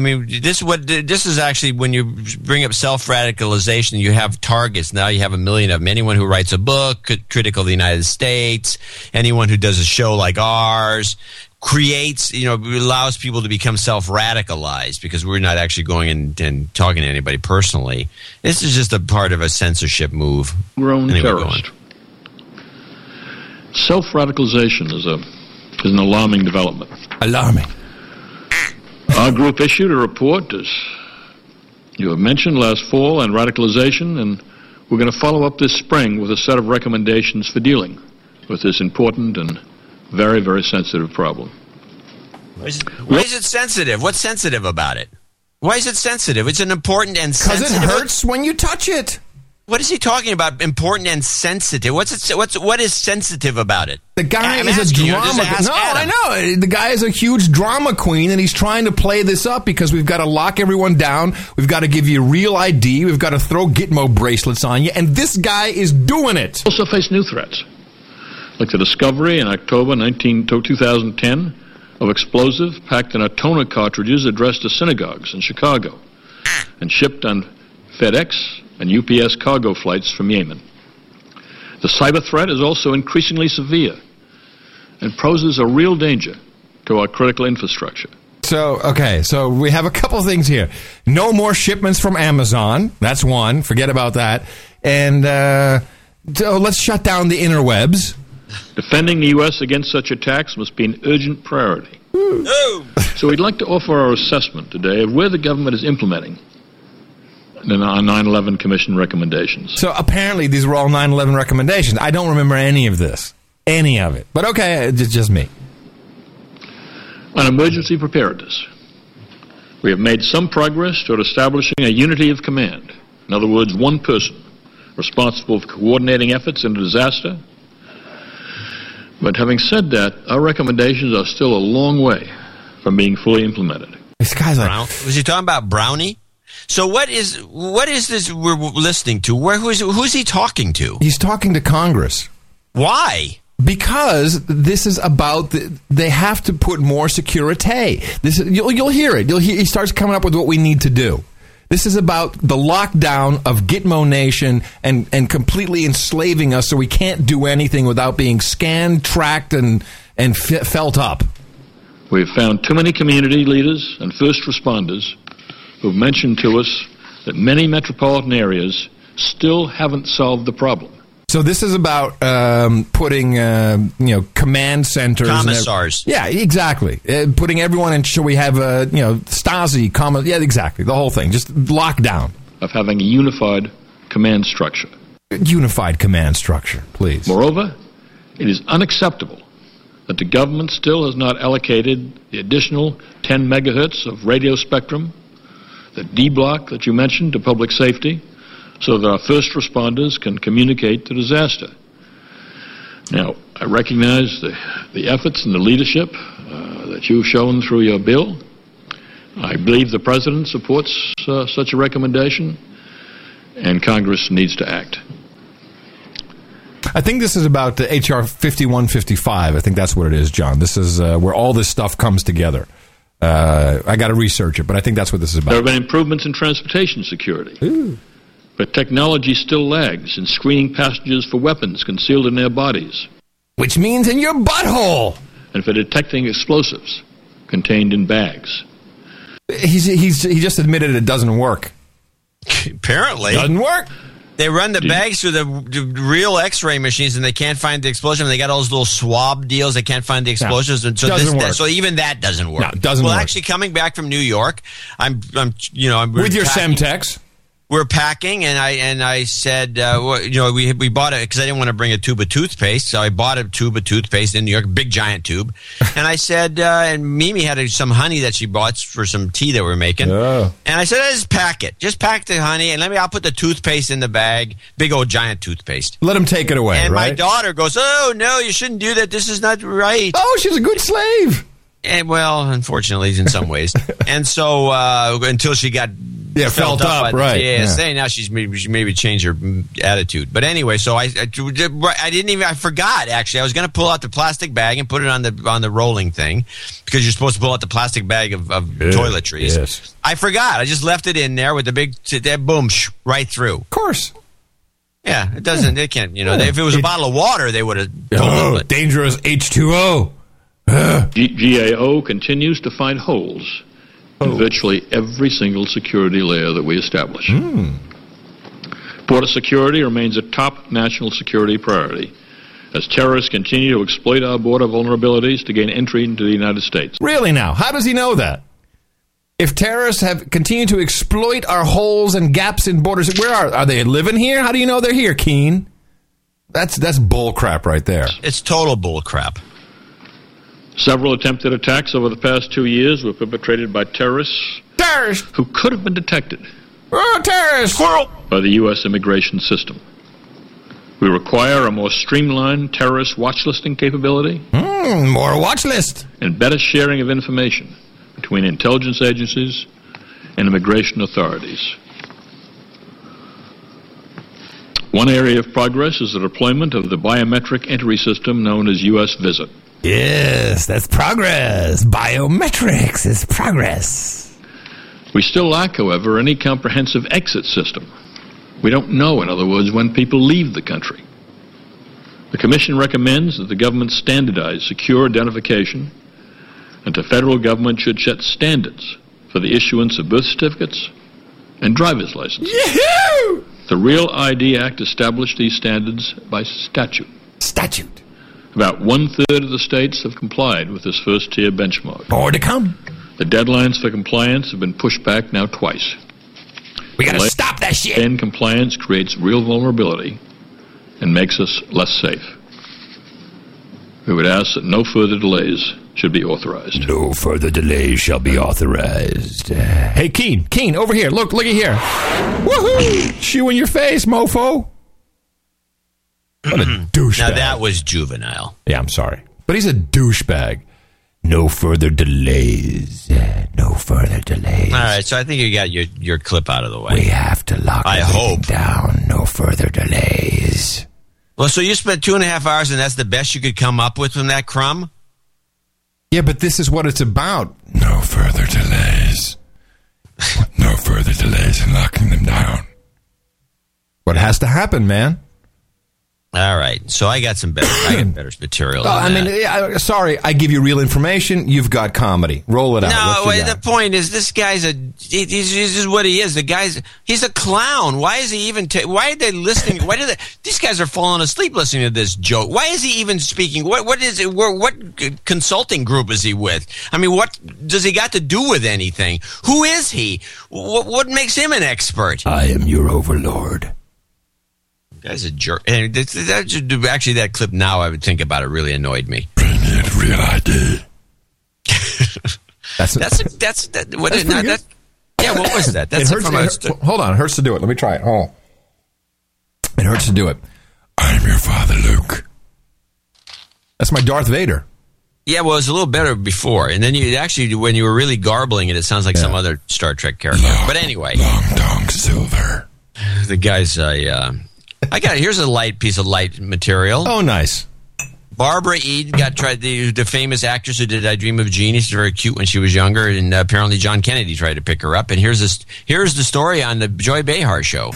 mean, this is actually when you bring up self-radicalization, you have targets. Now you have a million of them. Anyone who writes a book, critical of the United States, anyone who does a show like ours, creates, allows people to become self-radicalized because we're not actually going and talking to anybody personally. This is just a part of a censorship move. Grown terrorist. Self-radicalization is an alarming development. Alarming. Our group issued a report, as you have mentioned, last fall on radicalization, and we're going to follow up this spring with a set of recommendations for dealing with this important and very, very sensitive problem. Why is it sensitive? What's sensitive about it? Why is it sensitive? It's an important and sensitive... Because it hurts when you touch it. What is he talking about? Important and sensitive. What is sensitive about it? The guy is a drama queen. No, Adam. I know. The guy is a huge drama queen, and he's trying to play this up because we've got to lock everyone down. We've got to give you real ID. We've got to throw Gitmo bracelets on you, and this guy is doing it. Also face new threats, like the discovery in October 2010 of explosive packed in Atona cartridges addressed to synagogues in Chicago and shipped on FedEx and UPS cargo flights from Yemen. The cyber threat is also increasingly severe and poses a real danger to our critical infrastructure. So we have a couple things here. No more shipments from Amazon. That's one. Forget about that. And so let's shut down the interwebs. Defending the U.S. against such attacks must be an urgent priority. No. So we'd like to offer our assessment today of where the government is implementing our 9/11 Commission recommendations. So apparently these were all 9/11 recommendations. I don't remember any of this. Any of it. But okay, it's just me. On emergency preparedness, we have made some progress toward establishing a unity of command. In other words, one person responsible for coordinating efforts in a disaster. But having said that, our recommendations are still a long way from being fully implemented. This guy's like... Was he talking about Brownie? So what is this we're listening to? Who's he talking to? He's talking to Congress. Why? Because this is about they have to put more security. This is, you'll hear it. He starts coming up with what we need to do. This is about the lockdown of Gitmo Nation and completely enslaving us so we can't do anything without being scanned, tracked, and felt up. We have found too many community leaders and first responders who've mentioned to us that many metropolitan areas still haven't solved the problem. So this is about putting, command centers. Commissars. Yeah, exactly. Putting everyone in, shall we have, Stasi, yeah, exactly, the whole thing. Just lockdown. Of having a unified command structure. Unified command structure, please. Moreover, it is unacceptable that the government still has not allocated the additional 10 megahertz of radio spectrum, the D block that you mentioned, to public safety, so that our first responders can communicate the disaster. Now, I recognize the efforts and the leadership that you've shown through your bill. I believe the President supports such a recommendation, and Congress needs to act. I think this is about H.R. 5155. I think that's what it is, John. This is where all this stuff comes together. I got to research it, but I think that's what this is about. There have been improvements in transportation security. Ooh. But technology still lags in screening passengers for weapons concealed in their bodies. Which means in your butthole! And for detecting explosives contained in bags. He just admitted it doesn't work. Apparently. Doesn't work. They run the bags through the real X-ray machines, and they can't find the explosion. They got all those little swab deals. They can't find the explosives. No, so even that doesn't work. No, it doesn't work. Well, actually, coming back from New York, I'm with your Semtex. We're packing, and I said, we bought it because I didn't want to bring a tube of toothpaste, so I bought a tube of toothpaste in New York, big giant tube. And I said, and Mimi had some honey that she bought for some tea that we were making. Oh. And I said, just pack it, just pack the honey, and I'll put the toothpaste in the bag, big old giant toothpaste. Let him take it away. And right? My daughter goes, oh no, you shouldn't do that. This is not right. Oh, she's a good slave. And well, unfortunately, in some ways. And so until she got felt up by the JSA, right? Yeah. Now she maybe changed her attitude. But anyway, so I forgot actually. I was going to pull out the plastic bag and put it on the rolling thing because you're supposed to pull out the plastic bag of toiletries. Yes. I forgot. I just left it in there with the big boom right through. Of course. Yeah, it doesn't. It can't. You know, if it was a bottle of water, they would have. Oh, dangerous H2O. GAO continues to find holes in virtually every single security layer that we establish. Border security remains a top national security priority as terrorists continue to exploit our border vulnerabilities to gain entry into the United States. Really now? How does he know that? If terrorists have continued to exploit our holes and gaps in borders, where are they living here? How do you know they're here, Kean? That's bull crap right there. It's total bull crap. Several attempted attacks over the past 2 years were perpetrated by terrorists. Terrorists! Who could have been detected. Oh, terrorists! Squirrel! By the U.S. immigration system. We require a more streamlined terrorist watchlisting capability. More watchlist! And better sharing of information between intelligence agencies and immigration authorities. One area of progress is the deployment of the biometric entry system known as U.S. Visit. Yes, that's progress. Biometrics is progress. We still lack, however, any comprehensive exit system. We don't know, in other words, when people leave the country. The Commission recommends that the government standardize secure identification, and the federal government should set standards for the issuance of birth certificates and driver's licenses. Yahoo! The Real ID Act established these standards by statute. Statute. About one-third of the states have complied with this first-tier benchmark. More to come. The deadlines for compliance have been pushed back now twice. We got to stop that shit. And compliance creates real vulnerability and makes us less safe. We would ask that no further delays should be authorized. No further delays shall be authorized. Hey, Kean, over here. Looky here. Woohoo! Shoe in your face, mofo. What a douchebag. Now that was juvenile. Yeah, I'm sorry. But he's a douchebag. No further delays. No further delays. All right, so I think you got your clip out of the way. We have to lock everything down. No further delays. Well, so you spent 2.5 hours and that's the best you could come up with from that crumb? Yeah, but this is what it's about. No further delays. No further delays in locking them down. What has to happen, man? All right, so I got some better material. Well, I give you real information. You've got comedy. Roll it out. No, the point is, this guy's this is what he is. He's a clown. Why is he even? Why are they listening? Why do they? These guys are falling asleep listening to this joke. Why is he even speaking? What is it? What consulting group is he with? I mean, what does he got to do with anything? Who is he? What makes him an expert? I am your overlord. That's a jerk. And actually, that clip now, I would think about it, really annoyed me. Bring in Real ID. What was that? That's it hurts, hold on, it hurts to do it. Let me try it. Hold on. It hurts to do it. I'm your father, Luke. That's my Darth Vader. Yeah, well, it was a little better before. And then you actually, when you were really garbling it, it sounds like some other Star Trek character. But anyway. Long Dong Silver. The guy's a... Here's a light piece of light material. Oh, nice. Barbara Eden the famous actress who did I Dream of Jeannie. She's very cute when she was younger, and apparently John Kennedy tried to pick her up. And here's the story on the Joy Behar show.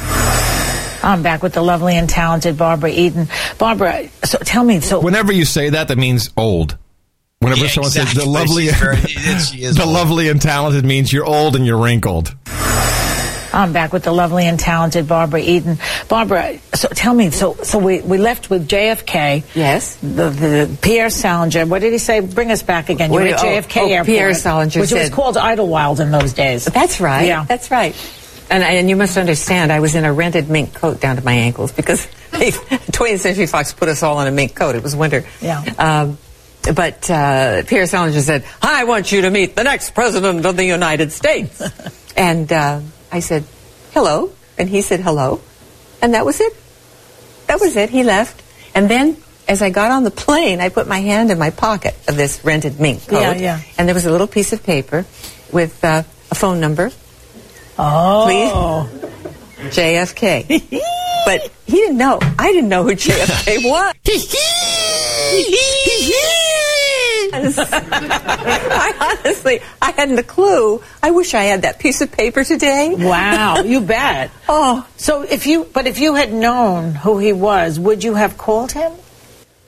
I'm back with the lovely and talented Barbara Eden. Barbara, so tell me. So whenever you say that, that means old. Whenever someone says the lovely, lovely and talented means you're old and you're wrinkled. I'm back with the lovely and talented Barbara Eden. Barbara, so tell me, so we left with JFK. Yes. The Pierre Salinger. What did he say? Bring us back again. You were at JFK Airport. Pierre Salinger, which was called Idlewild in those days. That's right. Yeah. That's right. And you must understand, I was in a rented mink coat down to my ankles because 20th Century Fox put us all in a mink coat. It was winter. Yeah. But Pierre Salinger said, "I want you to meet the next president of the United States." And I said, "Hello." And he said, "Hello." And that was it. That was it. He left. And then as I got on the plane, I put my hand in my pocket of this rented mink coat. Yeah, yeah. And there was a little piece of paper with a phone number. Oh. Please. JFK. But he didn't know. I didn't know who JFK was. I honestly hadn't a clue. I wish I had that piece of paper today. Wow, you bet. Oh, so if you had known who he was, would you have called him?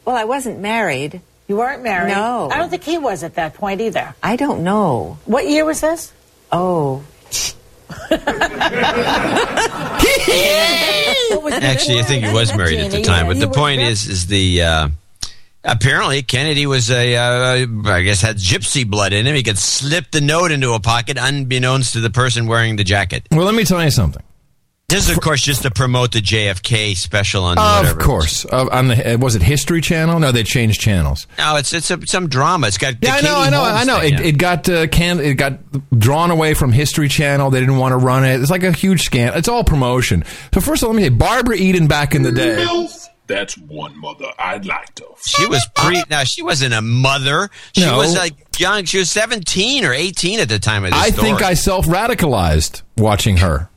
Well, I wasn't married. You weren't married? No. I don't think he was at that point either. I don't know. What year was this? Oh. Actually, I think he was married at the time. But the point is the apparently Kennedy was had gypsy blood in him. He could slip the note into a pocket unbeknownst to the person wearing the jacket. Well, let me tell you something. This is, of course, just to promote the JFK special on whatever. Of course. On the, was it History Channel? No, they changed channels. No, it's some drama. It's got I know. It got drawn away from History Channel. They didn't want to run it. It's like a huge scam. It's all promotion. So first of all, let me say, Barbara Eden back in the day. That's one mother I'd like to. She was Now, she wasn't a mother. She was like young. She was 17 or 18 at the time of this story. I think I self-radicalized watching her.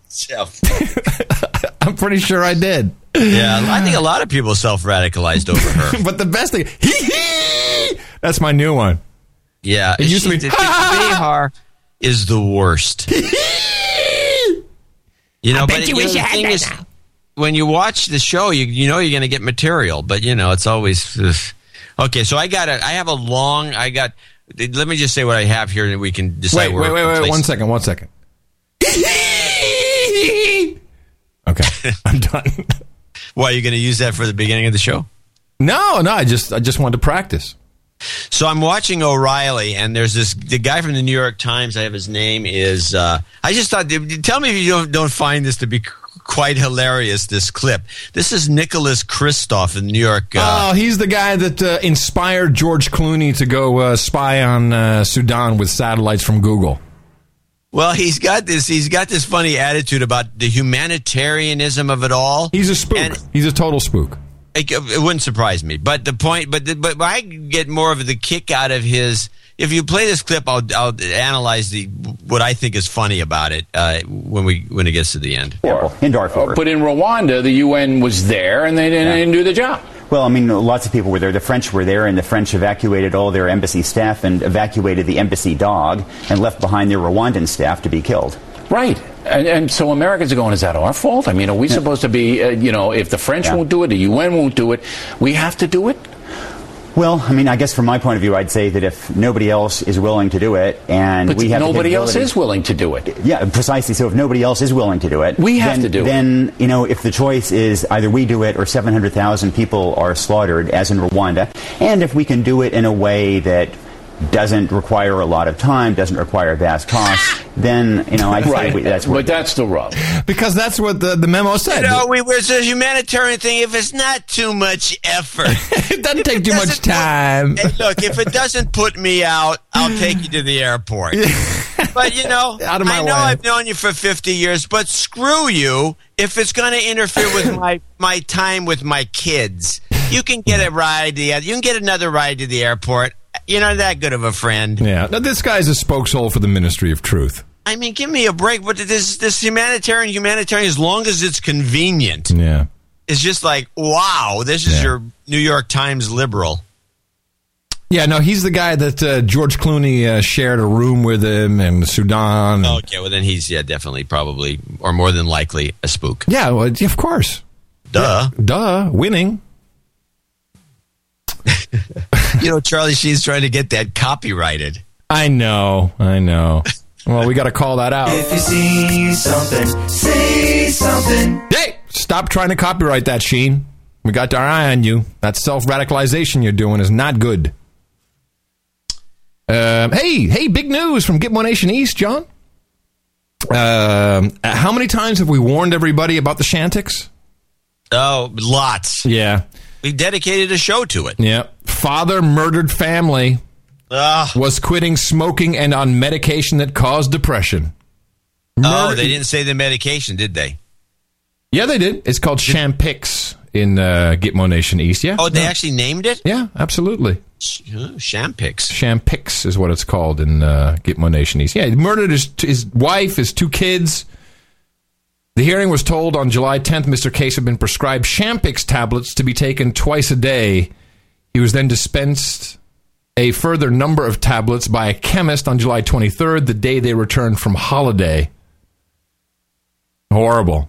I'm pretty sure I did. Yeah, I think a lot of people self-radicalized over her. But the best thing, that's my new one. Yeah, it used to be. Behar is the worst. I bet you wish you had that now. When you watch the show, you know you're going to get material, but it's always okay. So I got. Let me just say what I have here, and we can decide. Wait, one second. Okay, I'm done. Why, are you going to use that for the beginning of the show? No, I just wanted to practice. So I'm watching O'Reilly, and there's the guy from the New York Times. I have his name is. I just thought. Tell me if you don't find this to be quite hilarious. This clip. This is Nicholas Kristof in New York. He's the guy that inspired George Clooney to go spy on Sudan with satellites from Google. Well, he's got this funny attitude about the humanitarianism of it all. He's a spook. He's a total spook. It wouldn't surprise me. But the point, but I get more of the kick out of his. If you play this clip, I'll analyze what I think is funny about it when it gets to the end. In Darfur, but in Rwanda, the UN was there and they didn't do the job. Well, I mean, lots of people were there. The French were there, and the French evacuated all their embassy staff and evacuated the embassy dog and left behind their Rwandan staff to be killed. Right. And so Americans are going, is that our fault? I mean, are we supposed to be, if the French won't do it, the UN won't do it, we have to do it? Well, I mean, I guess from my point of view, I'd say that if nobody else is willing to do it, and but we have nobody else is willing to do it. Yeah, precisely. So if nobody else is willing to do it, we have to do it. Then, if the choice is either we do it or 700,000 people are slaughtered, as in Rwanda, and if we can do it in a way that doesn't require a lot of time, doesn't require vast costs, then, I right. say that's what. But that's the rub. Because that's what the memo said. It's a humanitarian thing if it's not too much effort. It doesn't take too much time. Look, if it doesn't put me out, I'll take you to the airport. But, out of my way. I've known you for 50 years, but screw you if it's going to interfere with my time with my kids. You can get a ride. You can get another ride to the airport. You're not that good of a friend. Yeah. Now, this guy's a spokesman for the Ministry of Truth. I mean, give me a break. But this humanitarian, as long as it's convenient. Yeah. is just like, wow, this is your New York Times liberal. Yeah, no, he's the guy that George Clooney shared a room with him in Sudan. Oh, okay, well, then he's definitely, probably, or more than likely, a spook. Yeah, well, of course. Duh. Yeah, duh, winning. You know, Charlie Sheen's trying to get that copyrighted. I know. Well, we got to call that out. If you see something, say something. Hey, stop trying to copyright that, Sheen. We got our eye on you. That self-radicalization you're doing is not good. Hey, big news from Gitmo Nation East, John. How many times have we warned everybody about the Shantix? Oh, lots. Yeah. We dedicated a show to it. Yeah. Father murdered family. Was quitting smoking and on medication that caused depression. Oh, they didn't say the medication, did they? Yeah, they did. It's called Champix in Gitmo Nation East. Yeah. Oh, they actually named it? Yeah, absolutely. Champix. Champix is what it's called in Gitmo Nation East. Yeah, he murdered his wife, his two kids. The hearing was told on July 10th Mr. Case had been prescribed Champix tablets to be taken twice a day. He was then dispensed a further number of tablets by a chemist on July 23rd, the day they returned from holiday. Horrible.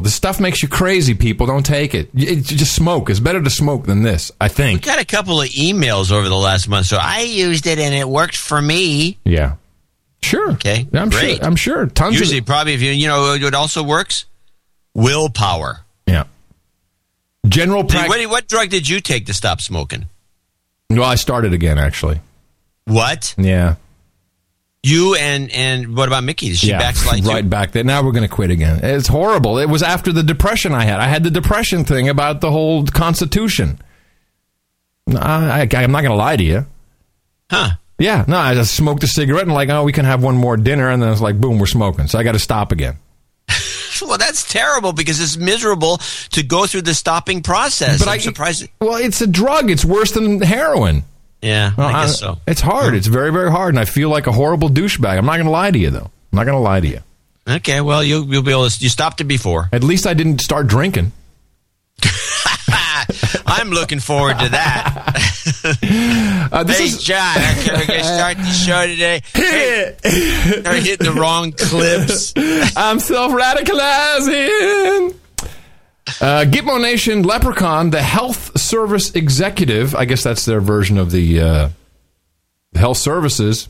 This stuff makes you crazy, people. Don't take it. Just smoke. It's better to smoke than this, I think. We got a couple of emails over the last month, so I used it and it worked for me. Yeah. Sure. Okay. I'm sure. Tons usually of it. Probably if you know it also works? Willpower. Yeah. General practice. What drug did you take to stop smoking? Well, I started again, actually. What? Yeah. You and what about Mickey? Did she backslide right back there? Now we're going to quit again. It's horrible. It was after the depression I had. I had the depression thing about the whole Constitution. I'm not going to lie to you. Huh. Yeah. No, I just smoked a cigarette and like, oh, we can have one more dinner. And then it's like, boom, we're smoking. So I got to stop again. Well, that's terrible because it's miserable to go through the stopping process. But I'm surprised. Well, it's a drug. It's worse than heroin. Yeah, well, I guess so. It's hard. It's very, very hard, and I feel like a horrible douchebag. I'm not going to lie to you, though. Okay, well, you'll be able to. You stopped it before. At least I didn't start drinking. I'm looking forward to that. Hey, John, we're going to start the show today. They're hitting the wrong clips. I'm self-radicalizing. Gitmo Nation Leprechaun, the health service executive, I guess that's their version of the health services,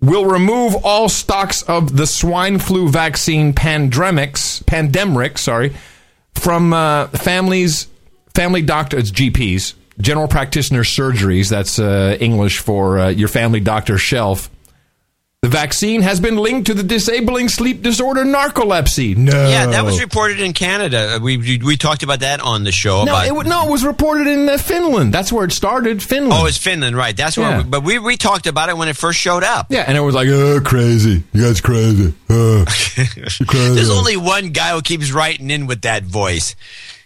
will remove all stocks of the swine flu vaccine pandemic, from family doctors, GPs, general practitioner surgeries. That's English for your family doctor shelf. The vaccine has been linked to the disabling sleep disorder narcolepsy. No. Yeah, that was reported in Canada. We talked about that on the show. No, it was reported in Finland. That's where it started, Finland. Oh, it's Finland, right. That's where. But we talked about it when it first showed up. Yeah, and it was like, oh, crazy. You guys crazy. You're crazy. There's only one guy who keeps writing in with that voice.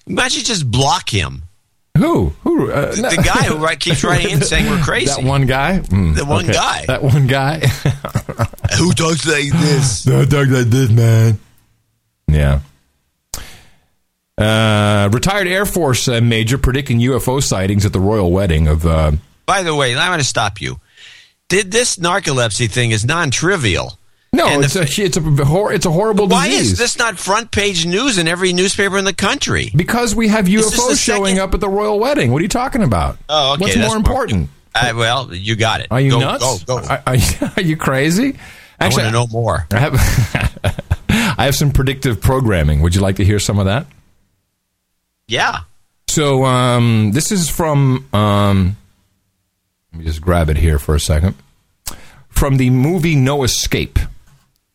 Why don't you just block him? Who? The guy who keeps writing in saying we're crazy. That one guy? That one guy. Who talks like this? Don't talk like this, man. Yeah. Retired Air Force major predicting UFO sightings at the royal wedding of... By the way, I'm going to stop you. This narcolepsy thing is non-trivial. No, it's a horrible disease. Why is this not front page news in every newspaper in the country? Because we have UFOs showing up at the royal wedding. What are you talking about? Oh, okay. What's more important? Well, you got it. Are you nuts? Go. Are you crazy? Actually, I want to know more. I have some predictive programming. Would you like to hear some of that? Yeah. So this is from... let me just grab it here for a second. From the movie No Escape.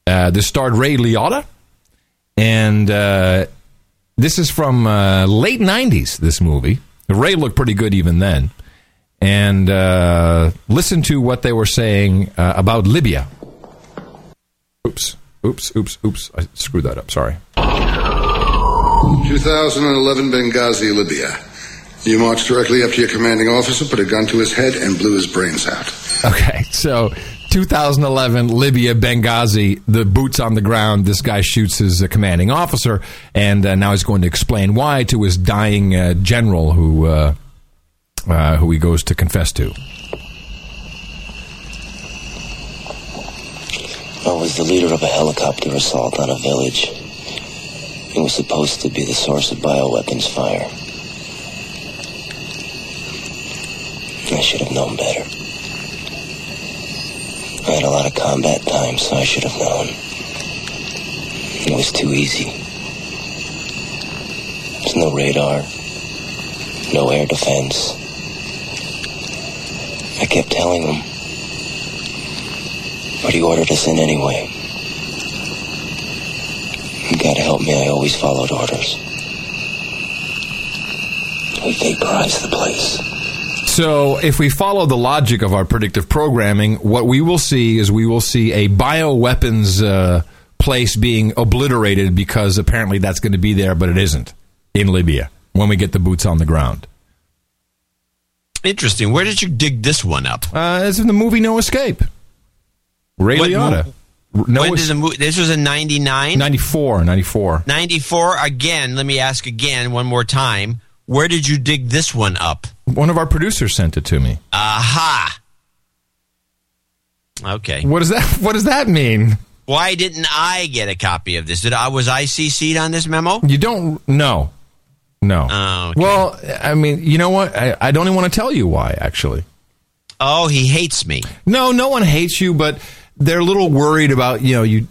This starred Ray Liotta, and this is from late 90s, this movie. Ray looked pretty good even then. And listen to what they were saying about Libya. Oops. I screwed that up, sorry. 2011 Benghazi, Libya. You marched directly up to your commanding officer, put a gun to his head, and blew his brains out. Okay, so... 2011, Libya, Benghazi, the boots on the ground, this guy shoots his commanding officer, and now he's going to explain why to his dying general who he goes to confess to. I was the leader of a helicopter assault on a village. It was supposed to be the source of bioweapons fire. I should have known better. I had a lot of combat time, so I should have known. It was too easy. There's no radar, no air defense. I kept telling him, but he ordered us in anyway. You gotta help me, I always followed orders. We vaporized the place. So if we follow the logic of our predictive programming, what we will see is we will see a bioweapons place being obliterated because apparently that's going to be there, but it isn't in Libya when we get the boots on the ground. Interesting. Where did you dig this one up? It's in the movie No Escape. Ray Liotta. This was in 99? 94. Again, let me ask again one more time. Where did you dig this one up? One of our producers sent it to me. Aha. Okay. What does that mean? Why didn't I get a copy of this? Was I CC'd on this memo? You don't... No. Oh, okay. Well, I mean, you know what? I don't even want to tell you why, actually. Oh, he hates me. No, no one hates you, but they're a little worried about, you know, you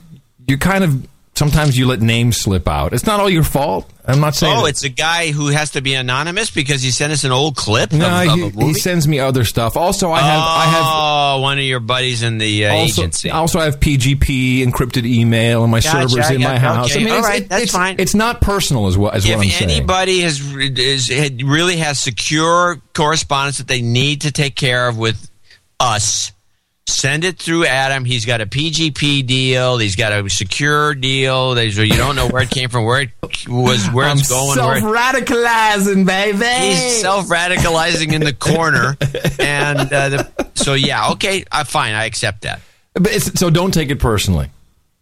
kind of... Sometimes you let names slip out. It's not all your fault. I'm not saying... it's a guy who has to be anonymous because he sent us an old clip of a movie? He sends me other stuff. Also, I have one of your buddies in the agency. Also, I have PGP, encrypted email, and my server's in my house. Okay. I mean, that's fine. It's not personal as what I'm saying. If anybody really has secure correspondence that they need to take care of with us... Send it through Adam. He's got a PGP deal. He's got a secure deal. You don't know where it came from, where it was, where it's going. Self-radicalizing, baby. He's self-radicalizing in the corner. And fine. I accept that. But so don't take it personally.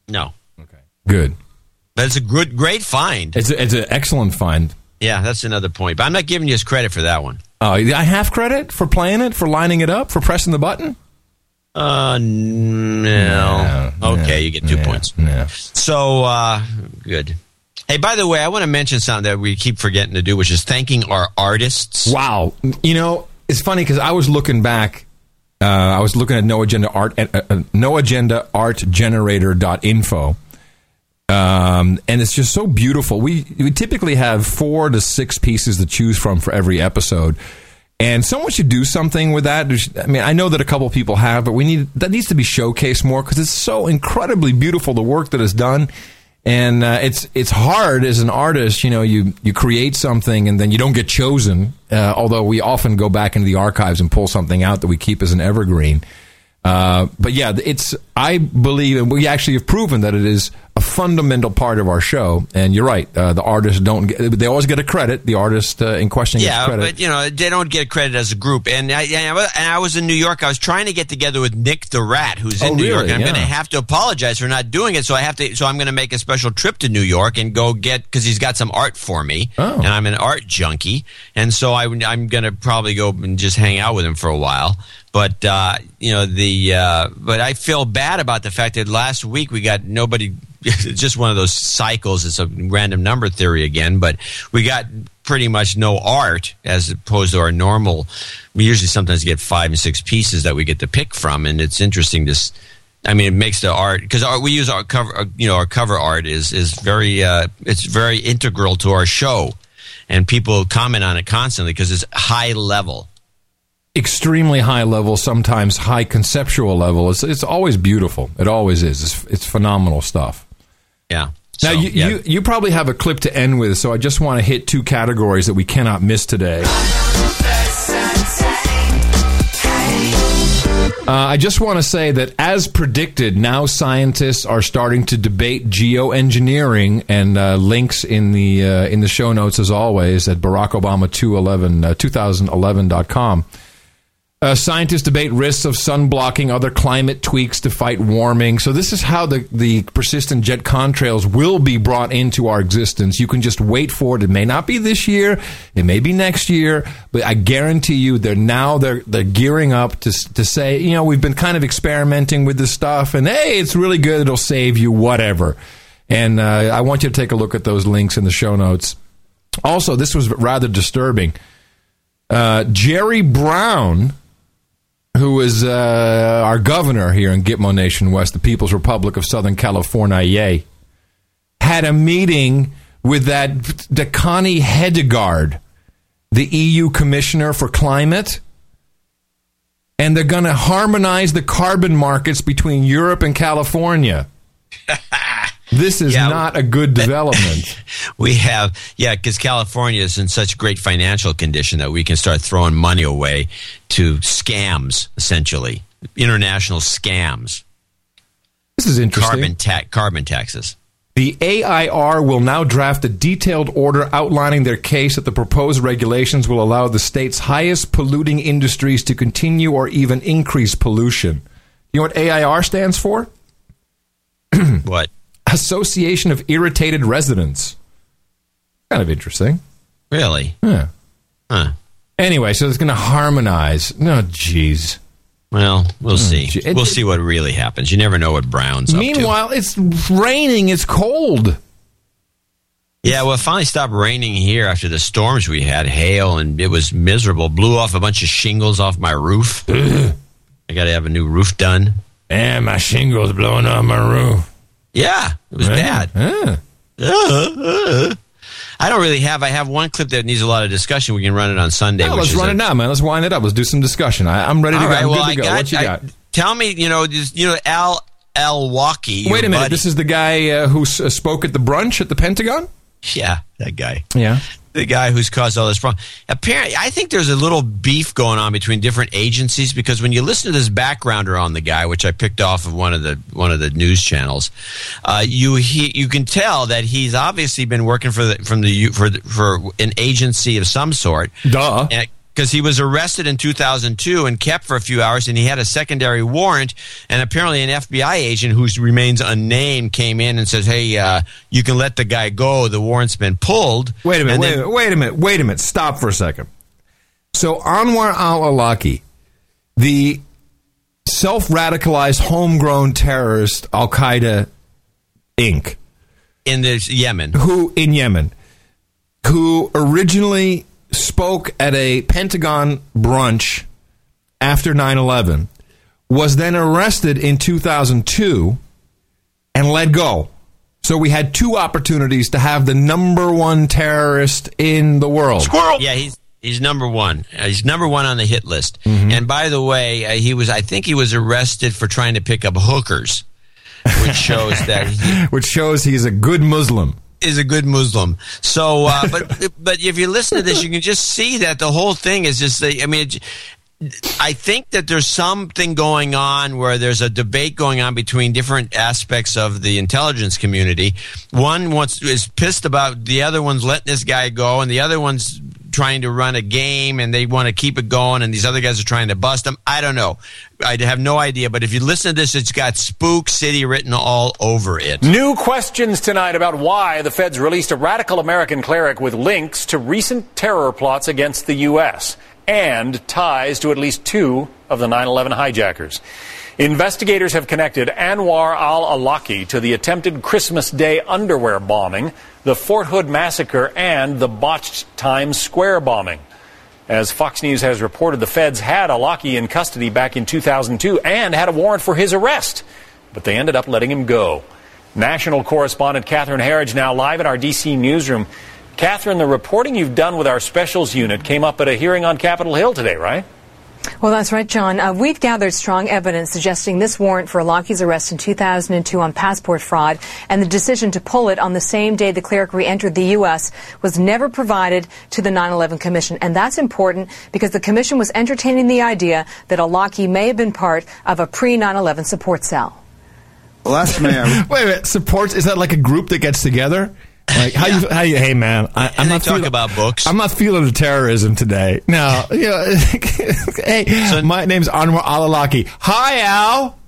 No. Okay. Good. That's a great find. It's an excellent find. Yeah, that's another point. But I'm not giving you his credit for that one. I have credit for playing it, for lining it up, for pressing the button? No. Okay, you get 2 points. Yeah. So, good. Hey, by the way, I want to mention something that we keep forgetting to do, which is thanking our artists. Wow. You know, it's funny because I was looking back. I was looking at noagendaartgenerator.info. And it's just so beautiful. We typically have 4 to 6 pieces to choose from for every episode. And someone should do something with that. I mean, I know that a couple people have, but that needs to be showcased more because it's so incredibly beautiful, the work that is done. And it's hard as an artist, you know, you create something and then you don't get chosen, although we often go back into the archives and pull something out that we keep as an evergreen. But yeah, I believe, and we actually have proven that it is a fundamental part of our show. And you're right, the artists they always get a credit. The artist in question gets credit. Yeah, but you know, they don't get credit as a group. And I was in New York. I was trying to get together with Nick the Rat, who's in New York. And I'm going to have to apologize for not doing it. So I'm going to make a special trip to New York and go because he's got some art for me. Oh. And I'm an art junkie. And so I'm going to probably go and just hang out with him for a while. But but I feel bad about the fact that last week we got nobody. It's just one of those cycles. It's a random number theory again. But we got pretty much no art as opposed to our normal. We usually sometimes get 5 and 6 pieces that we get to pick from, and it's interesting. It makes the art because we use our cover. You know, our cover art is very. It's very integral to our show, and people comment on it constantly because it's high level. Extremely high level, sometimes high conceptual level. It's always beautiful. It always is. It's phenomenal stuff. Yeah. Now, you probably have a clip to end with, so I just want to hit 2 categories that we cannot miss today. I just want to say that, as predicted, now scientists are starting to debate geoengineering, and links in the show notes, as always, at BarackObama2011.com. Scientists debate risks of sun blocking, other climate tweaks to fight warming. So this is how the persistent jet contrails will be brought into our existence. You can just wait for it. It may not be this year. It may be next year. But I guarantee you they're gearing up to say, you know, we've been kind of experimenting with this stuff. And, hey, it's really good. It'll save you whatever. And I want you to take a look at those links in the show notes. Also, this was rather disturbing. Jerry Brown, who is our governor here in Gitmo Nation West, the People's Republic of Southern California, had a meeting with that Connie Hedegaard, the EU Commissioner for Climate, and they're going to harmonize the carbon markets between Europe and California. This is not a good development. We have, because California is in such great financial condition that we can start throwing money away to scams, essentially, international scams. This is interesting. Carbon taxes. The AIR will now draft a detailed order outlining their case that the proposed regulations will allow the state's highest polluting industries to continue or even increase pollution. You know what AIR stands for? What? Association of Irritated Residents. Kind of interesting. Really? Yeah. Huh. Anyway, so it's going to harmonize. No, jeez. Well, we'll see. We'll see what really happens. You never know what Brown's up to. Meanwhile, it's raining. It's cold. Yeah, well, it finally stopped raining here after the storms we had. Hail, and it was miserable. Blew off a bunch of shingles off my roof. I got to have a new roof done. Man, my shingles blowing off my roof. Yeah, it was bad. I don't really have. I have one clip that needs a lot of discussion. We can run it on Sunday. No, let's run it now, man. Let's wind it up. Let's do some discussion. I'm ready to go. Right, well, what you got? Tell me, Al Al-Awlaki. Wait a minute. This is the guy who spoke at the brunch at the Pentagon? Yeah, that guy. Yeah. The guy who's caused all this problem. Apparently, I think there's a little beef going on between different agencies, because when you listen to this backgrounder on the guy, which I picked off of one of the news channels, you can tell that he's obviously been working for an agency of some sort. Duh. Because he was arrested in 2002 and kept for a few hours, and he had a secondary warrant, and apparently an FBI agent who remains unnamed came in and says, hey, you can let the guy go. The warrant's been pulled. Wait a minute. Stop for a second. So Anwar al-Awlaki, the self-radicalized, homegrown terrorist, Al-Qaeda, Inc. In Yemen, who originally spoke at a Pentagon brunch after 9/11, was then arrested in 2002 and let go. So we had two opportunities to have the number one terrorist in the world. Squirrel. Yeah, he's number one. He's number one on the hit list. Mm-hmm. And by the way, I think he was arrested for trying to pick up hookers, which shows that he's a good Muslim. So, but if you listen to this, you can just see that the whole thing is just. I think that there's something going on where there's a debate going on between different aspects of the intelligence community. One is pissed about the other one's letting this guy go, and the other one's trying to run a game, and they want to keep it going, and these other guys are trying to bust them. I don't know. I have no idea, but if you listen to this, it's got Spook City written all over it. New questions tonight about why the feds released a radical American cleric with links to recent terror plots against the U.S. and ties to at least two of the 9/11 hijackers. Investigators have connected Anwar al-Awlaki to the attempted Christmas Day underwear bombing, the Fort Hood massacre, and the botched Times Square bombing. As Fox News has reported, the feds had Awlaki in custody back in 2002 and had a warrant for his arrest, but they ended up letting him go. National correspondent Catherine Herridge now live in our D.C. newsroom. Catherine, the reporting you've done with our specials unit came up at a hearing on Capitol Hill today, right? Well, that's right, John. We've gathered strong evidence suggesting this warrant for Awlaki's arrest in 2002 on passport fraud and the decision to pull it on the same day the cleric re-entered the U.S. was never provided to the 9/11 Commission. And that's important because the Commission was entertaining the idea that Awlaki may have been part of a pre-9/11 support cell. Last man. Wait a minute. Supports? Is that like a group that gets together? Like, how you hey man, I'm not talking about books. I'm not feeling the terrorism today. No, you know, hey, so, my name's Anwar al-Awlaki. Hi, Al.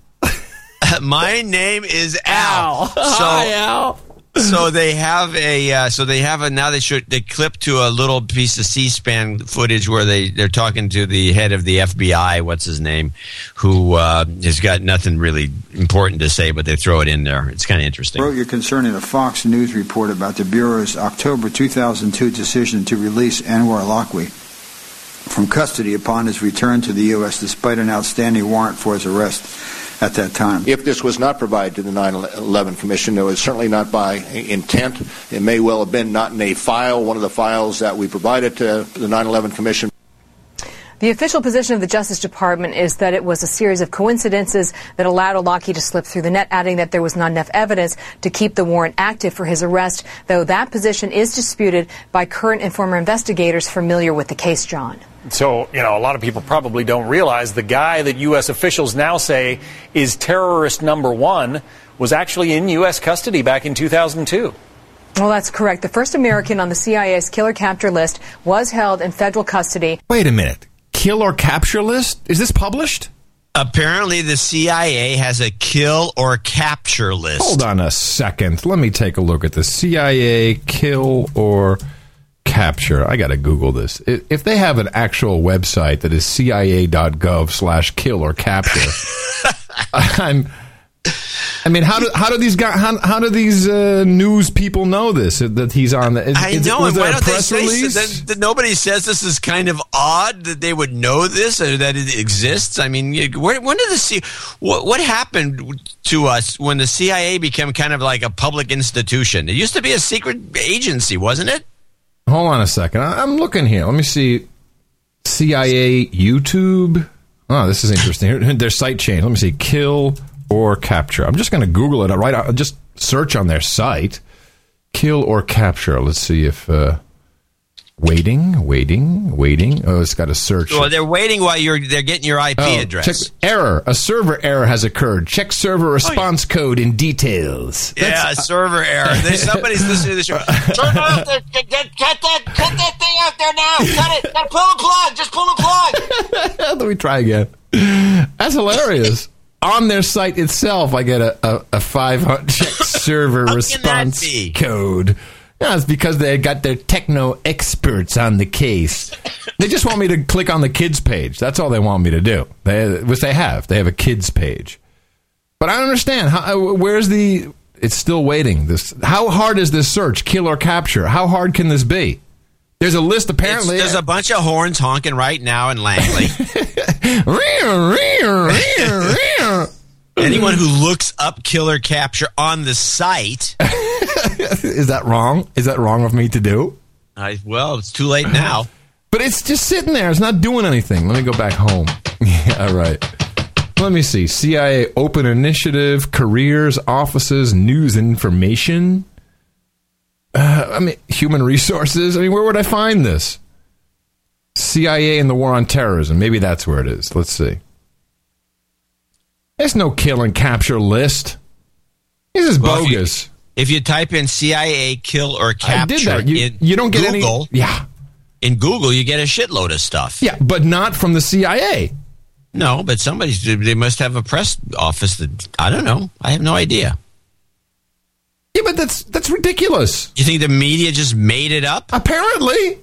My name is Al. Hi, Al. So they have a now they clip to a little piece of C-SPAN footage where they're talking to the head of the FBI, what's his name, who has got nothing really important to say, but they throw it in there. It's kind of interesting. Wrote your concern in a Fox News report about the Bureau's October 2002 decision to release Anwar al-Awlaki from custody upon his return to the U.S. despite an outstanding warrant for his arrest at that time. If this was not provided to the 9/11 Commission, it was certainly not by intent. It may well have been not in a file, one of the files that we provided to the 9/11 Commission. The official position of the Justice Department is that it was a series of coincidences that allowed al-Awlaki to slip through the net, adding that there was not enough evidence to keep the warrant active for his arrest, though that position is disputed by current and former investigators familiar with the case, John. So, you know, a lot of people probably don't realize the guy that U.S. officials now say is terrorist number one was actually in U.S. custody back in 2002. Well, that's correct. The first American on the CIA's killer capture list was held in federal custody. Wait a minute. Kill or capture list? Is this published? Apparently the CIA has a kill or capture list. Hold on a second. Let me take a look at the CIA kill or capture. I got to Google this. If they have an actual website that is cia.gov/kill or capture, I mean, how do these guys, how do these news people know this, that he's on the? Was there a press release? That nobody says this is kind of odd that they would know this or that it exists. I mean, when did what happened to us when the CIA became kind of like a public institution? It used to be a secret agency, wasn't it? Hold on a second. I'm looking here. Let me see. CIA YouTube. Oh, this is interesting. Their site changed. Let me see. Kill or capture. I'm just going to Google it. I'll just search on their site. Kill or capture. Let's see if... Waiting. Oh, it's got a search. Well, they're waiting while they're getting your IP address. Check, error. A server error has occurred. Check server response code in details. That's a server error. Somebody's listening to the show. Turn off. Cut that thing out there now. Cut it. Now pull the plug. Just pull the plug. Let me try again. That's hilarious. On their site itself, I get a 500 check server response code. Yeah, it's because they got their techno experts on the case. They just want me to click on the kids page. That's all they want me to do. Which they have. They have a kids page. But I don't understand. It's still waiting. How hard is this search? Kill or capture? How hard can this be? There's a list, apparently. There's a bunch of horns honking right now in Langley. Anyone who looks up killer capture on the site... Is that wrong? Is that wrong of me to do? Well, it's too late now. But it's just sitting there. It's not doing anything. Let me go back home. Yeah, all right. Let me see. CIA Open Initiative, Careers, Offices, News Information. Human Resources. Where would I find this? CIA and the War on Terrorism. Maybe that's where it is. Let's see. There's no kill and capture list. This is bogus. If you type in CIA kill or capture, I did that. You don't get Google, any. Yeah, in Google you get a shitload of stuff. Yeah, but not from the CIA. No, but they must have a press office. That I don't know. I have no idea. Yeah, but that's ridiculous. You think the media just made it up? Apparently.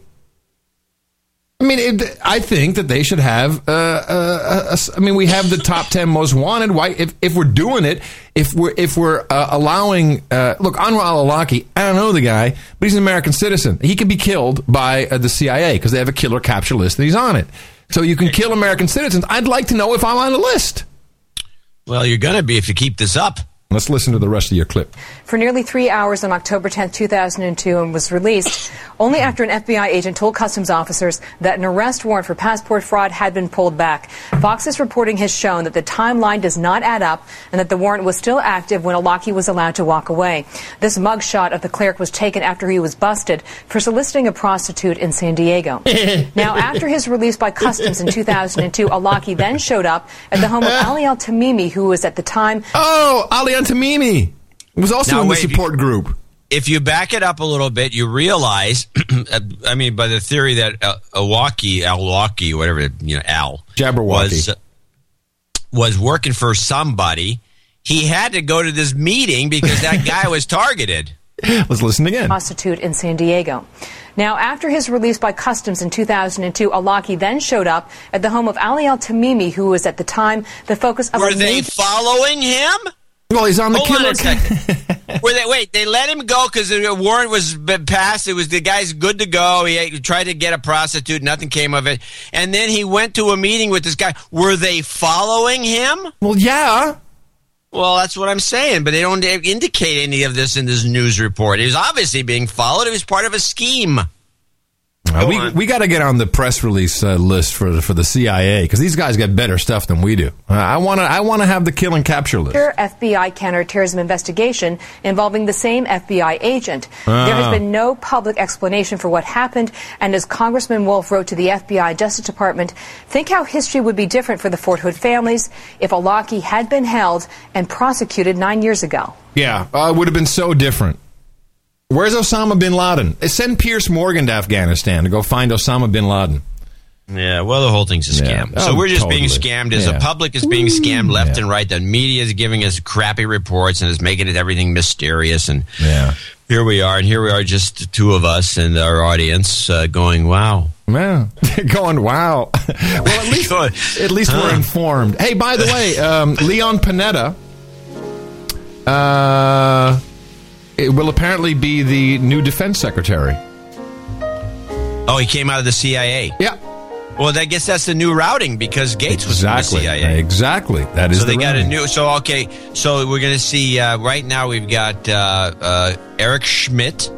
I think that they should have. We have the top 10 most wanted. Why, if we're doing it, if we're allowing? Look, Anwar al-Awlaki. I don't know the guy, but he's an American citizen. He could be killed by the CIA because they have a kill or capture list, and he's on it. So you can kill American citizens. I'd like to know if I'm on the list. Well, you're gonna be if you keep this up. Let's listen to the rest of your clip. For nearly 3 hours on October 10, 2002, and was released only after an FBI agent told customs officers that an arrest warrant for passport fraud had been pulled back. Fox's reporting has shown that the timeline does not add up and that the warrant was still active when al-Awlaki was allowed to walk away. This mugshot of the cleric was taken after he was busted for soliciting a prostitute in San Diego. Now, after his release by customs in 2002, al-Awlaki then showed up at the home of Ali Al-Tamimi, who was at the time... Oh, Ali Al-Tamimi was also in the support group. if you back it up a little bit, you realize, I mean, by the theory that Al-Awlaki, whatever, you know, was working for somebody, he had to go to this meeting because that guy was targeted. Let's listen again. Prostitute in San Diego. Now, after his release by customs in 2002, Al-Awlaki then showed up at the home of Ali Al-Tamimi, who was at the time the focus of... Were they following him? Well, he's on the camera. They let him go because the warrant was passed. It was the guy's good to go. He tried to get a prostitute. Nothing came of it. And then he went to a meeting with this guy. Were they following him? Well, yeah. Well, that's what I'm saying, but they don't indicate any of this in this news report. He was obviously being followed. It was part of a scheme. We got to get on the press release list for the CIA because these guys got better stuff than we do. I want to have the kill and capture list. FBI counterterrorism investigation involving the same FBI agent. There has been no public explanation for what happened. And as Congressman Wolf wrote to the FBI Justice Department, think how history would be different for the Fort Hood families if Al-Awlaki had been held and prosecuted 9 years ago. Yeah, it would have been so different. Where's Osama bin Laden? Send Piers Morgan to Afghanistan to go find Osama bin Laden. Yeah, well, the whole thing's a scam. Yeah. So we're just being scammed. As the public is being scammed left and right. The media is giving us crappy reports and is making it everything mysterious. And here we are, just the two of us and our audience going, wow. Yeah, going, wow. Well, at least we're informed. Hey, by the way, Leon Panetta... It will apparently be the new defense secretary. Oh, he came out of the CIA. Yeah. Well, I guess that's the new routing because Gates was in the CIA. Exactly. That is the routing. So they got a new... So we're going to see... right now we've got Eric Schmidt,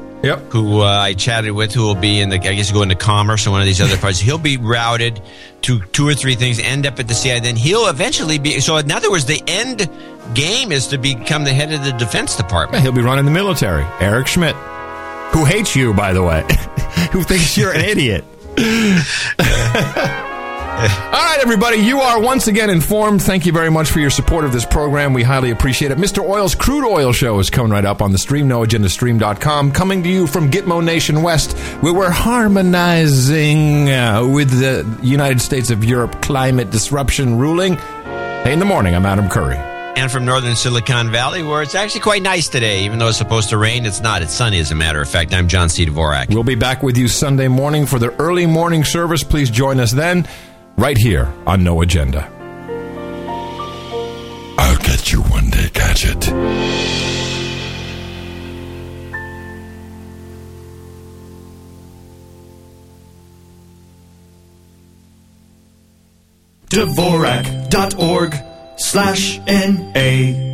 who I chatted with, who will be in the... I guess go into commerce or one of these other parts. He'll be routed to two or three things, end up at the CIA. Then he'll eventually be... So in other words, the end... game is to become the head of the Defense Department. He'll be running the military. Eric Schmidt, who hates you, by the way, who thinks you're an idiot. All right, everybody, you are once again informed. Thank you very much for your support of this program. We highly appreciate it. Mr. Oil's Crude Oil Show is coming right up on the stream, noagendastream.com, coming to you from Gitmo Nation West, where we're harmonizing with the United States of Europe climate disruption ruling. Hey, in the morning, I'm Adam Curry. And from northern Silicon Valley, where it's actually quite nice today. Even though it's supposed to rain, it's not. It's sunny, as a matter of fact. I'm John C. Dvorak. We'll be back with you Sunday morning for the early morning service. Please join us then, right here on No Agenda. I'll get you one day, Gadget. Dvorak.org/NA